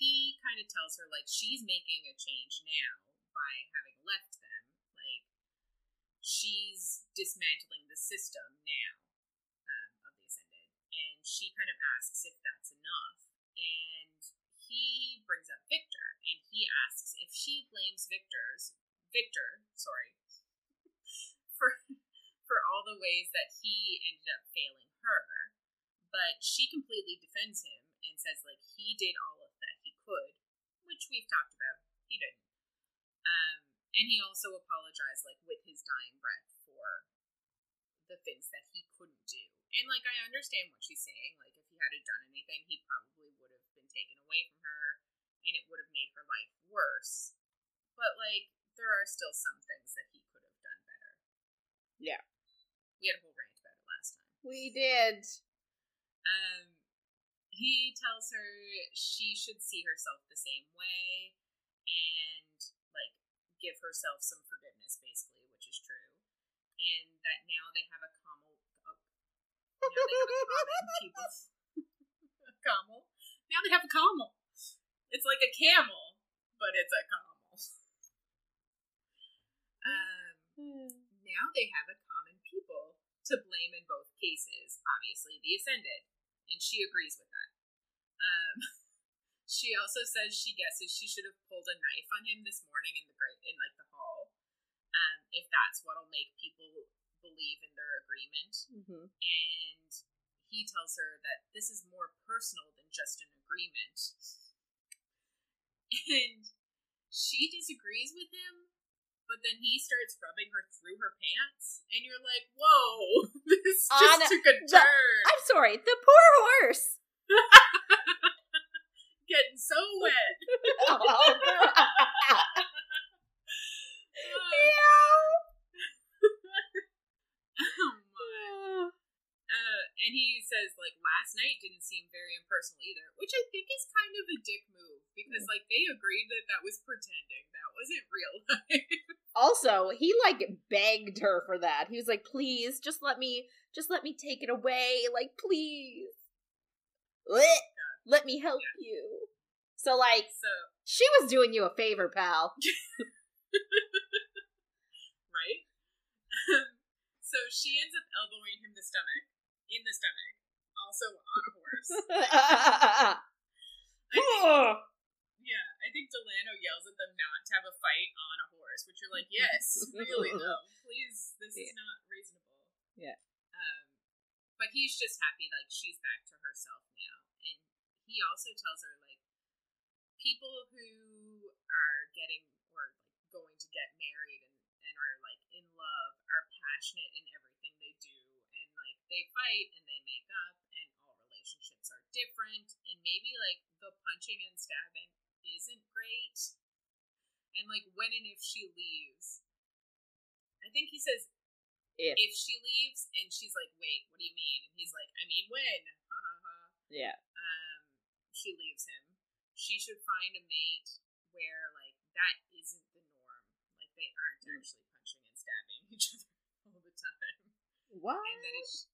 He kind of tells her, like, she's making a change now by having left them. Like, she's dismantling the system now um, of the Ascended. And she she kind of asks if that's enough, and he brings up Victor, and he asks if she blames Victor's Victor, sorry, for for all the ways that he ended up failing her, but she completely defends him and says, like, he did all of that he could, which we've talked about, he didn't. Um, and he also apologized, like, with his dying breath for the things that he couldn't do. And, like, I understand what she's saying. Like, if he hadn't done anything, he probably would have been taken away from her, and it would have made her life worse. But, like, there are still some things that he could have done better. Yeah. We had a whole rant about it last time. We did. Um, he tells her she should see herself the same way, and, like, give herself some forgiveness, basically, which is true. And that now they have a common... Now they have a common people. A camel. Now they have a camel. It's like a camel, but it's a camel. Um, now they have a common people to blame in both cases. Obviously, the Ascended, and she agrees with that. Um, she also says she guesses she should have pulled a knife on him this morning in the great in like the hall. Um, if that's what'll make people believe in their agreement, mm-hmm. and he tells her that this is more personal than just an agreement, and she disagrees with him, but then he starts rubbing her through her pants, and you're like, whoa, this just Anna, took a turn. The, I'm sorry, the poor horse! Getting so wet. Oh, yeah. Oh my. Uh, and he says, like, last night didn't seem very impersonal either, which I think is kind of a dick move, because, like, they agreed that that was pretending. That wasn't real life. Also, he, like, begged her for that. He was like, please, just let me, just let me take it away. Like, please. Blech. Let me help yeah. you. So, like, so, she was doing you a favor, pal. Right? So she ends up elbowing him the stomach, in the stomach, also on a horse. I think, yeah, I think Delano yells at them not to have a fight on a horse, which you're like, yes, really, though. Please, this yeah. is not reasonable. Yeah. Um, but he's just happy, like, she's back to herself now. And he also tells her, like, people who are getting, or like, going to get married and and are, like, in love, are passionate in everything they do, and, like, they fight, and they make up, and all relationships are different, and maybe, like, the punching and stabbing isn't great, and, like, when and if she leaves, I think he says, if, if she leaves, and she's like, wait, what do you mean? And he's like, I mean when, ha ha ha. Yeah. Um, she leaves him. She should find a mate where, like, that isn't the norm. They aren't actually punching and stabbing each other all the time. What? And that it's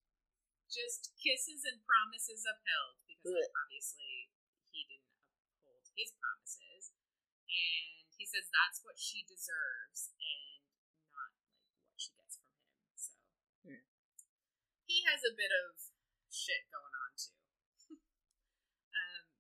just kisses and promises upheld, because like, obviously he didn't uphold his promises. And he says that's what she deserves and not like what she gets from him. So yeah. He has a bit of shit going on too. um,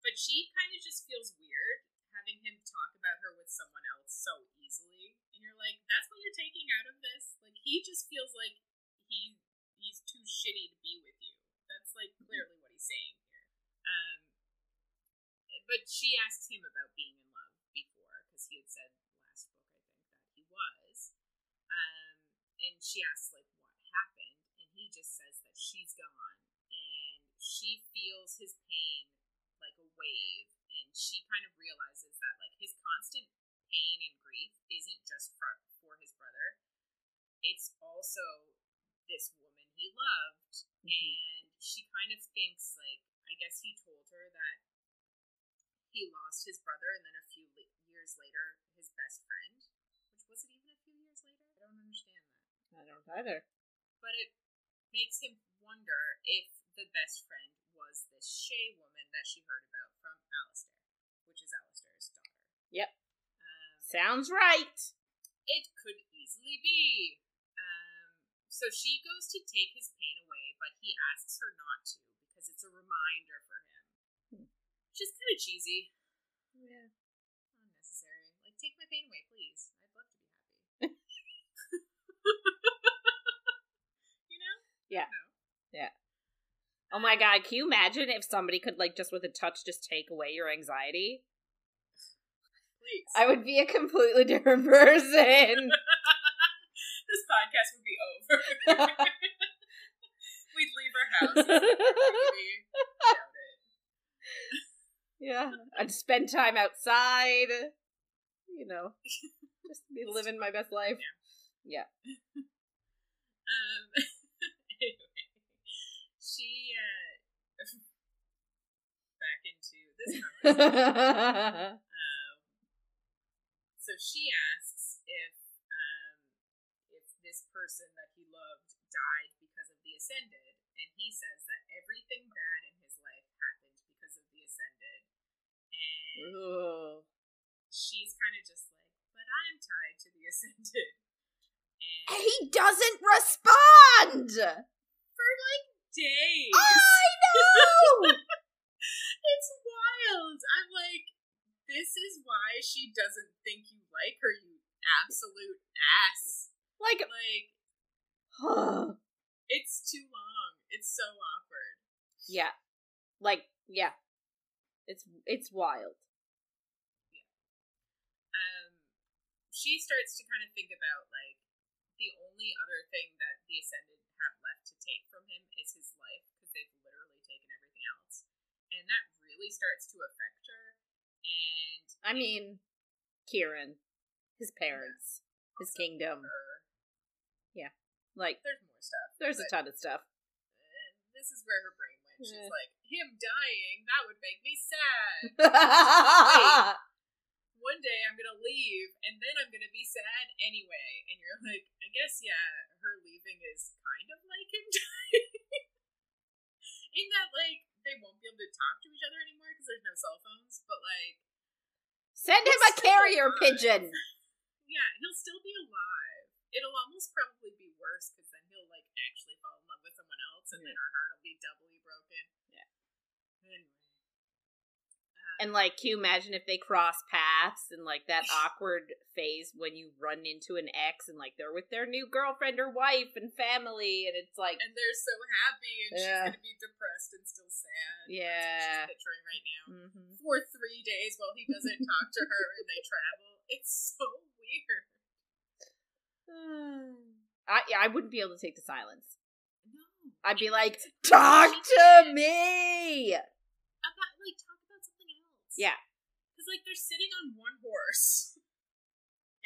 but she kind of just feels weird having him talk about her with someone else so easily, and you're like, that's what you're taking out of this? Like, he just feels like he he's too shitty to be with you. That's, like, clearly what he's saying here. Um, but she asks him about being in love before, because he had said last book, I think, that he was. Um, and she asks, like, what happened, and he just says that she's gone, and she feels his pain like a wave. And she kind of realizes that, like, his constant pain and grief isn't just for, for his brother. It's also this woman he loved. Mm-hmm. And she kind of thinks, like, I guess he told her that he lost his brother and then a few le- years later, his best friend. Which was it even a few years later? I don't understand that. I don't either. But it makes him wonder if the best friend was this Shay woman that she heard about from Alistair, which is Alistair's daughter. Yep. Um, Sounds right. It could easily be. Um, so she goes to take his pain away, but he asks her not to, because a reminder for him. Hmm. Which is kind of cheesy. Yeah. Unnecessary. Like, take my pain away, please. I'd love to be happy. You know? Yeah. No. Yeah. Oh my god, can you imagine if somebody could, like, just with a touch just take away your anxiety? Please. I would be a completely different person. This podcast would be over. We'd leave our houses. Doubt it. Yeah. I'd spend time outside. You know. Just be living my best life. Yeah. Yeah. Um, anyway. She, uh, back into this conversation. um, so she asks if, um, if this person that he loved died because of the Ascended, and he says that everything bad in his life happened because of the Ascended, and Ooh. She's kind of just like, but I am tied to the Ascended. And he doesn't respond! For, like, days. I know! It's wild. I'm like, this is why she doesn't think you like her, you absolute ass. Like, like huh. It's too long. It's so awkward. Yeah. Like, yeah. It's, it's wild. Yeah. Um, she starts to kind of think about, like, the only other thing that the Ascended have left to take from him is his life, because they've literally taken everything else. And that really starts to affect her. And I mean, Kieran, his parents, yeah, his kingdom. Her. Yeah. Like, there's more stuff. There's a ton of stuff. This is where her brain went. She's yeah. like, him dying, that would make me sad. Wait. One day I'm gonna leave, and then I'm gonna be sad anyway. And you're like, I guess, yeah, her leaving is kind of like him dying. In that, like, they won't be able to talk to each other anymore because there's no cell phones, but, like... Send him a carrier alive. Pigeon! Yeah, he'll still be alive. It'll almost probably be worse, because then he'll, like, actually fall in love with someone else, and yeah. then her heart will be doubly broken. Yeah. And And, like, can you imagine if they cross paths and, like, that awkward phase when you run into an ex and, like, they're with their new girlfriend or wife and family, and it's like... And they're so happy, and yeah. she's gonna be depressed and still sad. Yeah. That's what she's picturing right now. Mm-hmm. For three days while he doesn't talk to her and they travel. It's so weird. I, yeah, I wouldn't be able to take the silence. No. I'd be like, talk to me! About, like, talk Yeah. Because, like, they're sitting on one horse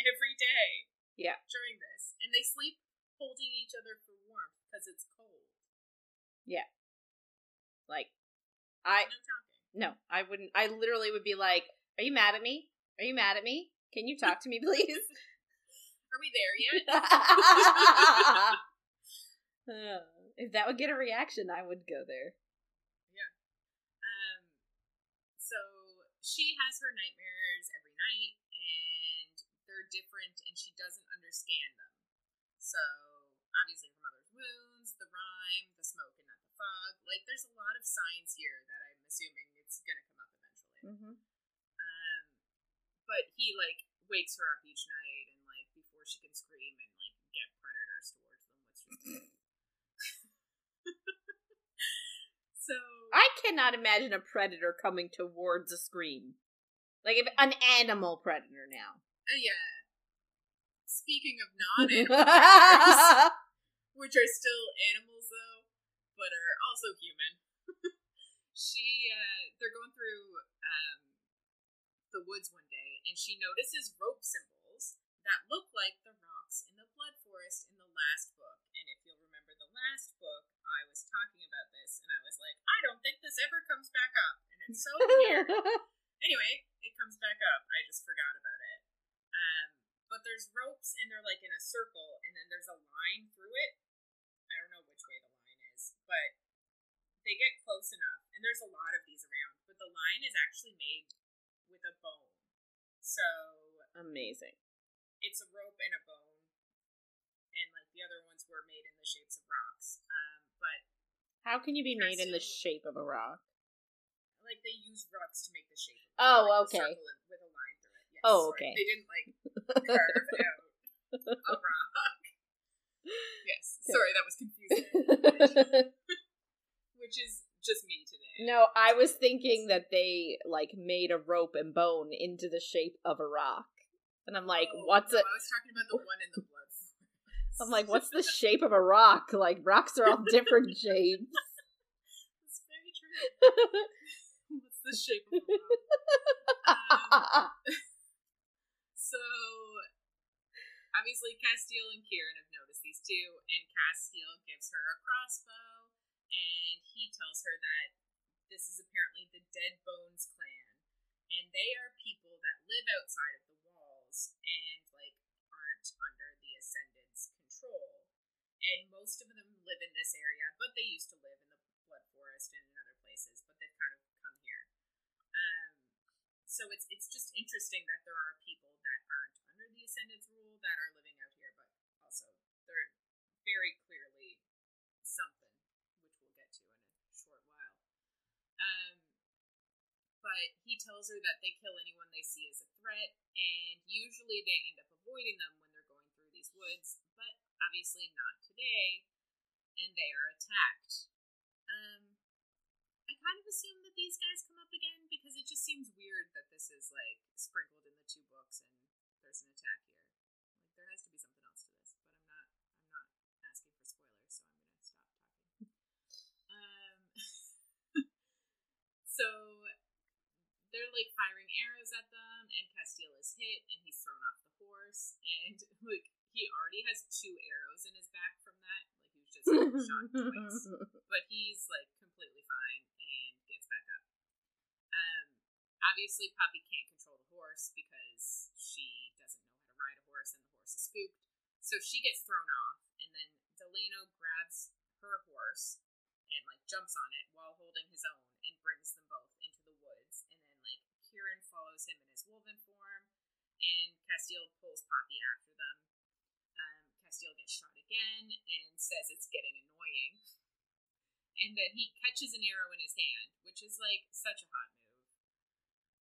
every day yeah. during this. And they sleep holding each other for warmth because it's cold. Yeah. Like, I... No talking. No, I wouldn't... I literally would be like, are you mad at me? Are you mad at me? Can you talk to me, please? Are we there yet? uh, if that would get a reaction, I would go there. Yeah. Um, so... She has her nightmares every night, and they're different, and she doesn't understand them. So, obviously, her mother's wounds, the rhyme, the smoke, and not the fog. Like, there's a lot of signs here that I'm assuming it's going to come up eventually. Mm-hmm. Um, but he, like, wakes her up each night, and, like, before she can scream and, like, get predators towards them, which is good. So, I cannot imagine a predator coming towards a scream. Like, if an animal predator now. Uh, yeah. Speaking of non-animal predators, which are still animals, though, but are also human. she, uh, they're going through um, the woods one day, and she notices rope symbols that look like the rocks in the Blood Forest in the last book. And if you'll remember the last book, I was talking about this, and I was like, I don't think this ever comes back up, and it's so weird. Anyway, it comes back up. I just forgot about it. Um, but there's ropes, and they're like in a circle, and then there's a line through it. I don't know which way the line is, but they get close enough, and there's a lot of these around, but the line is actually made with a bone. So... Amazing. It's a rope and a bone, and, like, the other ones were made in the shapes of rocks, um, but... How can you be made in the shape of a rock? Like, they use rocks to make the shape of a rock. Oh, like okay. A with a line through it. Yes. Oh, okay. Like, they didn't, like, curve out a rock. Yes. Okay. Sorry, that was confusing. Which is just me today. No, I was thinking that they, like, made a rope and bone into the shape of a rock. And I'm like, oh, what's no, it? I was talking about the one in the blood. I'm like, what's the shape of a rock? Like, rocks are all different shapes. That's very true. What's the shape of a rock? Um, so, obviously, Casteel and Kieran have noticed these two, and Casteel gives her a crossbow, and he tells her that this is apparently the Dead Bones clan, and they are people that live outside of the walls and, like, aren't under the Ascended's control, and most of them live in this area, but they used to live in the Blood Forest and in other places, but they've kind of come here. Um, so it's it's just interesting that there are people that aren't under the Ascended's rule that are living out here, but also they're very clearly something, which we'll get to in a short while. Um, but he tells her that they kill anyone they see as a threat, and usually they end up avoiding them when they're going through these woods, but obviously not today, and they are attacked. Um, I kind of assume that these guys come up again, because it just seems weird that this is, like, sprinkled in the two books, and there's an attack here. Like, there has to be something else to this, but I'm not, I'm not asking for spoilers, so I'm gonna stop talking. Um, so, they're, like, firing arrows at them, and Casteel is hit, and he's thrown off the horse, and, like, he already has two arrows in his back from that, like, he was just like, shot twice, but he's, like, completely fine, and gets back up. Um, obviously, Poppy can't control the horse, because she doesn't know how to ride a horse, and the horse is spooked, so she gets thrown off, and then Delano grabs her horse, and, like, jumps on it while holding his own, and brings them both into the woods, and then, like, Kieran follows him in his Wolven form, and Casteel pulls Poppy after them. Um, Casteel gets shot again, and says it's getting annoying, and then he catches an arrow in his hand, which is, like, such a hot move.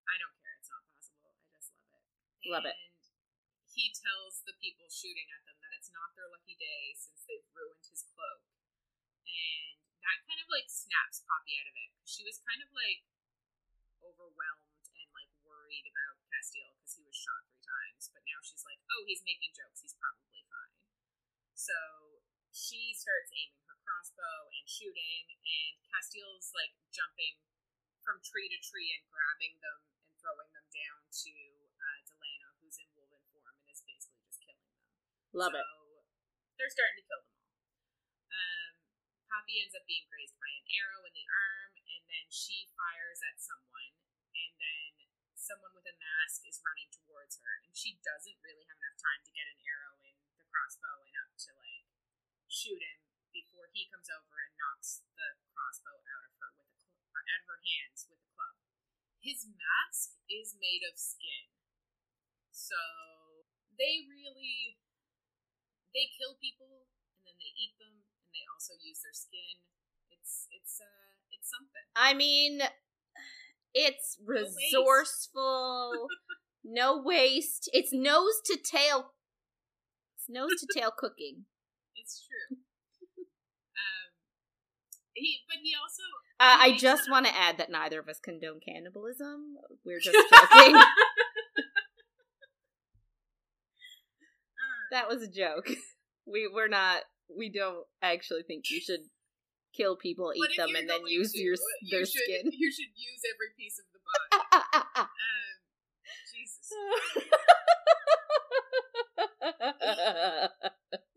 I don't care, it's not possible, I just love it. Love and it. And he tells the people shooting at them that it's not their lucky day, since they've ruined his cloak, and that kind of, like, snaps Poppy out of it. She was kind of, like, overwhelmed and, like, worried about Casteel because he was shot three times. But now she's like, oh, he's making jokes. He's probably fine. So she starts aiming her crossbow and shooting. And Casteel's, like, jumping from tree to tree and grabbing them and throwing them down to uh, Delano, who's in Wolven form and is basically just killing them. Love so, it. They're starting to kill them all. Um, Poppy ends up being grazed by an arrow in the arm, and then she fires at someone, and then someone with a mask is running towards her, and she doesn't really have enough time to get an arrow in the crossbow and up to, like, shoot him before he comes over and knocks the crossbow out of her with a cl- out of her hands with a club. His mask is made of skin, so they really they kill people and then they eat them. They also use their skin. It's it's uh it's something. I mean, it's resourceful. No waste. No waste. It's nose to tail. It's nose to tail cooking. It's true. Um, he but he also. Uh, he I just want to add that neither of us condone cannibalism. We're just joking. uh, that was a joke. We we're not. We don't actually think you should kill people, eat them, and then use to, your you their should, skin. You should use every piece of the body. um, Jesus Christ.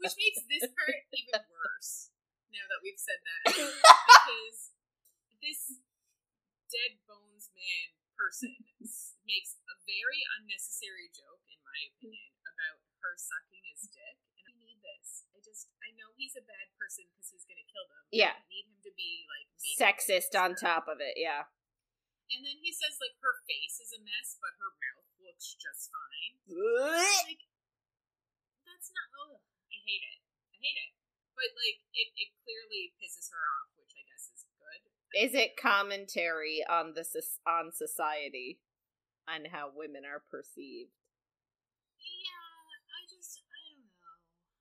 Which makes this part even worse, now that we've said that. Because this Dead Bones man person makes a very unnecessary joke, in my opinion, about her sucking his dick. This. I just, I know he's a bad person because he's going to kill them. Yeah. I need him to be, like, sexist on top of it, yeah. And then he says, like, her face is a mess, but her mouth looks just fine. Like, that's not, oh, I hate it. I hate it. But, like, it, it clearly pisses her off, which I guess Is it commentary on the on society, on how women are perceived? Yeah, I just, I don't know.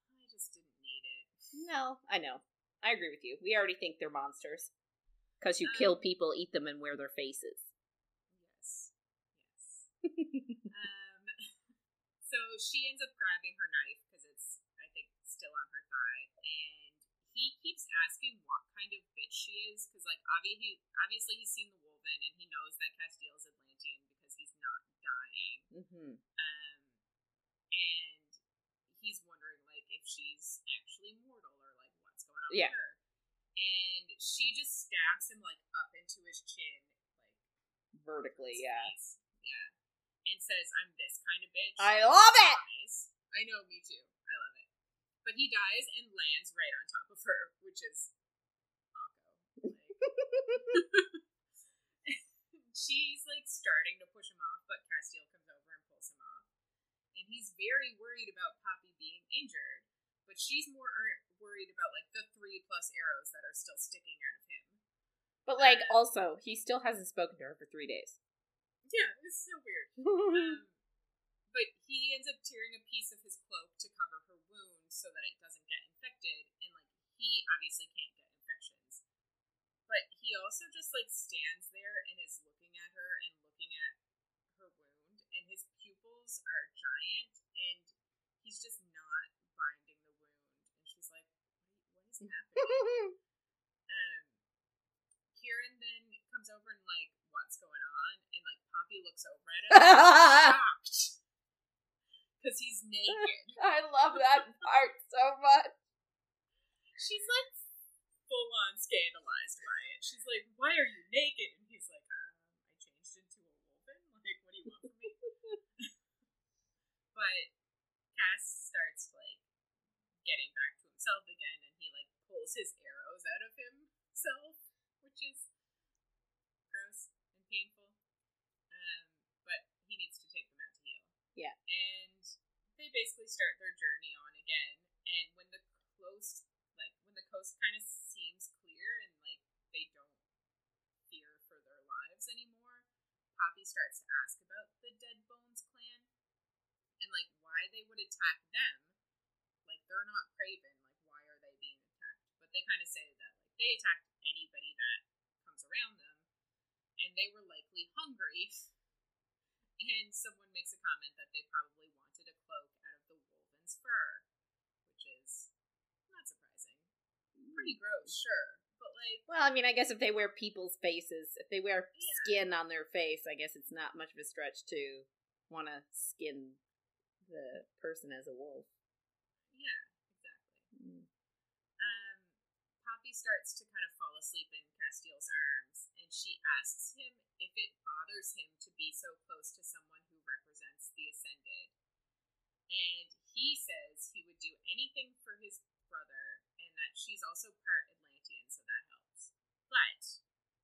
I just didn't need it. No, I know. I agree with you. We already think they're monsters. Because you um, kill people, eat them, and wear their faces. Yes. Yes. um, so she ends up grabbing her knife, because it's, I think, still on her thigh, and he keeps asking what kind of bitch she is, because, like, obviously, obviously he's seen the Wolven, and he knows that Casteel's Atlantean because he's not dying. Mm-hmm. Um, and he's wondering, like, if she's actually mortal, or, like, what's going on yeah. with her. And she just stabs him, like, up into his chin, like... Vertically, yeah. Face. Yeah. And says, I'm this kind of bitch. I love it! Dies. I know, me too. I love it. But he dies and lands right on top of her, which is awful. Like, she's, like, starting to push him off, but Casteel comes over and pulls him off. And he's very worried about Poppy being injured, but she's more er- worried about, like, the three plus arrows that are still sticking out of him. But, like, um, also, he still hasn't spoken to her for three days. Yeah, it's so weird. um, but he ends up tearing a piece of his cloak to cover her wound, so that it doesn't get infected, and, like, he obviously can't get infections. But he also just, like, stands there and is looking at her and looking at her wound, and his pupils are giant, and he's just not binding the wound. And she's like, what is happening? um, Kieran then comes over and, like, what's going on? And, like, Poppy looks over at him and is shocked. Because he's naked. I love that part so much. She's, like, full-on scandalized by it. She's like, why are you naked? And he's like, um, I changed into a wolven. Like, what do you want from me? But Cass starts, like, getting back to himself again, and he, like, pulls his arrows out of himself, which is gross and painful. Um, but he needs to take them out to heal. Yeah. And they basically start their journey on again, and when the coast, like, when the coast kind of seems clear and, like, they don't fear for their lives anymore, Poppy starts to ask about the Dead Bones clan, and, like, why they would attack them. Like, they're not Craven, like, why are they being attacked? But they kind of say that, like, they attack anybody that comes around them, and they were likely hungry. And someone makes a comment that they probably wanted a cloak out of the wolven's fur, which is not surprising. Pretty gross, sure. But, like... Well, I mean, I guess if they wear people's faces, if they wear yeah. skin on their face, I guess it's not much of a stretch to want to skin the person as a wolf. Yeah, exactly. Mm. Um, Poppy starts to kind of fall asleep in Casteel's arms, and she asks him if it bothers him to be so close to someone who represents the Ascended. And he says he would do anything for his brother, and that she's also part Atlantean, so that helps. But,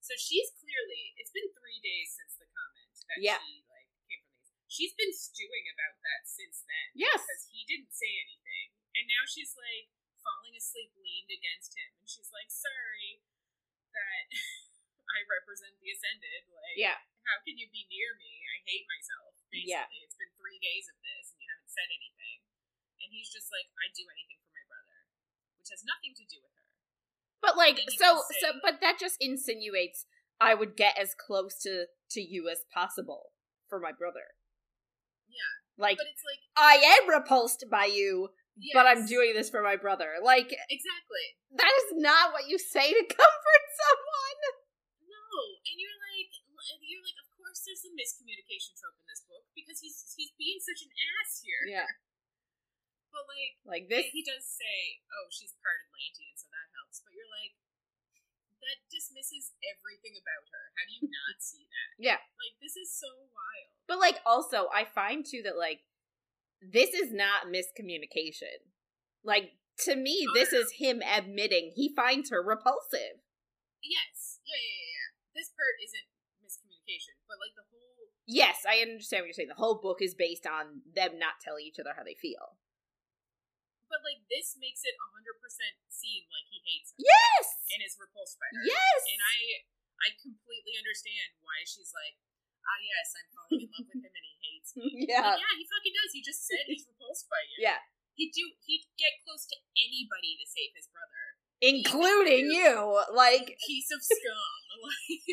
so she's clearly, it's been three days since the comment that yeah. she, like, came from these. She's been stewing about that since then. Yes. Because he didn't say anything. And now she's, like, falling asleep leaned against him, and she's like, sorry that... I represent the Ascended, like, yeah. how can you be near me? I hate myself, basically. Yeah. It's been three days of this, and you haven't said anything. And he's just like, I'd do anything for my brother, which has nothing to do with her. But, like, so, say, so, but that just insinuates I would get as close to, to you as possible for my brother. Yeah. Like, but it's like I am repulsed by you, yes. but I'm doing this for my brother. Like, exactly. That is not what you say to comfort someone. And you're like, you're like, of course there's a miscommunication trope in this book, because he's he's being such an ass here. Yeah. But, like, like this, he does say, oh, she's part Atlantean, so that helps. But you're like, that dismisses everything about her. How do you not see that? Yeah. Like, this is so wild. But, like, also, I find, too, that, like, this is not miscommunication. Like, to me, oh, this no. is him admitting he finds her repulsive. Yes. Yeah, yeah, yeah. This part isn't miscommunication, but, like, the whole... Yes, I understand what you're saying. The whole book is based on them not telling each other how they feel. But, like, this makes it one hundred percent seem like he hates her. Yes! And is repulsed by her. Yes! And I I completely understand why she's like, ah, yes, I'm falling in love with him and he hates me. Yeah. But yeah, he fucking does. He just said he's repulsed by you. Yeah. He'd do, he'd get close to anybody to save his brother. Including you. Like. A piece of scum. Like.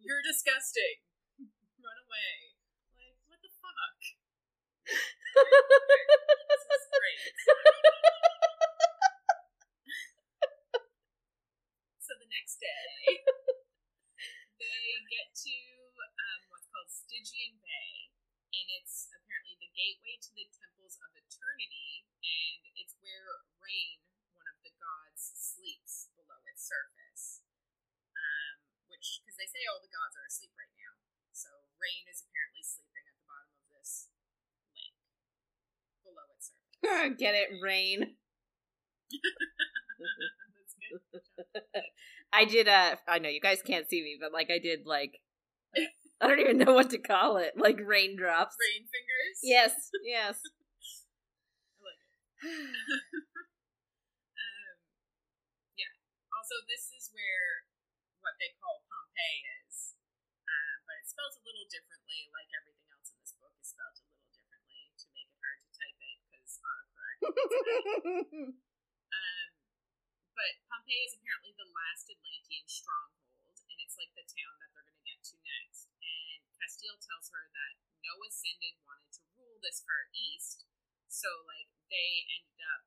You're disgusting. Run away. Like, what the fuck? This is great. So the next day, they get to um, what's called Stygian Bay, and it's apparently the gateway to the Temples of Eternity, and it's where Rain, one of the gods, sleeps below its surface. Um, which, because they say all the gods are asleep right now, so Rain is apparently sleeping at the bottom of this lake below its surface. Get it, Rain. That's good. I did, uh, I know you guys can't see me, but, like, I did, like, I don't even know what to call it. Like, raindrops. Rain fingers? Yes, yes. I like it. um, yeah. Also, this is where what they call Pompay is, uh, but it's spelled a little differently, like everything else in this book is spelled a little differently to make it hard to type it, because autocorrect. um, But Pompay is apparently the last Atlantean stronghold, and it's like the town that they're going to get to next. And Casteel tells her that no Ascended wanted to rule this far east, so like they ended up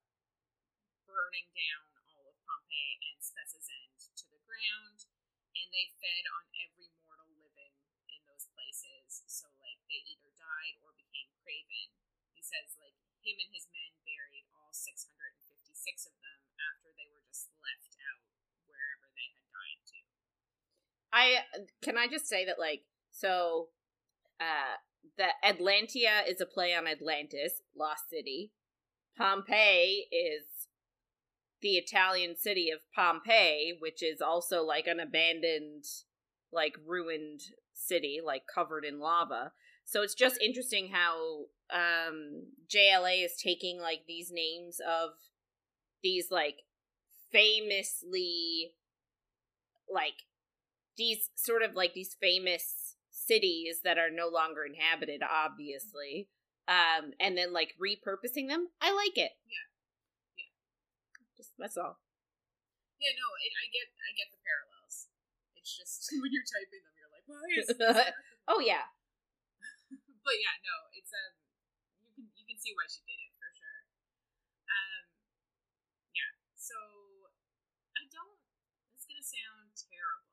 burning down all of Pompay and Spessa's End to the ground, and they fed on every mortal living in those places. So like they either died or became Craven. He says like him and his men buried all six hundred fifty-six of them after they were just left out wherever they had died to. I, can I just say that, like, so, uh, the Atlantia is a play on Atlantis, Lost City. Pompay is the Italian city of Pompay, which is also, like, an abandoned, like, ruined city, like, covered in lava. So it's just interesting how, um, J L A is taking, like, these names of these, like, famously, like, these sort of, like, these famous cities that are no longer inhabited, obviously, um, and then, like, repurposing them. I like it. Yeah. Yeah. Just, that's all. Yeah, no, it, I get I get the parallels. It's just, when you're typing them, you're like, why is this? Oh, yeah. But, yeah, no, it's, um, you can, you can see why she did it, for sure. Um, So, I don't, it's going to sound terrible,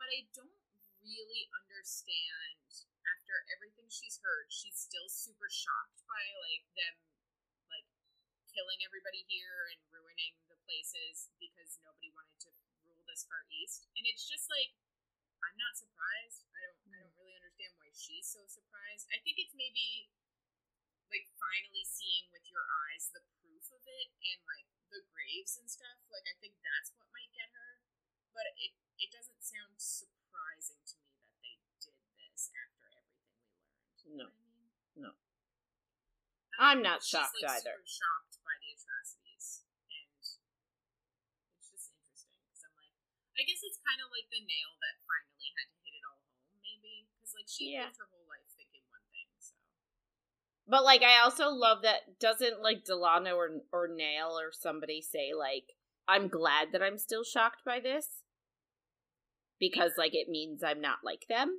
but I don't really understand, after everything she's heard, she's still super shocked by, like, them, like, killing everybody here and ruining the places because nobody wanted to rule this far east. And it's just, like, I'm not surprised. I don't, I don't really understand why she's so surprised. I think it's maybe, like, finally seeing with your eyes the proof of it and, like, the graves and stuff, like, I think that's what might get her, but it it doesn't sound surprising to me that they did this after everything we learned. No, no. Um, I'm not shocked just, like, either. I'm super shocked by the atrocities, and it's just interesting, because I'm like, I guess it's kind of like the nail that finally had to hit it all home, maybe, because, like, she yeah. lived her whole life thinking one thing, so. But, like, I also love that, doesn't, like, Delano or or Niall or somebody say, like, I'm glad that I'm still shocked by this? Because, like, it means I'm not like them?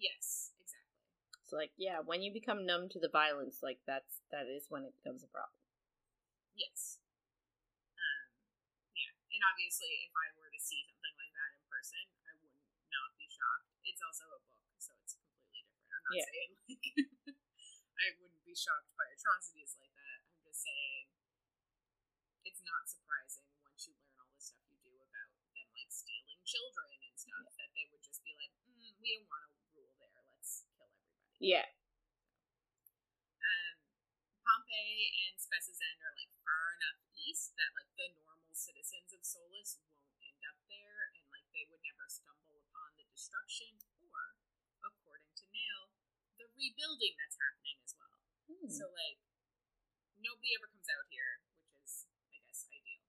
Yes, exactly. So, like, yeah, when you become numb to the violence, like, that's, that is when it becomes a problem. Yes. Um, yeah, and obviously, if I were to see something like that in person, I would not be shocked. It's also a book, so it's completely different. I'm not yeah. saying, like... I wouldn't be shocked by atrocities like that. I'm just saying it's not surprising once you learn all the stuff you do about them, like, stealing children and stuff, yeah. that they would just be like, mm, we don't want to rule there. Let's kill everybody. Yeah. Um, Pompay and Spessa's End are, like, far enough east that, like, the normal citizens of Solis won't end up there, and, like, they would never stumble upon the destruction or, according to Niall, the rebuilding that's happening as well. Hmm. So, like, nobody ever comes out here, which is, I guess, ideal.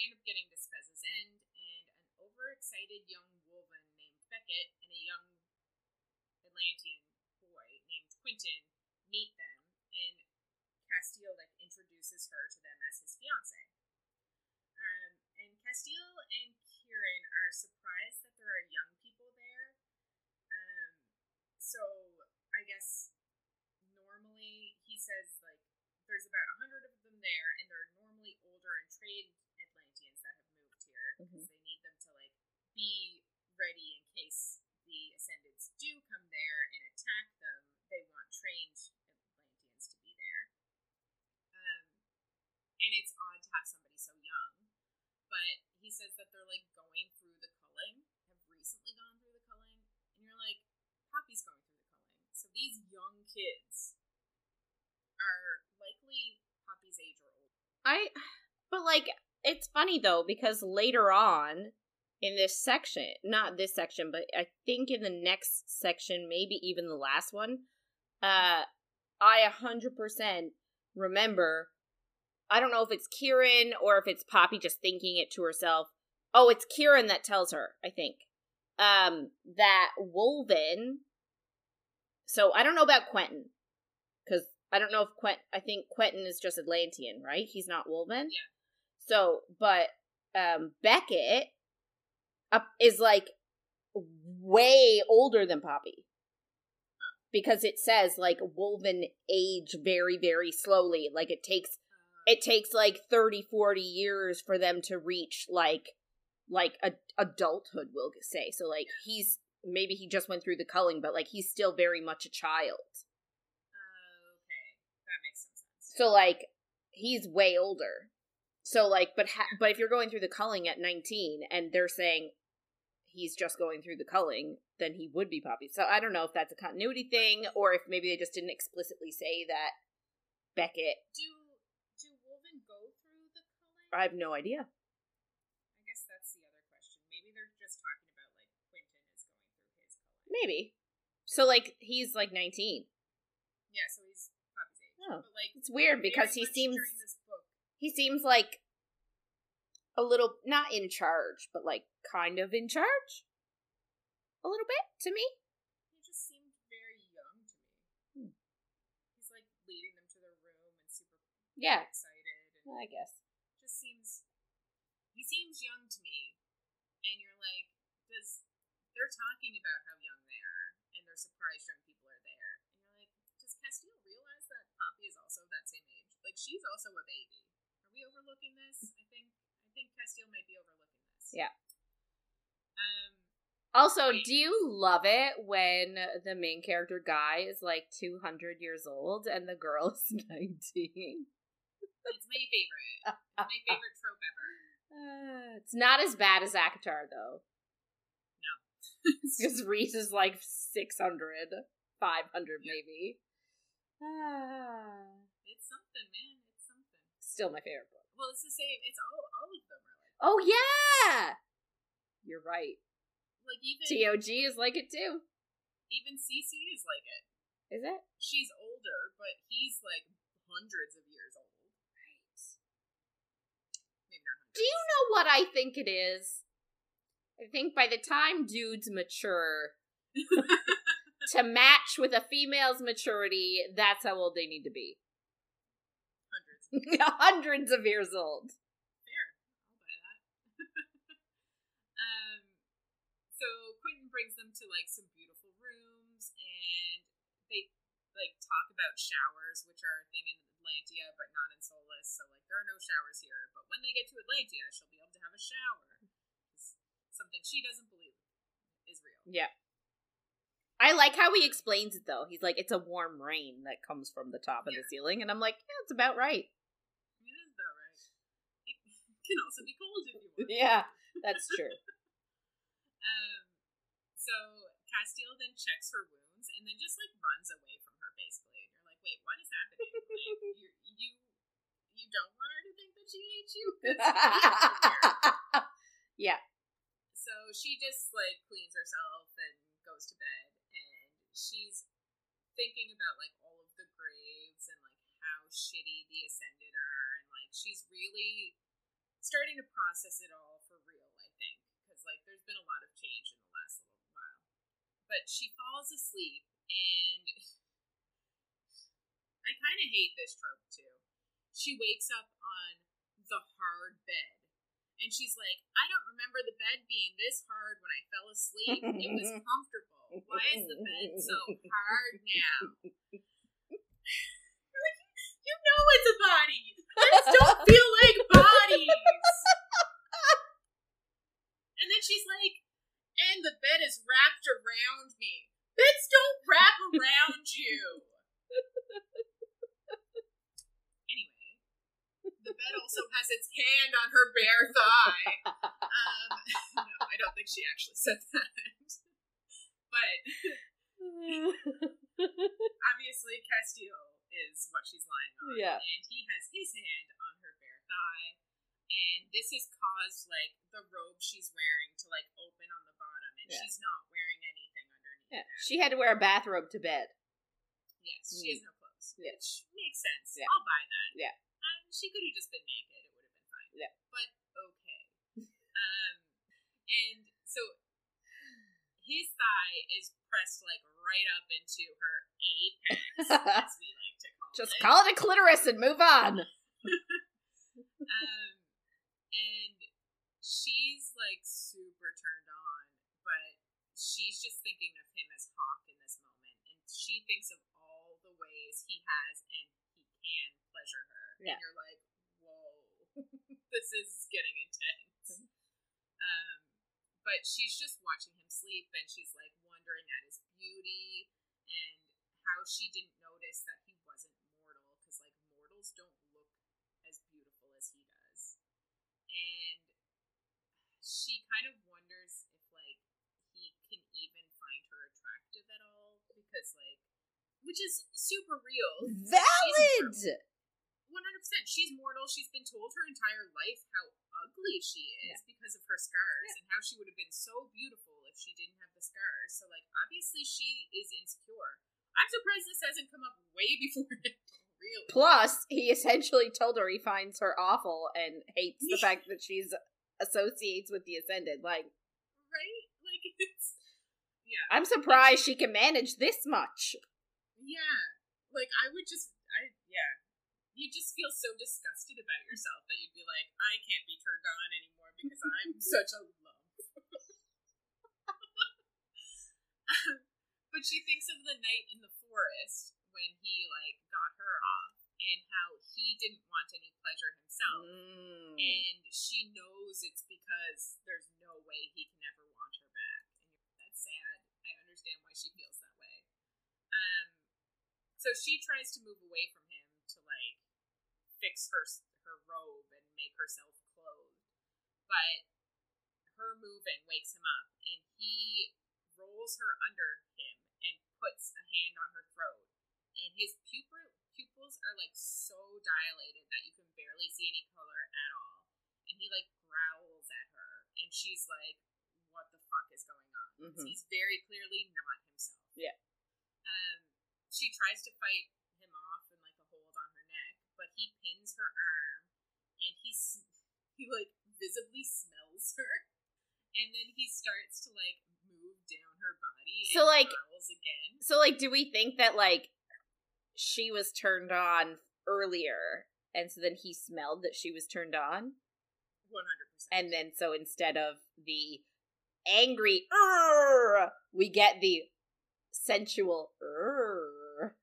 they end up getting to Spessa's End, and an overexcited young Wolven named Beckett and a young Atlantean boy named Quinton meet them, and Casteel like introduces her to them as his fiancée. Um, and Casteel and Kieran are surprised that there are young people there. Um, so I guess normally he says like, there's about a hundred of them there, and they're normally older and trained Atlanteans that have moved here because mm-hmm. they need them to like be ready in case the Ascendeds do come there and attack them. They want trained Atlanteans to be there. Um, and it's odd to have somebody so young, but he says that they're like going through the culling, have recently gone through the culling, and you're like, Poppy's going through the culling, so these young kids are likely Poppy's age or older. I, but like, it's funny though, because later on in this section, not this section, but I think in the next section, maybe even the last one, uh, I one hundred percent remember, I don't know if it's Kieran or if it's Poppy just thinking it to herself. Oh, it's Kieran that tells her, I think, um, that Wolven, so I don't know about Quentin, because I don't know if Quentin, I think Quentin is just Atlantean, right? He's not Wolven. Yeah. So, but um, Beckett uh, is like way older than Poppy. Huh. Because it says like Wolven age very, very slowly. Like it takes, it takes like thirty, forty years for them to reach like, like a, adulthood, we'll say. So like yeah. he's, maybe he just went through the culling, but like he's still very much a child. So, like, he's way older. So, like, but ha- but if you're going through the culling at nineteen and they're saying he's just going through the culling, then he would be Poppy. So, I don't know if that's a continuity thing or if maybe they just didn't explicitly say that Beckett... Do, do Wolven go through the culling? I have no idea. I guess that's the other question. Maybe they're just talking about, like, Quinton is going through his culling. Maybe. So, like, he's, like, nineteen. Yeah, so he's... Oh. But like, it's weird because he seems he seems like a little not in charge, but like kind of in charge a little bit to me. He just seemed very young to me. Hmm. He's like leading them to their room and super yeah. excited. And well, I guess just seems he seems young to me, and you're like, does they're talking about how young they are, and they're surprised young people are there, and you're like, does Casteel realize that Poppy is also that same age? Like, she's also a baby. Are we overlooking this? I think I think Casteel might be overlooking this. Yeah. Um. Also, do you love it when the main character guy is like two hundred years old and the girl is nineteen? It's my favorite. It's my favorite trope ever. Uh, it's not as bad as ACOTAR, though. No. Because Reese is like six hundred, five hundred yeah. maybe. Ah. It's something, man. It's something. Still my favorite book. Well, it's the same. It's all all of them are like that. Oh, yeah! You're right. Like even T O G is like it, too. Even C C is like it. Is it? She's older, but he's, like, hundreds of years old. Right. Maybe not hundreds. Do you know what I think it is? I think by the time dudes mature... to match with a female's maturity, that's how old they need to be. Hundreds. Hundreds of years old. Fair. I'll buy that. um, so Quinton brings them to, like, some beautiful rooms, and they, like, talk about showers, which are a thing in Atlantia, but not in Solis, so, like, there are no showers here. But when they get to Atlantia, she'll be able to have a shower. It's something she doesn't believe is real. Yeah. I like how he explains it, though. He's like, it's a warm rain that comes from the top of yeah. the ceiling. And I'm like, yeah, it's about right. It is about right. It can also be cold if you want. Yeah, that's true. um, so Casteel then checks her wounds and then just, like, runs away from her, basically. And you're like, wait, what is happening? Like, you, you you don't want her to think that she hates you? Yeah. So she just, like, cleans herself and goes to bed. She's thinking about, like, all of the graves and, like, how shitty the Ascended are. And, like, she's really starting to process it all for real, I think, because like there's been a lot of change in the last little while. But she falls asleep, and I kind of hate this trope too. She wakes up on the hard bed, and she's like, I don't remember the bed being this hard when I fell asleep. It was comfortable. Why is the bed so hard now? You're like, you know it's a body. Beds don't feel like bodies. And then she's like, and the bed is wrapped around me. Beds don't wrap around you. Anyway, the bed also has its hand on her bare thigh. Um, no, I don't think she actually said that. But obviously Casteel is what she's lying on. Yeah. And he has his hand on her bare thigh. And this has caused, like, the robe she's wearing to, like, open on the bottom. And yeah. she's not wearing anything underneath yeah. that. She had to wear a bathrobe to bed. Yes, she mm. has no clothes. Yeah. Which makes sense. Yeah. I'll buy that. Yeah. Um, she could have just been naked. It would have been fine. Yeah. But, okay. um, and so his thigh is pressed, like, right up into her apex, as we like to call just it. Just call it a clitoris and move on. um. And she's, like, super turned on, but she's just thinking of him as Hawk in this moment. And she thinks of all the ways he has and he can pleasure her. Yeah. And you're like, whoa, this is getting intense. Um, but she's just watching him sleep, and she's, like, wondering at his beauty and how she didn't notice that he wasn't mortal. Because, like, mortals don't look as beautiful as he does. And she kind of wonders if, like, he can even find her attractive at all, because, like, which is super real. Valid! one hundred percent. She's mortal. She's been told her entire life how ugly she is yeah. because of her scars yeah. and how she would have been so beautiful if she didn't have the scars. So, like, obviously she is insecure. I'm surprised this hasn't come up way before it. Really? Plus, he essentially told her he finds her awful and hates the fact that she's associates with the Ascended. Like, right? Like, it's yeah. I'm surprised she can manage this much. Yeah, like I would just, I yeah, you just feel so disgusted about yourself that you'd be like, I can't be turned on anymore because I'm such a lump. um, but she thinks of the night in the forest. When he, like, got her off, and how he didn't want any pleasure himself. Mm. And she knows it's because there's no way he can ever want her back. And that's sad. I understand why she feels that way. Um, so she tries to move away from him to, like, fix her, her robe and make herself clothed. But her moving wakes him up, and he rolls her under him and puts a hand on her throat. And his pupil, pupils are, like, so dilated that you can barely see any color at all. And he, like, growls at her. And she's like, what the fuck is going on? Mm-hmm. He's very clearly not himself. Yeah. Um, she tries to fight him off with, like, a hold on her neck. But he pins her arm. And he, he like, visibly smells her. And then he starts to, like, move down her body. So, and like, growls again. So, like, do we think that, like, she was turned on earlier, and so then he smelled that she was turned on? one hundred percent. And then so instead of the angry err, we get the sensual err.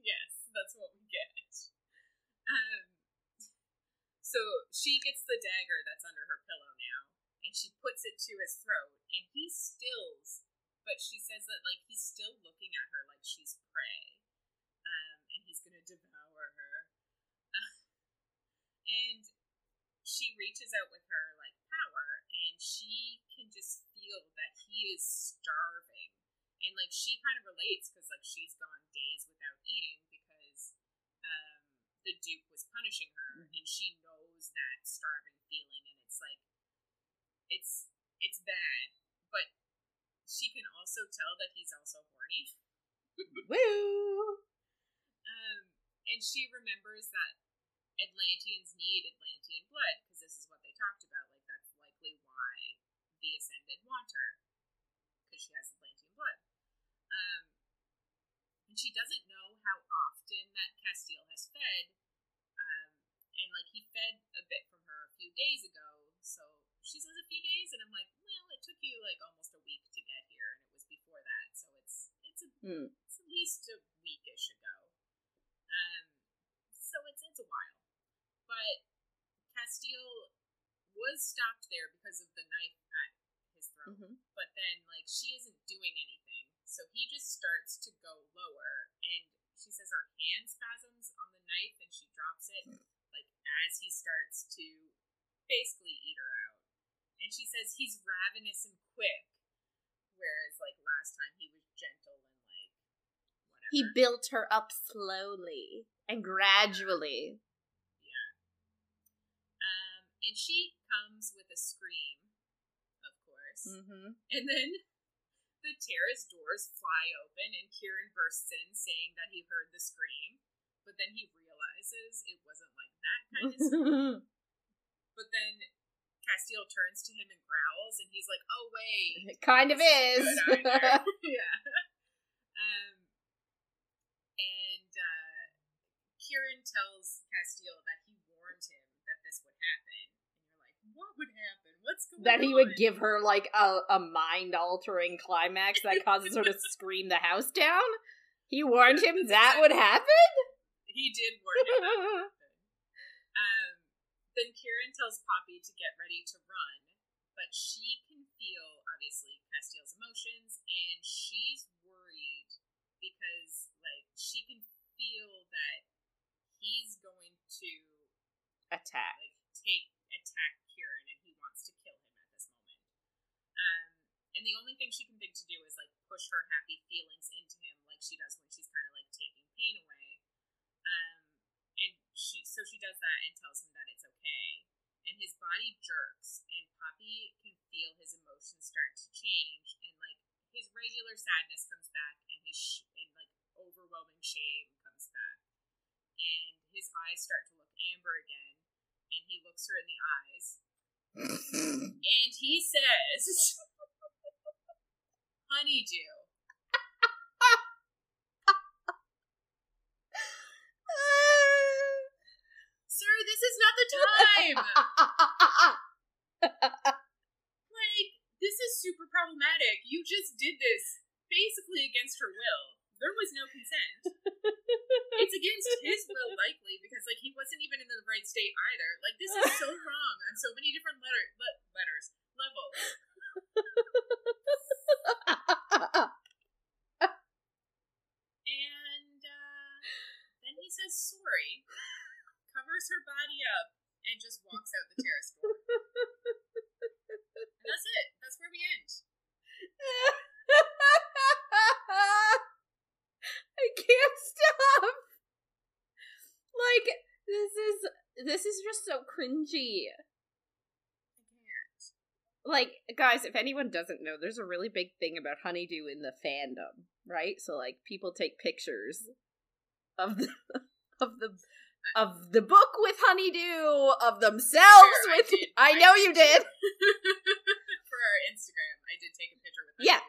Yes, that's what we get. Um, so she gets the dagger that's under her pillow now, and she puts it to his throat, and he stills, but she says that, like, he's still looking at her like she's prey. Um, and he's going to devour her. And she reaches out with her, like, power, and she can just feel that he is starving. And, like, she kind of relates because, like, she's gone days without eating because um, the Duke was punishing her, mm-hmm. and she knows that starving feeling, and it's, like, it's it's bad, but she can also tell that he's also horny. Woo! Um, and she remembers that Atlanteans need Atlantean blood, because this is what they talked about. Like, that's likely why the Ascended want her, because she has Atlantean blood. Um, and she doesn't know how often that Casteel has fed. Um, and, like, he fed a bit from her a few days ago, so she says a few days, and I'm like, well, it took you, like, almost a week to get here, and it was before that, so it's it's, a, mm. it's at least a weekish ago. Um, so it's it's a while. But Casteel was stopped there because of the knife at his throat, mm-hmm. but then, like, she isn't doing anything, so he just starts to go lower, and she says her hand spasms on the knife, and she drops it, like, as he starts to basically eat her out. And she says he's ravenous and quick, whereas, like, last time he was gentle and, like, whatever. He built her up slowly and gradually. Yeah. Um, and she comes with a scream, of course. Mm-hmm. And then the terrace doors fly open, and Kieran bursts in, saying that he heard the scream, but then he realizes it wasn't like that kind of scream. But then Casteel turns to him and growls, and he's like, "Oh wait, it kind of is." Yeah. Um, and uh, Kieran tells Casteel that he warned him that this would happen. What would happen? What's going on? That he would give her, like, a, a mind-altering climax that causes her to scream the house down? He warned him that would happen? He did warn him that would happen. Um, then Kieran tells Poppy to get ready to run, but she can feel, obviously, Casteel's emotions, and she's worried because, like, she can feel that he's going to attack. Like, take attack Kieran, and he wants to kill him at this moment. Um, and the only thing she can think to do is, like, push her happy feelings into him, like she does when she's kind of, like, taking pain away. Um, and she, so she does that and tells him that it's okay. And his body jerks, and Poppy can feel his emotions start to change, and, like, his regular sadness comes back, and his, sh- and, like, overwhelming shame comes back. And his eyes start to look amber again. And he looks her in the eyes. And he says, "Honeydew." Sir, this is not the time. Like, this is super problematic. You just did this basically against her will. There was no consent. It's against his will, likely, because, like, he wasn't even in the right state either. Like, this is so wrong on so many different letter- le- letters, levels. And uh, then he says sorry, covers her body up, and just walks out the terrace door. And that's it. That's where we end. I can't stop. Like, this is this is just so cringy. I can't. Like, guys, if anyone doesn't know, there's a really big thing about honeydew in the fandom, right? So, like, people take pictures of the of the of the book with honeydew, of themselves sure, with. I, I know I you did. For our Instagram, I did take a picture with honeydew. Yeah.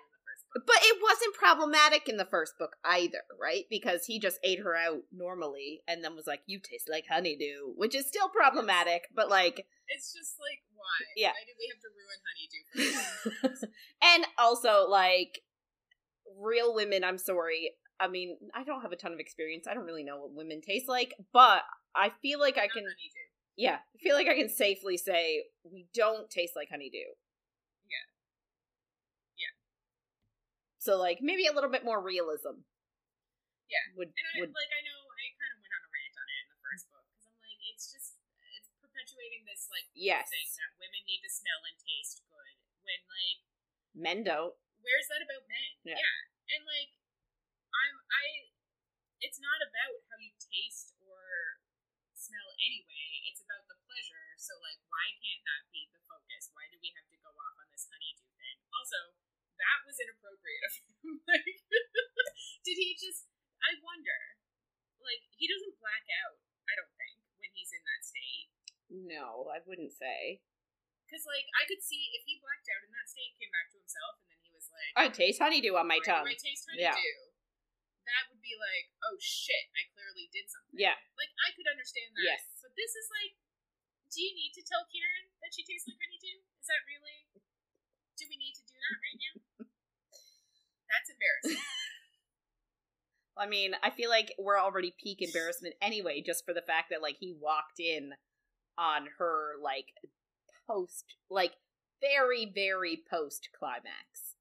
But it wasn't problematic in the first book either, right? Because he just ate her out normally and then was like, "You taste like honeydew," which is still problematic, but, like... It's just, like, why? Yeah. Why did we have to ruin honeydew for that? And also, like, real women, I'm sorry. I mean, I don't have a ton of experience. I don't really know what women taste like, but I feel like I Not can... honeydew. Yeah. I feel like I can safely say we don't taste like honeydew. So, like, maybe a little bit more realism. Yeah. Would, and, I, would... like, I know I kind of went on a rant on it in the first book. Because I'm like, it's just, it's perpetuating this, like, yes. thing that women need to smell and taste good. When, like... Men don't. Where's that about men? Yeah. yeah. And, like, I'm, I... It's not about how you taste or smell anyway. It's about the pleasure. So, like, why can't that be the focus? Why do we have to go off on this honeydew thing? Also... That was inappropriate of him. Like, did he just... I wonder. Like, he doesn't black out, I don't think, when he's in No, I wouldn't say. Because, like, I could see if he blacked out in that state, came back to himself, and then he was like... I taste honeydew on my right, tongue. I taste honeydew. Yeah. That would be like, oh shit, I clearly did something. Yeah. Like, I could understand that. Yes. But this is like, do you need to tell Kieran that she tastes like honeydew? Is that really... Do we need to do that right now? That's embarrassing. I mean, I feel like we're already peak embarrassment anyway, just for the fact that, like, he walked in on her, like, post, like, very, very post-climax.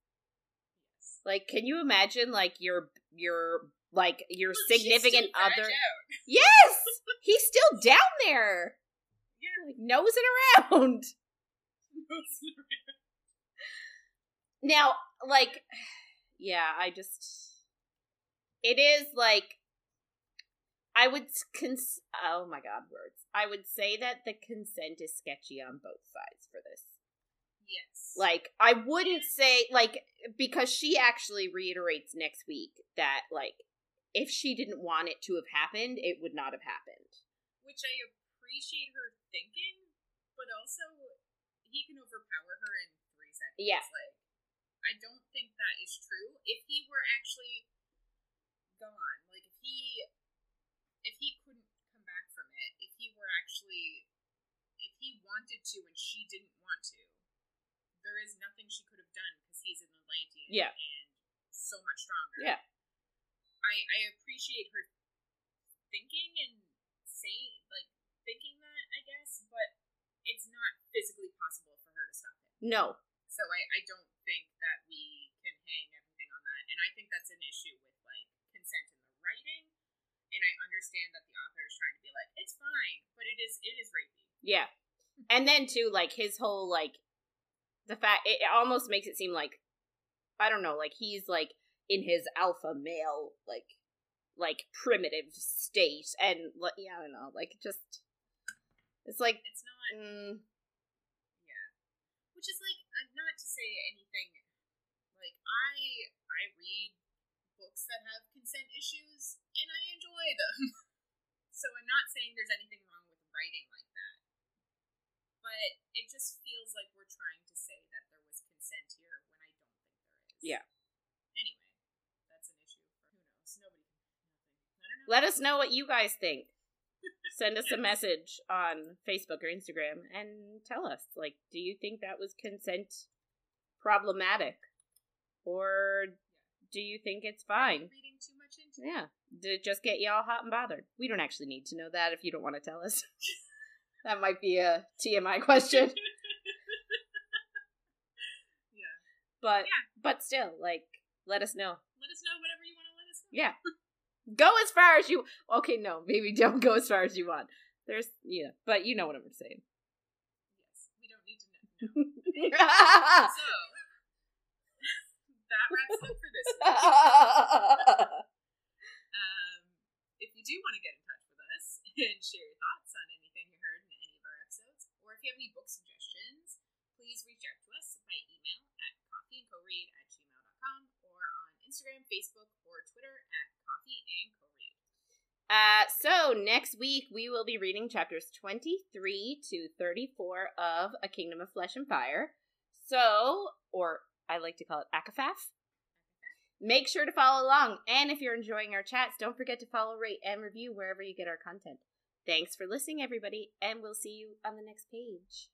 Yes. Like, can you imagine, like, your, your, like, your Look, significant other? Yes! He's still down there! Yeah. Like, nosing around! Nosing around. Now, like, yeah, I just... It is, like, I would, cons- oh my god, words. I would say that the consent is sketchy on both sides for this. Yes. Like, I wouldn't say, like, because she actually reiterates next week that, like, if she didn't want it to have happened, it would not have happened. Which I appreciate her thinking, but also, he can overpower her in three seconds. Yeah. Like, I don't think that is true. If he were actually... gone, like if he if he couldn't come back from it, if he were actually if he wanted to and she didn't want to, there is nothing she could have done because he's an Atlantean, yeah, and so much stronger. Yeah, I I appreciate her thinking and saying, like, thinking that, I guess, but it's not physically possible for her to stop it. No. So I I don't think that we can hang everything on that, and I think that's an issue with, like, consent in the writing, and I understand that the author is trying to be like, it's fine, but it is it is rapey. Yeah. And then too, like, his whole, like, the fact it almost makes it seem like, I don't know, like, he's like in his alpha male, like like primitive state, and yeah, I don't know, like, just it's like it's not mm, yeah, which is like, not to say anything, like, I I read books that have consent issues, and I enjoy them. So I'm not saying there's anything wrong with writing like that. But it just feels like we're trying to say that there was consent here when I don't think there is. Yeah. Anyway, that's an issue for who knows. Nobody can I don't know. Let us know what you guys think. Send us a message on Facebook or Instagram and tell us, like, do you think that was consent problematic? Or... do you think it's fine? Reading too much into yeah. To just get y'all hot and bothered. We don't actually need to know that if you don't want to tell us. That might be a T M I question. Yeah. But yeah. But still, like, let us know. Let us know whatever you want to let us know. Yeah. Go as far as you... Okay, no, maybe don't go as far as you want. There's... Yeah. But you know what I'm saying. Yes. We don't need to know. No. So... that wraps up for this week. um, if you do want to get in touch with us and share your thoughts on anything you heard in any of our episodes, or if you have any book suggestions, please reach out to us by email at coffeeandcoread at gmail dot com or on Instagram, Facebook, or Twitter at coffeeandcoread. Uh, so next week we will be reading chapters twenty-three to thirty-four of A Kingdom of Flesh and Fire. So, or... I like to call it A K F F. Make sure to follow along. And if you're enjoying our chats, don't forget to follow, rate, and review wherever you get our content. Thanks for listening, everybody, and we'll see you on the next page.